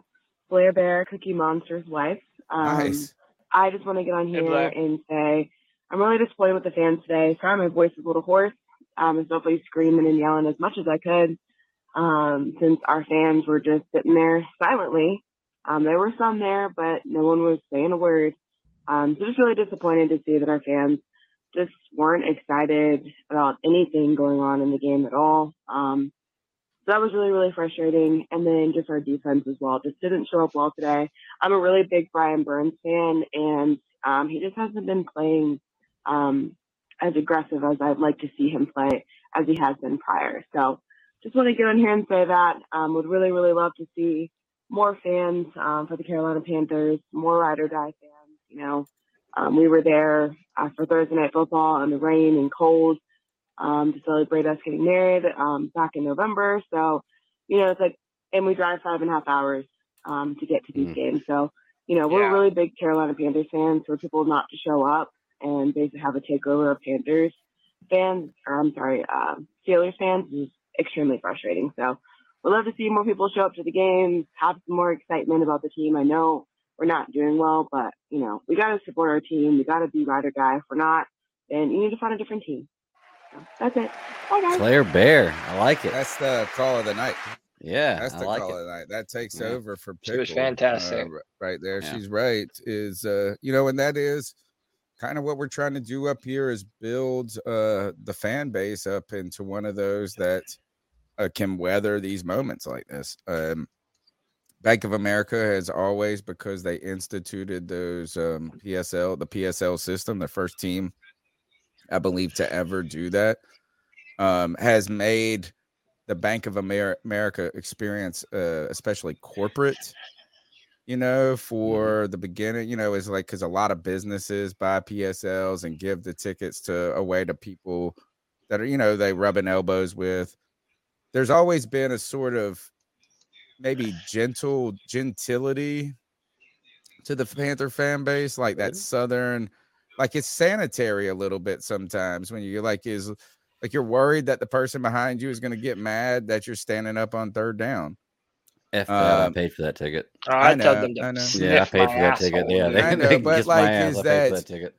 Blair Bear, Cookie Monster's wife. Um, nice. I just want to get on here hey, and say I'm really disappointed with the fans today. Sorry, my voice is a little hoarse. Um, and hopefully screaming and yelling as much as I could, um, since our fans were just sitting there silently. Um, there were some there, but no one was saying a word. Um, so just really disappointed to see that our fans just weren't excited about anything going on in the game at all. Um, So that was really, really frustrating. And then just our defense as well. Just didn't show up well today. I'm a really big Brian Burns fan, and um, he just hasn't been playing um, as aggressive as I'd like to see him play as he has been prior. So just want to get on here and say that. Um, would really, really love to see more fans um, for the Carolina Panthers, more ride or die fans. You know, um, we were there uh, for Thursday Night Football in the rain and cold. Um, to celebrate us getting married um, back in November. So, you know, it's like, and we drive five and a half hours um, to get to these mm. games. So, you know, we're yeah. really big Carolina Panthers fans. So people not to show up and basically have a takeover of Panthers fans, or I'm sorry, uh, Steelers fans is extremely frustrating. So we'd love to see more people show up to the games, have some more excitement about the team. I know we're not doing well, but, you know, we got to support our team. We got to be ride or die. If we're not, then you need to find a different team. That's it. Bye, guys. Slayer Bear. I like it. That's the call of the night. Yeah. That's the like call it. of the night. That takes yeah. over for Pickle. She was fantastic. Uh, right there. Yeah. She's right. Is uh, you know, and that is kind of what we're trying to do up here, is build uh the fan base up into one of those that uh, can weather these moments like this. Um Bank of America has always, because they instituted those um P S L, the P S L system, the first team, I believe, to ever do that, um, has made the Bank of Amer- America experience, uh, especially corporate, you know, for the beginning, you know, is like, because a lot of businesses buy P S Ls and give the tickets to away to people that are, you know, they rubbing elbows with. There's always been a sort of maybe gentle gentility to the Panther fan base, like that Southern. Like, it's sanitary a little bit sometimes when you're like, is like you're worried that the person behind you is going to get mad that you're standing up on third down. F um, I paid for that ticket. Oh, I, I know, them to I know. Yeah, I paid for that asshole. ticket. Yeah, they, I know, they but kiss like, my ass. Is I paid that, for that ticket.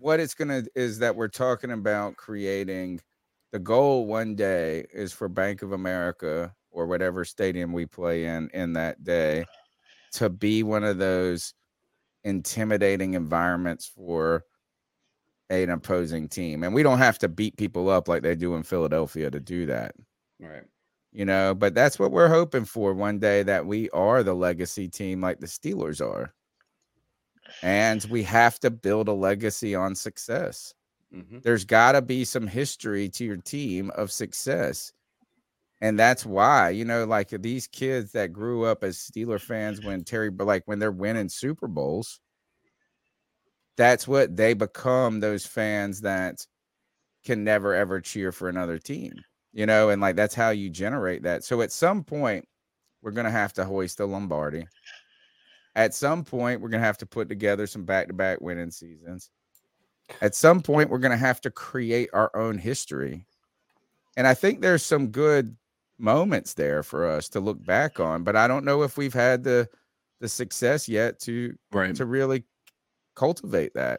What it's gonna is that we're talking about creating the goal one day is for Bank of America or whatever stadium we play in in that day to be one of those intimidating environments for an opposing team, and we don't have to beat people up like they do in Philadelphia to do that, right? You know, but that's what we're hoping for one day, that we are the legacy team like the Steelers are, and we have to build a legacy on success. Mm-hmm. There's got to be some history to your team of success, and that's why, you know, like these kids that grew up as Steeler fans when Terry, but like when they're winning Super Bowls. That's what they become, those fans that can never, ever cheer for another team, you know, and like that's how you generate that. So at some point, we're going to have to hoist the Lombardi. At some point, we're going to have to put together some back-to-back winning seasons. At some point, we're going to have to create our own history. And I think there's some good moments there for us to look back on, but I don't know if we've had the the success yet to, right. to really cultivate that.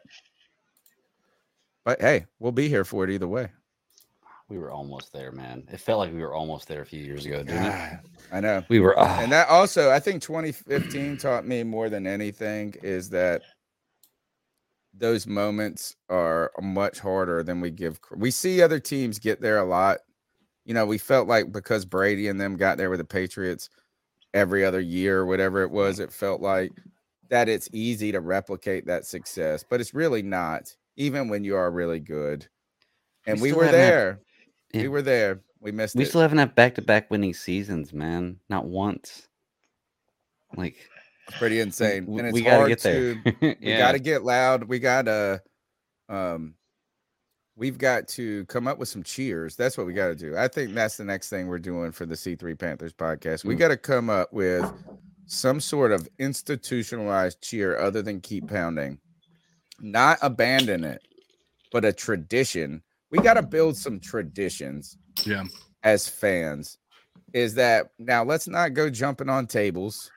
But hey, we'll be here for it either way. We were almost there, man. It felt like we were almost there a few years ago, didn't it? I know we were, uh... and that also, I think twenty fifteen taught me more than anything is that those moments are much harder than we give. We see other teams get there a lot. You know, we felt like because Brady and them got there with the Patriots every other year, whatever it was, it felt like that it's easy to replicate that success, but it's really not, even when you are really good. And we, we were there. Had, yeah. We were there. We missed we it. We still haven't had back-to-back winning seasons, man. Not once. Like, pretty insane. We, and it's we gotta hard get there. to, yeah. We got to get loud. We got to, um, we've got to come up with some cheers. That's what we got to do. I think that's the next thing we're doing for the C three Panthers podcast. We mm. got to come up with some sort of institutionalized cheer other than keep pounding. Not abandon it, but a tradition. We got to build some traditions yeah. as fans. Is that now let's not go jumping on tables,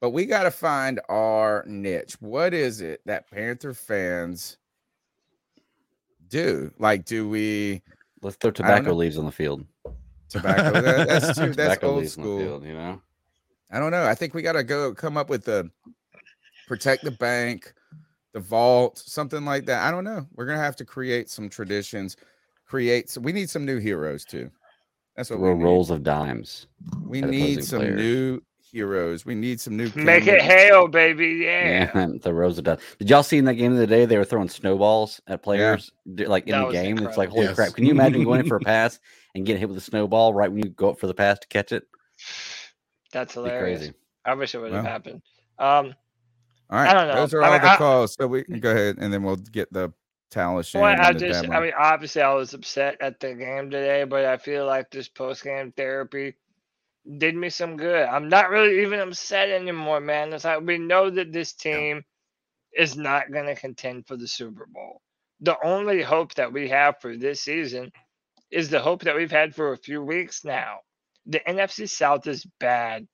but we got to find our niche. What is it that Panther fans do? Like, do we... Let's throw tobacco leaves on the field. Tobacco. That, that's too, that's tobacco old school. Field, you know? I don't know. I think we got to go come up with the protect the bank, the vault, something like that. I don't know. We're going to have to create some traditions, create. Some, we need some new heroes too. That's what we need. Rolls of dimes. We need some players. New heroes. We need some new. Make it hail, baby! Yeah. yeah. The rolls of dimes. Did y'all see in that game of the day they were throwing snowballs at players yeah. like in that the game? Incredible. It's like holy yes. crap! Can you imagine going in for a pass and getting hit with a snowball right when you go up for the pass to catch it? That's hilarious. Crazy. I wish it would have well. happened. Um, all right, I don't know. Those are all I mean, the I, calls. So we can go ahead and then we'll get the. Well, I just, demo. I mean, obviously, I was upset at the game today, but I feel like this post-game therapy did me some good. I'm not really even upset anymore, man. It's like we know that this team yeah. is not going to contend for the Super Bowl. The only hope that we have for this season is the hope that we've had for a few weeks now. The N F C South is bad.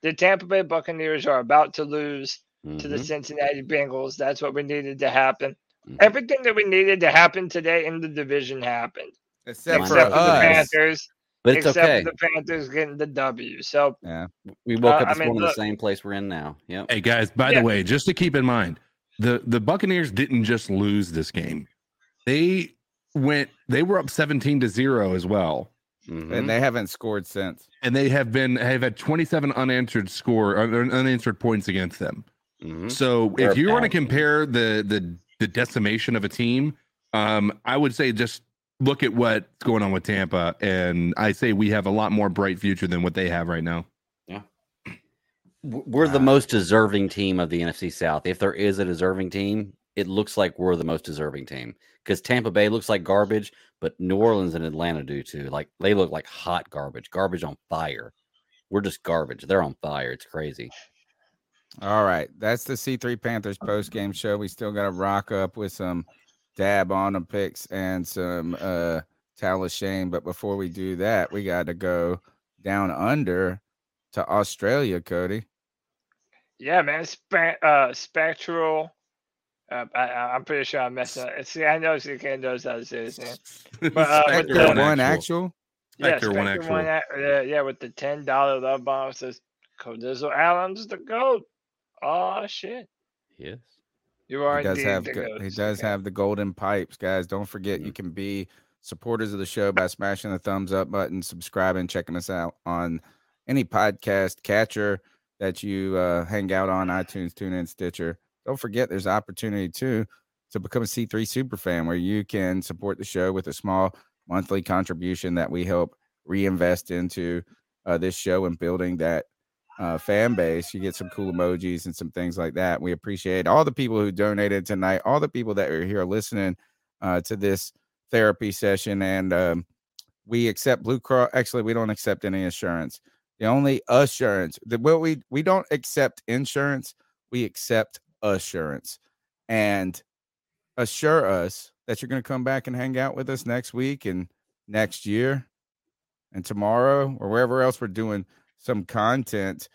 The Tampa Bay Buccaneers are about to lose mm-hmm. to the Cincinnati Bengals. That's what we needed to happen. Everything that we needed to happen today in the division happened. Except, except for, for the Panthers. But it's except okay. for the Panthers getting the W. So yeah. we woke uh, up in the same place we're in now. Yep. Hey, guys, by yeah. the way, just to keep in mind, the, the Buccaneers didn't just lose this game. They went they were up seventeen to zero as well. Mm-hmm. And they haven't scored since. And they have been have had twenty-seven unanswered score unanswered points against them. Mm-hmm. So they're if you want to compare the the the decimation of a team, um, I would say just look at what's going on with Tampa, and I say we have a lot more bright future than what they have right now. Yeah, we're uh, the most deserving team of the N F C South. If there is a deserving team, it looks like we're the most deserving team because Tampa Bay looks like garbage, but New Orleans and Atlanta do too. Like they look like hot garbage, garbage on fire. We're just garbage. They're on fire. It's crazy. All right, that's the C three Panthers post-game show. We still got to rock up with some dab on them picks and some uh, towel of shame. But before we do that, we got to go down under to Australia, Cody. Yeah, man, Sp- uh, Spectral. Uh, I, I'm pretty sure I messed up. See, I know C K knows how to say this name. But, uh, Spectre the, one actual. Yeah, Spectre one actual. One, uh, yeah, with the ten dollar love bomb it says Codizzle Allen's the goat. Oh shit! Yes, you are. He does have go- he does okay. have the golden pipes, guys. Don't forget, mm-hmm. you can be supporters of the show by smashing the thumbs up button, subscribing, checking us out on any podcast catcher that you uh, hang out on, iTunes, TuneIn, Stitcher. Don't forget, there's opportunity too to become a C three superfan, where you can support the show with a small monthly contribution that we help reinvest into uh, this show and building that. Uh, fan base. You get some cool emojis and some things like that. We appreciate all the people who donated tonight, all the people that are here listening uh, to this therapy session. And um, we accept Blue Cross. Actually, we don't accept any insurance. The only assurance that well, we we don't accept insurance. We accept assurance, and assure us that you're going to come back and hang out with us next week and next year and tomorrow or wherever else we're doing some content.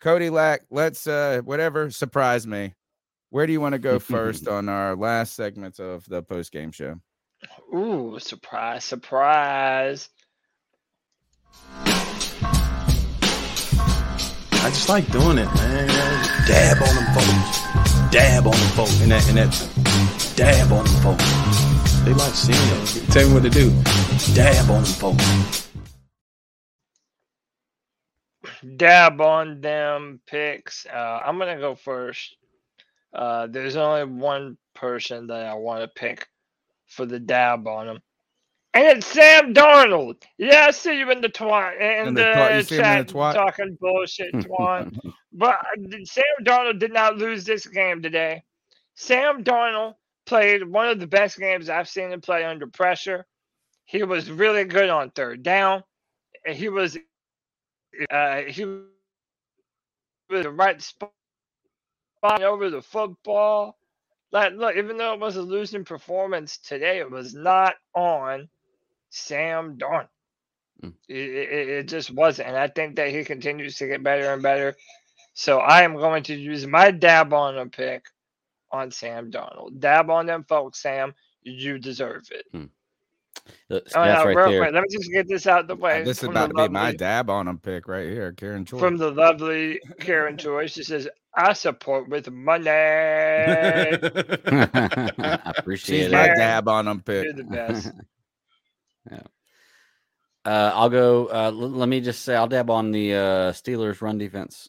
Cody Lack, let's uh whatever, surprise me. Where do you want to go first on our last segment of the post-game show? Ooh, surprise, surprise. I just like doing it, man. Dab on them folks. Dab on them folks. And that and that dab on them folks. They like seeing it. Tell me what to do. Dab on them folks. Dab on them picks. Uh, I'm going to go first. Uh, there's only one person that I want to pick for the dab on him. And it's Sam Darnold. Yeah, I see you in the twat. And the uh, chat talking bullshit twat. But Sam Darnold did not lose this game today. Sam Darnold played one of the best games I've seen him play under pressure. He was really good on third down. He was... Uh, he was in the right spot over the football. Like, look, even though it was a losing performance today, it was not on Sam Darnold. Mm. It, it, it just wasn't. And I think that he continues to get better and better. So I am going to use my dab on a pick on Sam Darnold. Dab on them, folks, Sam. You deserve it. Mm. That's oh, no, right real quick. Let me just get this out of the way. This is about to be lovely, my dab on him pick right here, Karen Choice. From the lovely Karen Choice. She says, I support with money. I appreciate She's it. She's my dab on him pick. You're the best. yeah. Uh, I'll go. Uh, l- let me just say, I'll dab on the uh, Steelers' run defense.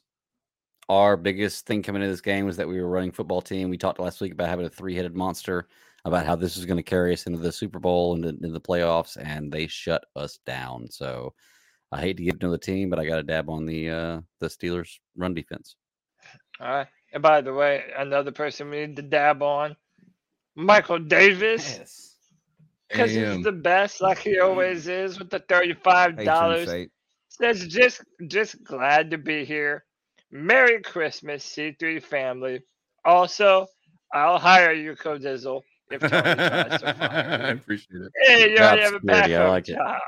Our biggest thing coming into this game was that we were a running football team. We talked last week about having a three-headed monster, about how this is going to carry us into the Super Bowl and into the playoffs, and they shut us down. So I hate to give it to the team, but I got to dab on the uh, the Steelers' run defense. All right. And by the way, another person we need to dab on, Michael Davis. Yes. Because he's the best, like he always is, with the thirty-five dollars. Says, just just glad to be here. Merry Christmas, C three family. Also, I'll hire you, Codizzle, if Tony tries to fire you. I appreciate it. Hey, you already have a backup job.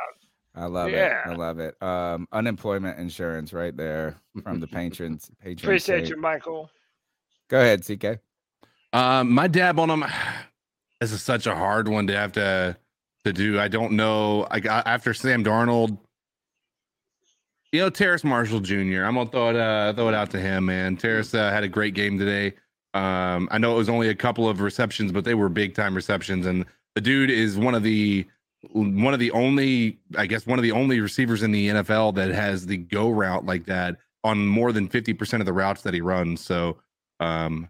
I like it. I love yeah. it. I love it. Um, unemployment insurance right there from the patrons. patrons appreciate state. You, Michael. Go ahead, C K. Um, my dab on them... This is such a hard one to have to to do. I don't know. I got after Sam Darnold, you know, Terrace Marshall Junior I'm gonna throw it uh, throw it out to him, man. Terrace uh, had a great game today. Um, I know it was only a couple of receptions, but they were big time receptions. And the dude is one of the one of the only, I guess, one of the only receivers in the N F L that has the go route like that on more than fifty percent of the routes that he runs. So um,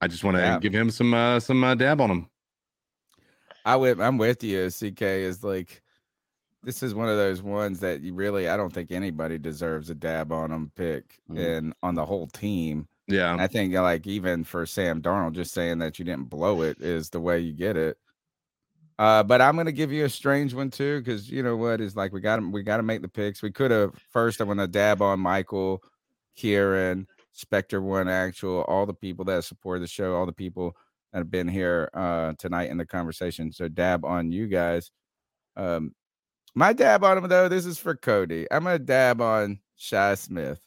I just want to yeah. give him some uh, some uh, dab on him. I would, I'm with you. C K is like, this is one of those ones that you really, I don't think anybody deserves a dab on them pick mm-hmm. and on the whole team. Yeah. And I think like even for Sam Darnold, just saying that you didn't blow it is the way you get it. Uh, but I'm going to give you a strange one too. Cause you know what is like, we got to, we got to make the picks. We could have first, I want to dab on Michael, Kieran, Spectre One Actual, all the people that support the show, all the people that have been here uh, tonight in the conversation. So dab on you guys. Um, my dab on him, though, this is for Cody. I'm going to dab on Shy Smith.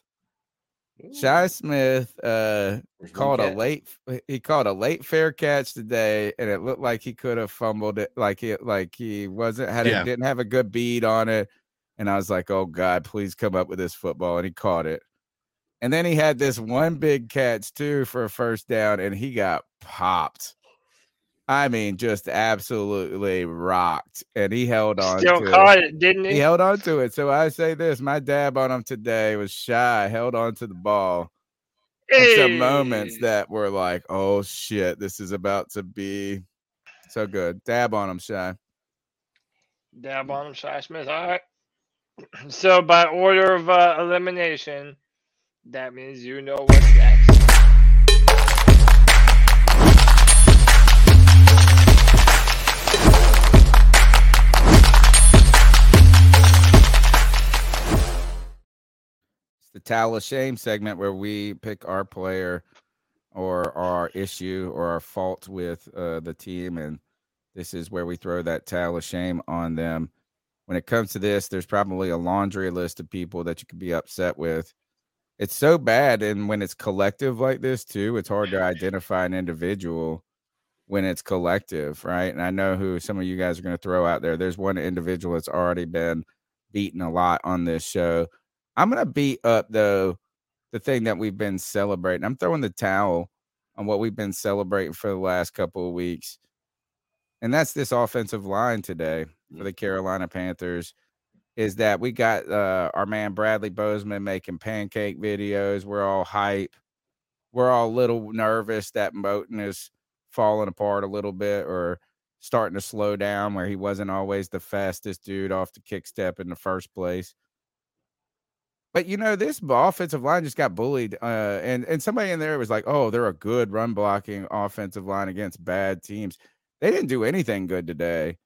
Shy Smith uh, called a late, he called a late fair catch today, and it looked like he could have fumbled it. Like he, like he wasn't, had yeah. didn't have a good bead on it. And I was like, oh God, please come up with this football. And he caught it. And then he had this one big catch, too, for a first down, and he got popped. I mean, just absolutely rocked. And he held on Still to it. Still caught it, didn't he? He held on to it. So I say this, my dab on him today was Shy, held on to the ball. Hey. Some moments that were like, oh, shit, this is about to be so good. Dab on him, Shy. Dab on him, Shy Smith. All right. So by order of uh, elimination... That means you know what's next. It's the Towel of Shame segment where we pick our player or our issue or our fault with uh, the team. And this is where we throw that towel of shame on them. When it comes to this, there's probably a laundry list of people that you could be upset with. It's so bad, and when it's collective like this, too, it's hard to identify an individual when it's collective, right? And I know who some of you guys are going to throw out there. There's one individual that's already been beaten a lot on this show. I'm going to beat up, though, the thing that we've been celebrating. I'm throwing the towel on what we've been celebrating for the last couple of weeks, and that's this offensive line today for the Carolina Panthers. Is that we got uh, our man Bradley Bozeman making pancake videos. We're all hype. We're all a little nervous that Moten is falling apart a little bit or starting to slow down where he wasn't always the fastest dude off the kick step in the first place. But, you know, this offensive line just got bullied. Uh, and, and somebody in there was like, oh, they're a good run blocking offensive line against bad teams. They didn't do anything good today.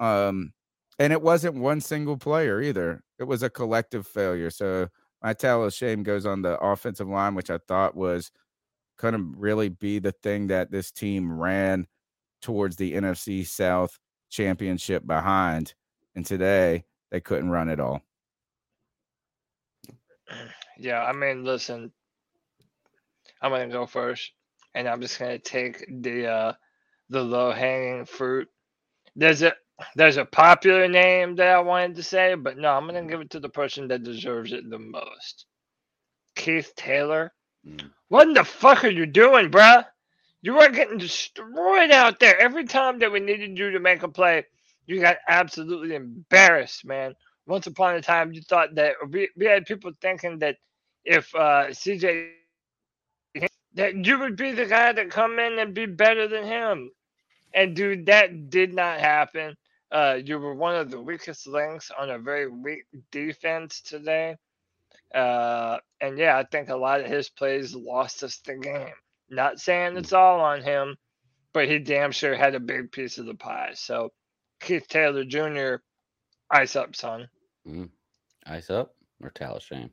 Um. And it wasn't one single player either. It was a collective failure. So my towel of shame goes on the offensive line, which I thought was going to really be the thing that this team ran towards the N F C South championship behind. And today they couldn't run at all. Yeah, I mean, listen, I'm going to go first, and I'm just going to take the uh, the low-hanging fruit. There's a There's a popular name that I wanted to say, but no, I'm going to give it to the person that deserves it the most. Keith Taylor. Mm. What in the fuck are you doing, bruh? You were getting destroyed out there. Every time that we needed you to make a play, You got absolutely embarrassed, man. Once upon a time, you thought that we, we had people thinking that if uh, C J, that you would be the guy that come in and be better than him. And, dude, that did not happen. Uh, you were one of the weakest links on a very weak defense today. Uh, and, yeah, I think a lot of his plays lost us the game. Not saying it's all on him, but he damn sure had a big piece of the pie. So, Keith Taylor Junior, ice up, son. Mm. Ice up or towel shame?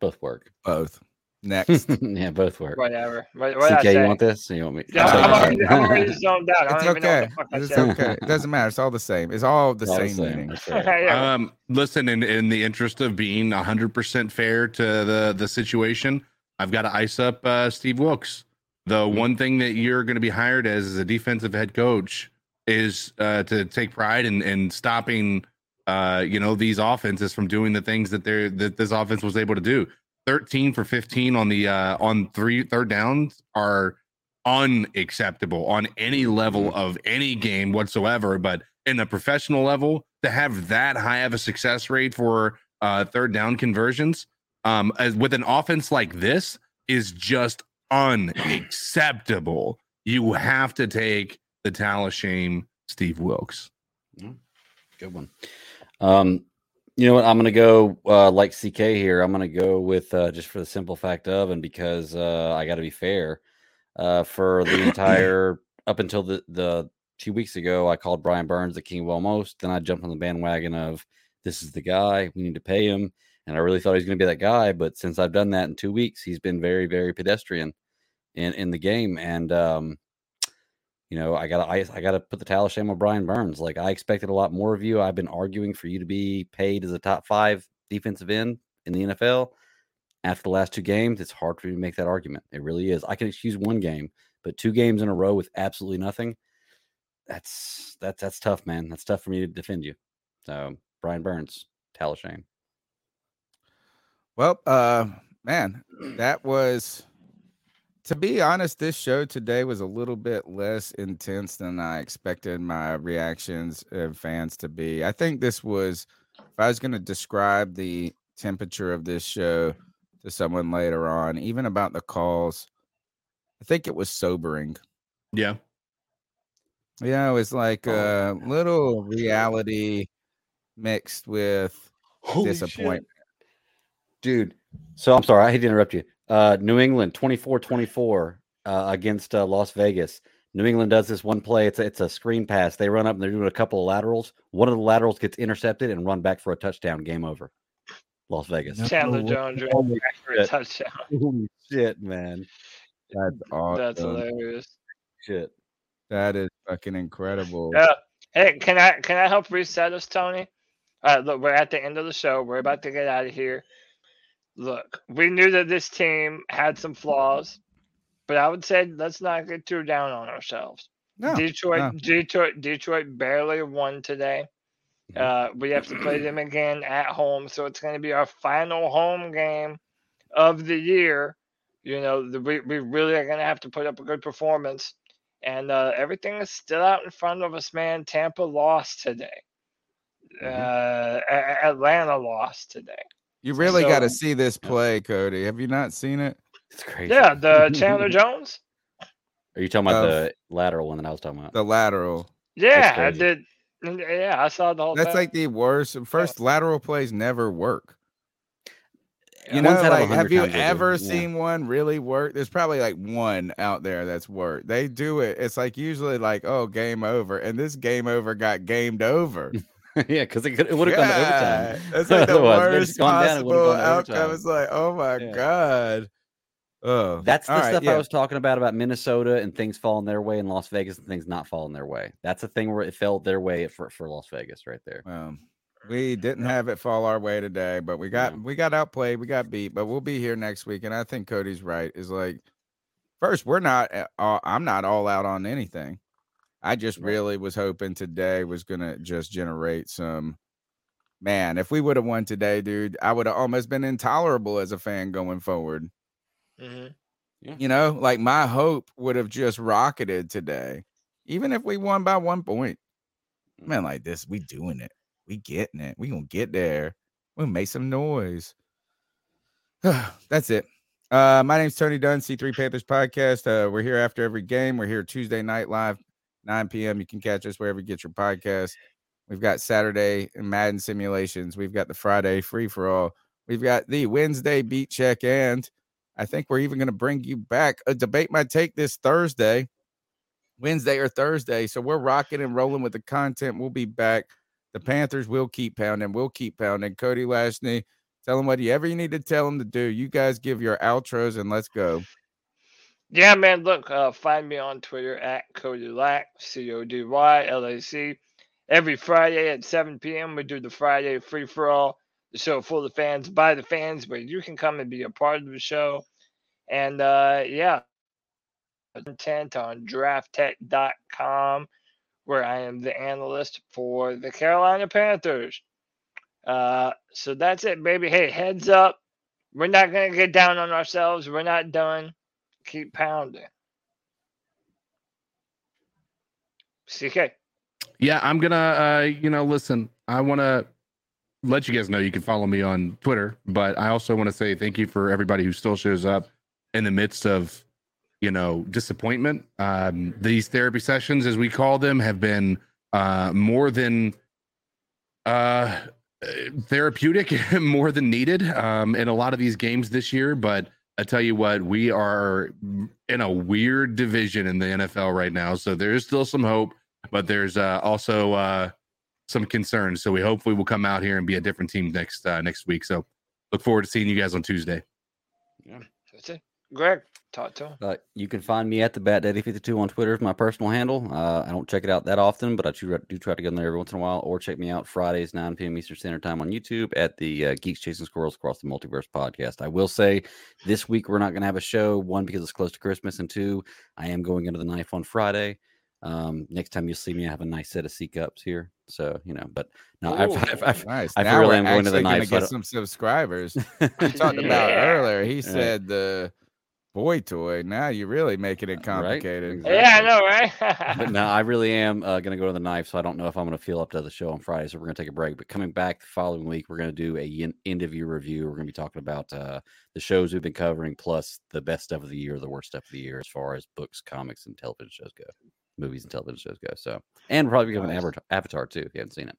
Both work. Both. Next. Yeah, both work. Whatever. What, what C K, you want this? You want me? No, I'm, already, I'm already zoned out. It's okay. It's okay. It doesn't matter. It's all the same. It's all the it's same, same meaning. Right. Yeah. Um, listen, in, in the interest of being one hundred percent fair to the, the situation, I've got to ice up uh, Steve Wilks. The mm-hmm. one thing that you're going to be hired as as a defensive head coach is uh, to take pride in, in stopping uh, you know, these offenses from doing the things that they're that this offense was able to do. thirteen for fifteen on the uh, on three third downs are unacceptable on any level of any game whatsoever. But in a professional level, to have that high of a success rate for uh, third down conversions um, as with an offense like this is just unacceptable. You have to take the towel of shame, Steve Wilks. Good one. Um, you know what? I'm going to go uh, like C K here. I'm going to go with uh, just for the simple fact of, and because uh, I got to be fair uh, for the entire up until the, the two weeks ago, I called Brian Burns the king of almost. Then I jumped on the bandwagon of this is the guy we need to pay him. And I really thought he was going to be that guy. But since I've done that in two weeks, he's been very, very pedestrian in, in the game. And, um, you know, I gotta, I, I gotta put the towel of shame on Brian Burns. Like, I expected a lot more of you. I've been arguing for you to be paid as a top five defensive end in the N F L. After the last two games, it's hard for me to make that argument. It really is. I can excuse one game, but two games in a row with absolutely nothing. That's that's that's tough, man. That's tough for me to defend you. So, Brian Burns, towel of shame. Well, uh, man, that was. To be honest, this show today was a little bit less intense than I expected my reactions and fans to be. I think this was, if I was going to describe the temperature of this show to someone later on, even about the calls, I think it was sobering. Yeah. Yeah, it was like oh, a little reality mixed with holy disappointment. Shit. Dude, so I'm sorry, I hate to interrupt you. Uh, New England twenty-four twenty-four uh, against uh, Las Vegas. New England does this one play. It's a, it's a screen pass. They run up and they're doing a couple of laterals. One of the laterals gets intercepted and run back for a touchdown. Game over. Las Vegas. Chandler Jones running back for a touchdown. Holy shit, man. That's awesome. That's hilarious. Shit. That is fucking incredible. Uh, hey, can I can I help reset us, Tony? Uh, look, we're at the end of the show. We're about to get out of here. Look, we knew that this team had some flaws, but I would say let's not get too down on ourselves. No, Detroit, no. Detroit, Detroit barely won today. Uh, we have to play them again at home, so it's going to be our final home game of the year. You know, the, we we really are going to have to put up a good performance, and uh, everything is still out in front of us, man. Tampa lost today. Mm-hmm. Uh, Atlanta lost today. You really so, got to see this play, Cody. Have you not seen it? It's crazy. Yeah, the Chandler Jones. Are you talking about uh, the lateral one that I was talking about? The lateral. Yeah, I did. Yeah, I saw the whole thing. That's time. Like the worst. First, yeah. Lateral plays never work. You yeah, know, like, have you ever yeah. seen one really work? There's probably like one out there that's worked. They do it. It's like usually like, oh, game over. And this game over got gamed over. Yeah, because it, it would have gone to overtime. That's like the worst possible outcome. It's like, oh my yeah. God. Oh, that's the all stuff right, yeah. I was talking about about Minnesota and things falling their way in Las Vegas and things not falling their way. That's a thing where it fell their way for, for Las Vegas right there. Um, we didn't have it fall our way today, but we got yeah. we got outplayed, we got beat, but we'll be here next week. And I think Cody's right. Is like, first, we're not. All, I'm not all out on anything. I just really was hoping today was going to just generate some, man, if we would have won today, dude, I would have almost been intolerable as a fan going forward. Mm-hmm. Yeah. You know, like my hope would have just rocketed today, even if we won by one point. man like this, we doing it. We getting it. We gonna get there. We'll make some noise. That's it. Uh, my name's Tony Dunn, C three Panthers Podcast. Uh, we're here after every game. We're here Tuesday night live, nine p.m. You can catch us wherever you get your podcast. We've got Saturday Madden simulations. We've got the Friday free for all. We've got the Wednesday beat check, and I think we're even going to bring you back a debate my take this Thursday, Wednesday or Thursday. So we're rocking and rolling with the content. We'll be back. The Panthers will keep pounding. We'll keep pounding. Cody Lashney, tell him whatever you need to tell him to do. You guys give your outros and let's go. Yeah, man. Look, uh, find me on Twitter at Cody Lack, C O D Y L A C. Every Friday at seven p.m., we do the Friday free for all, the show for the fans, by the fans, where you can come and be a part of the show. And uh, yeah, content on draft tech dot com, where I am the analyst for the Carolina Panthers. Uh, so that's it, baby. Hey, heads up. We're not going to get down on ourselves. We're not done. Keep pounding. C K. Yeah, I'm going to, uh, you know, listen, I want to let you guys know you can follow me on Twitter, but I also want to say thank you for everybody who still shows up in the midst of, you know, disappointment. Um, these therapy sessions, as we call them, have been uh, more than uh, therapeutic, more than needed um, in a lot of these games this year. But I tell you what, we are in a weird division in the N F L right now, so there is still some hope. But there's uh, also uh, some concerns. So we hopefully will come out here and be a different team next uh, next week. So look forward to seeing you guys on Tuesday. Yeah, that's it. Greg, talk to him. Uh, you can find me at the Bat Daddy fifty-two on Twitter, my personal handle. Uh, I don't check it out that often, but I do try to get in there every once in a while. Or check me out Fridays, nine p.m. Eastern Standard Time on YouTube at the uh, Geeks Chasing Squirrels Across the Multiverse podcast. I will say this week we're not going to have a show, one, because it's close to Christmas, and two, I am going into the knife on Friday. Um, next time you see me, I have a nice set of C cups here. So, you know, but no, I've, I've, I've, nice. I've now really am going to the knife. Get some subscribers. We talked yeah. about earlier. He yeah. said the boy toy. Now you're really making it complicated. Right? Exactly. Yeah, I know, right? But no, I really am uh, going to go to the knife. So I don't know if I'm going to feel up to the show on Friday. So we're going to take a break. But coming back the following week, we're going to do a end of year review. We're going to be talking about uh, the shows we've been covering, plus the best stuff of the year, the worst stuff of the year, as far as books, comics, and television shows go. Movies and television shows go. So, and probably become nice. an Avatar too if you haven't seen it.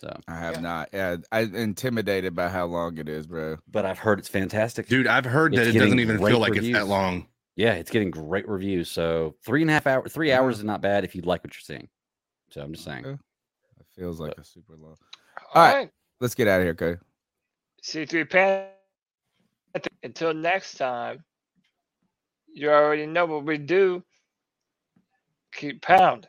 So I have yeah. not. Yeah, I'm intimidated by how long it is, bro. But I've heard it's fantastic, dude. I've heard it's that it doesn't even feel like reviews. It's that long. Yeah, it's getting great reviews. So three and a half hours, three hours yeah. is not bad if you like what you're seeing. So I'm just saying, okay. It feels like but. a super long. All, All right. right, let's get out of here, Cody. C three Pan. Until next time, you already know what we do. Keep pounding.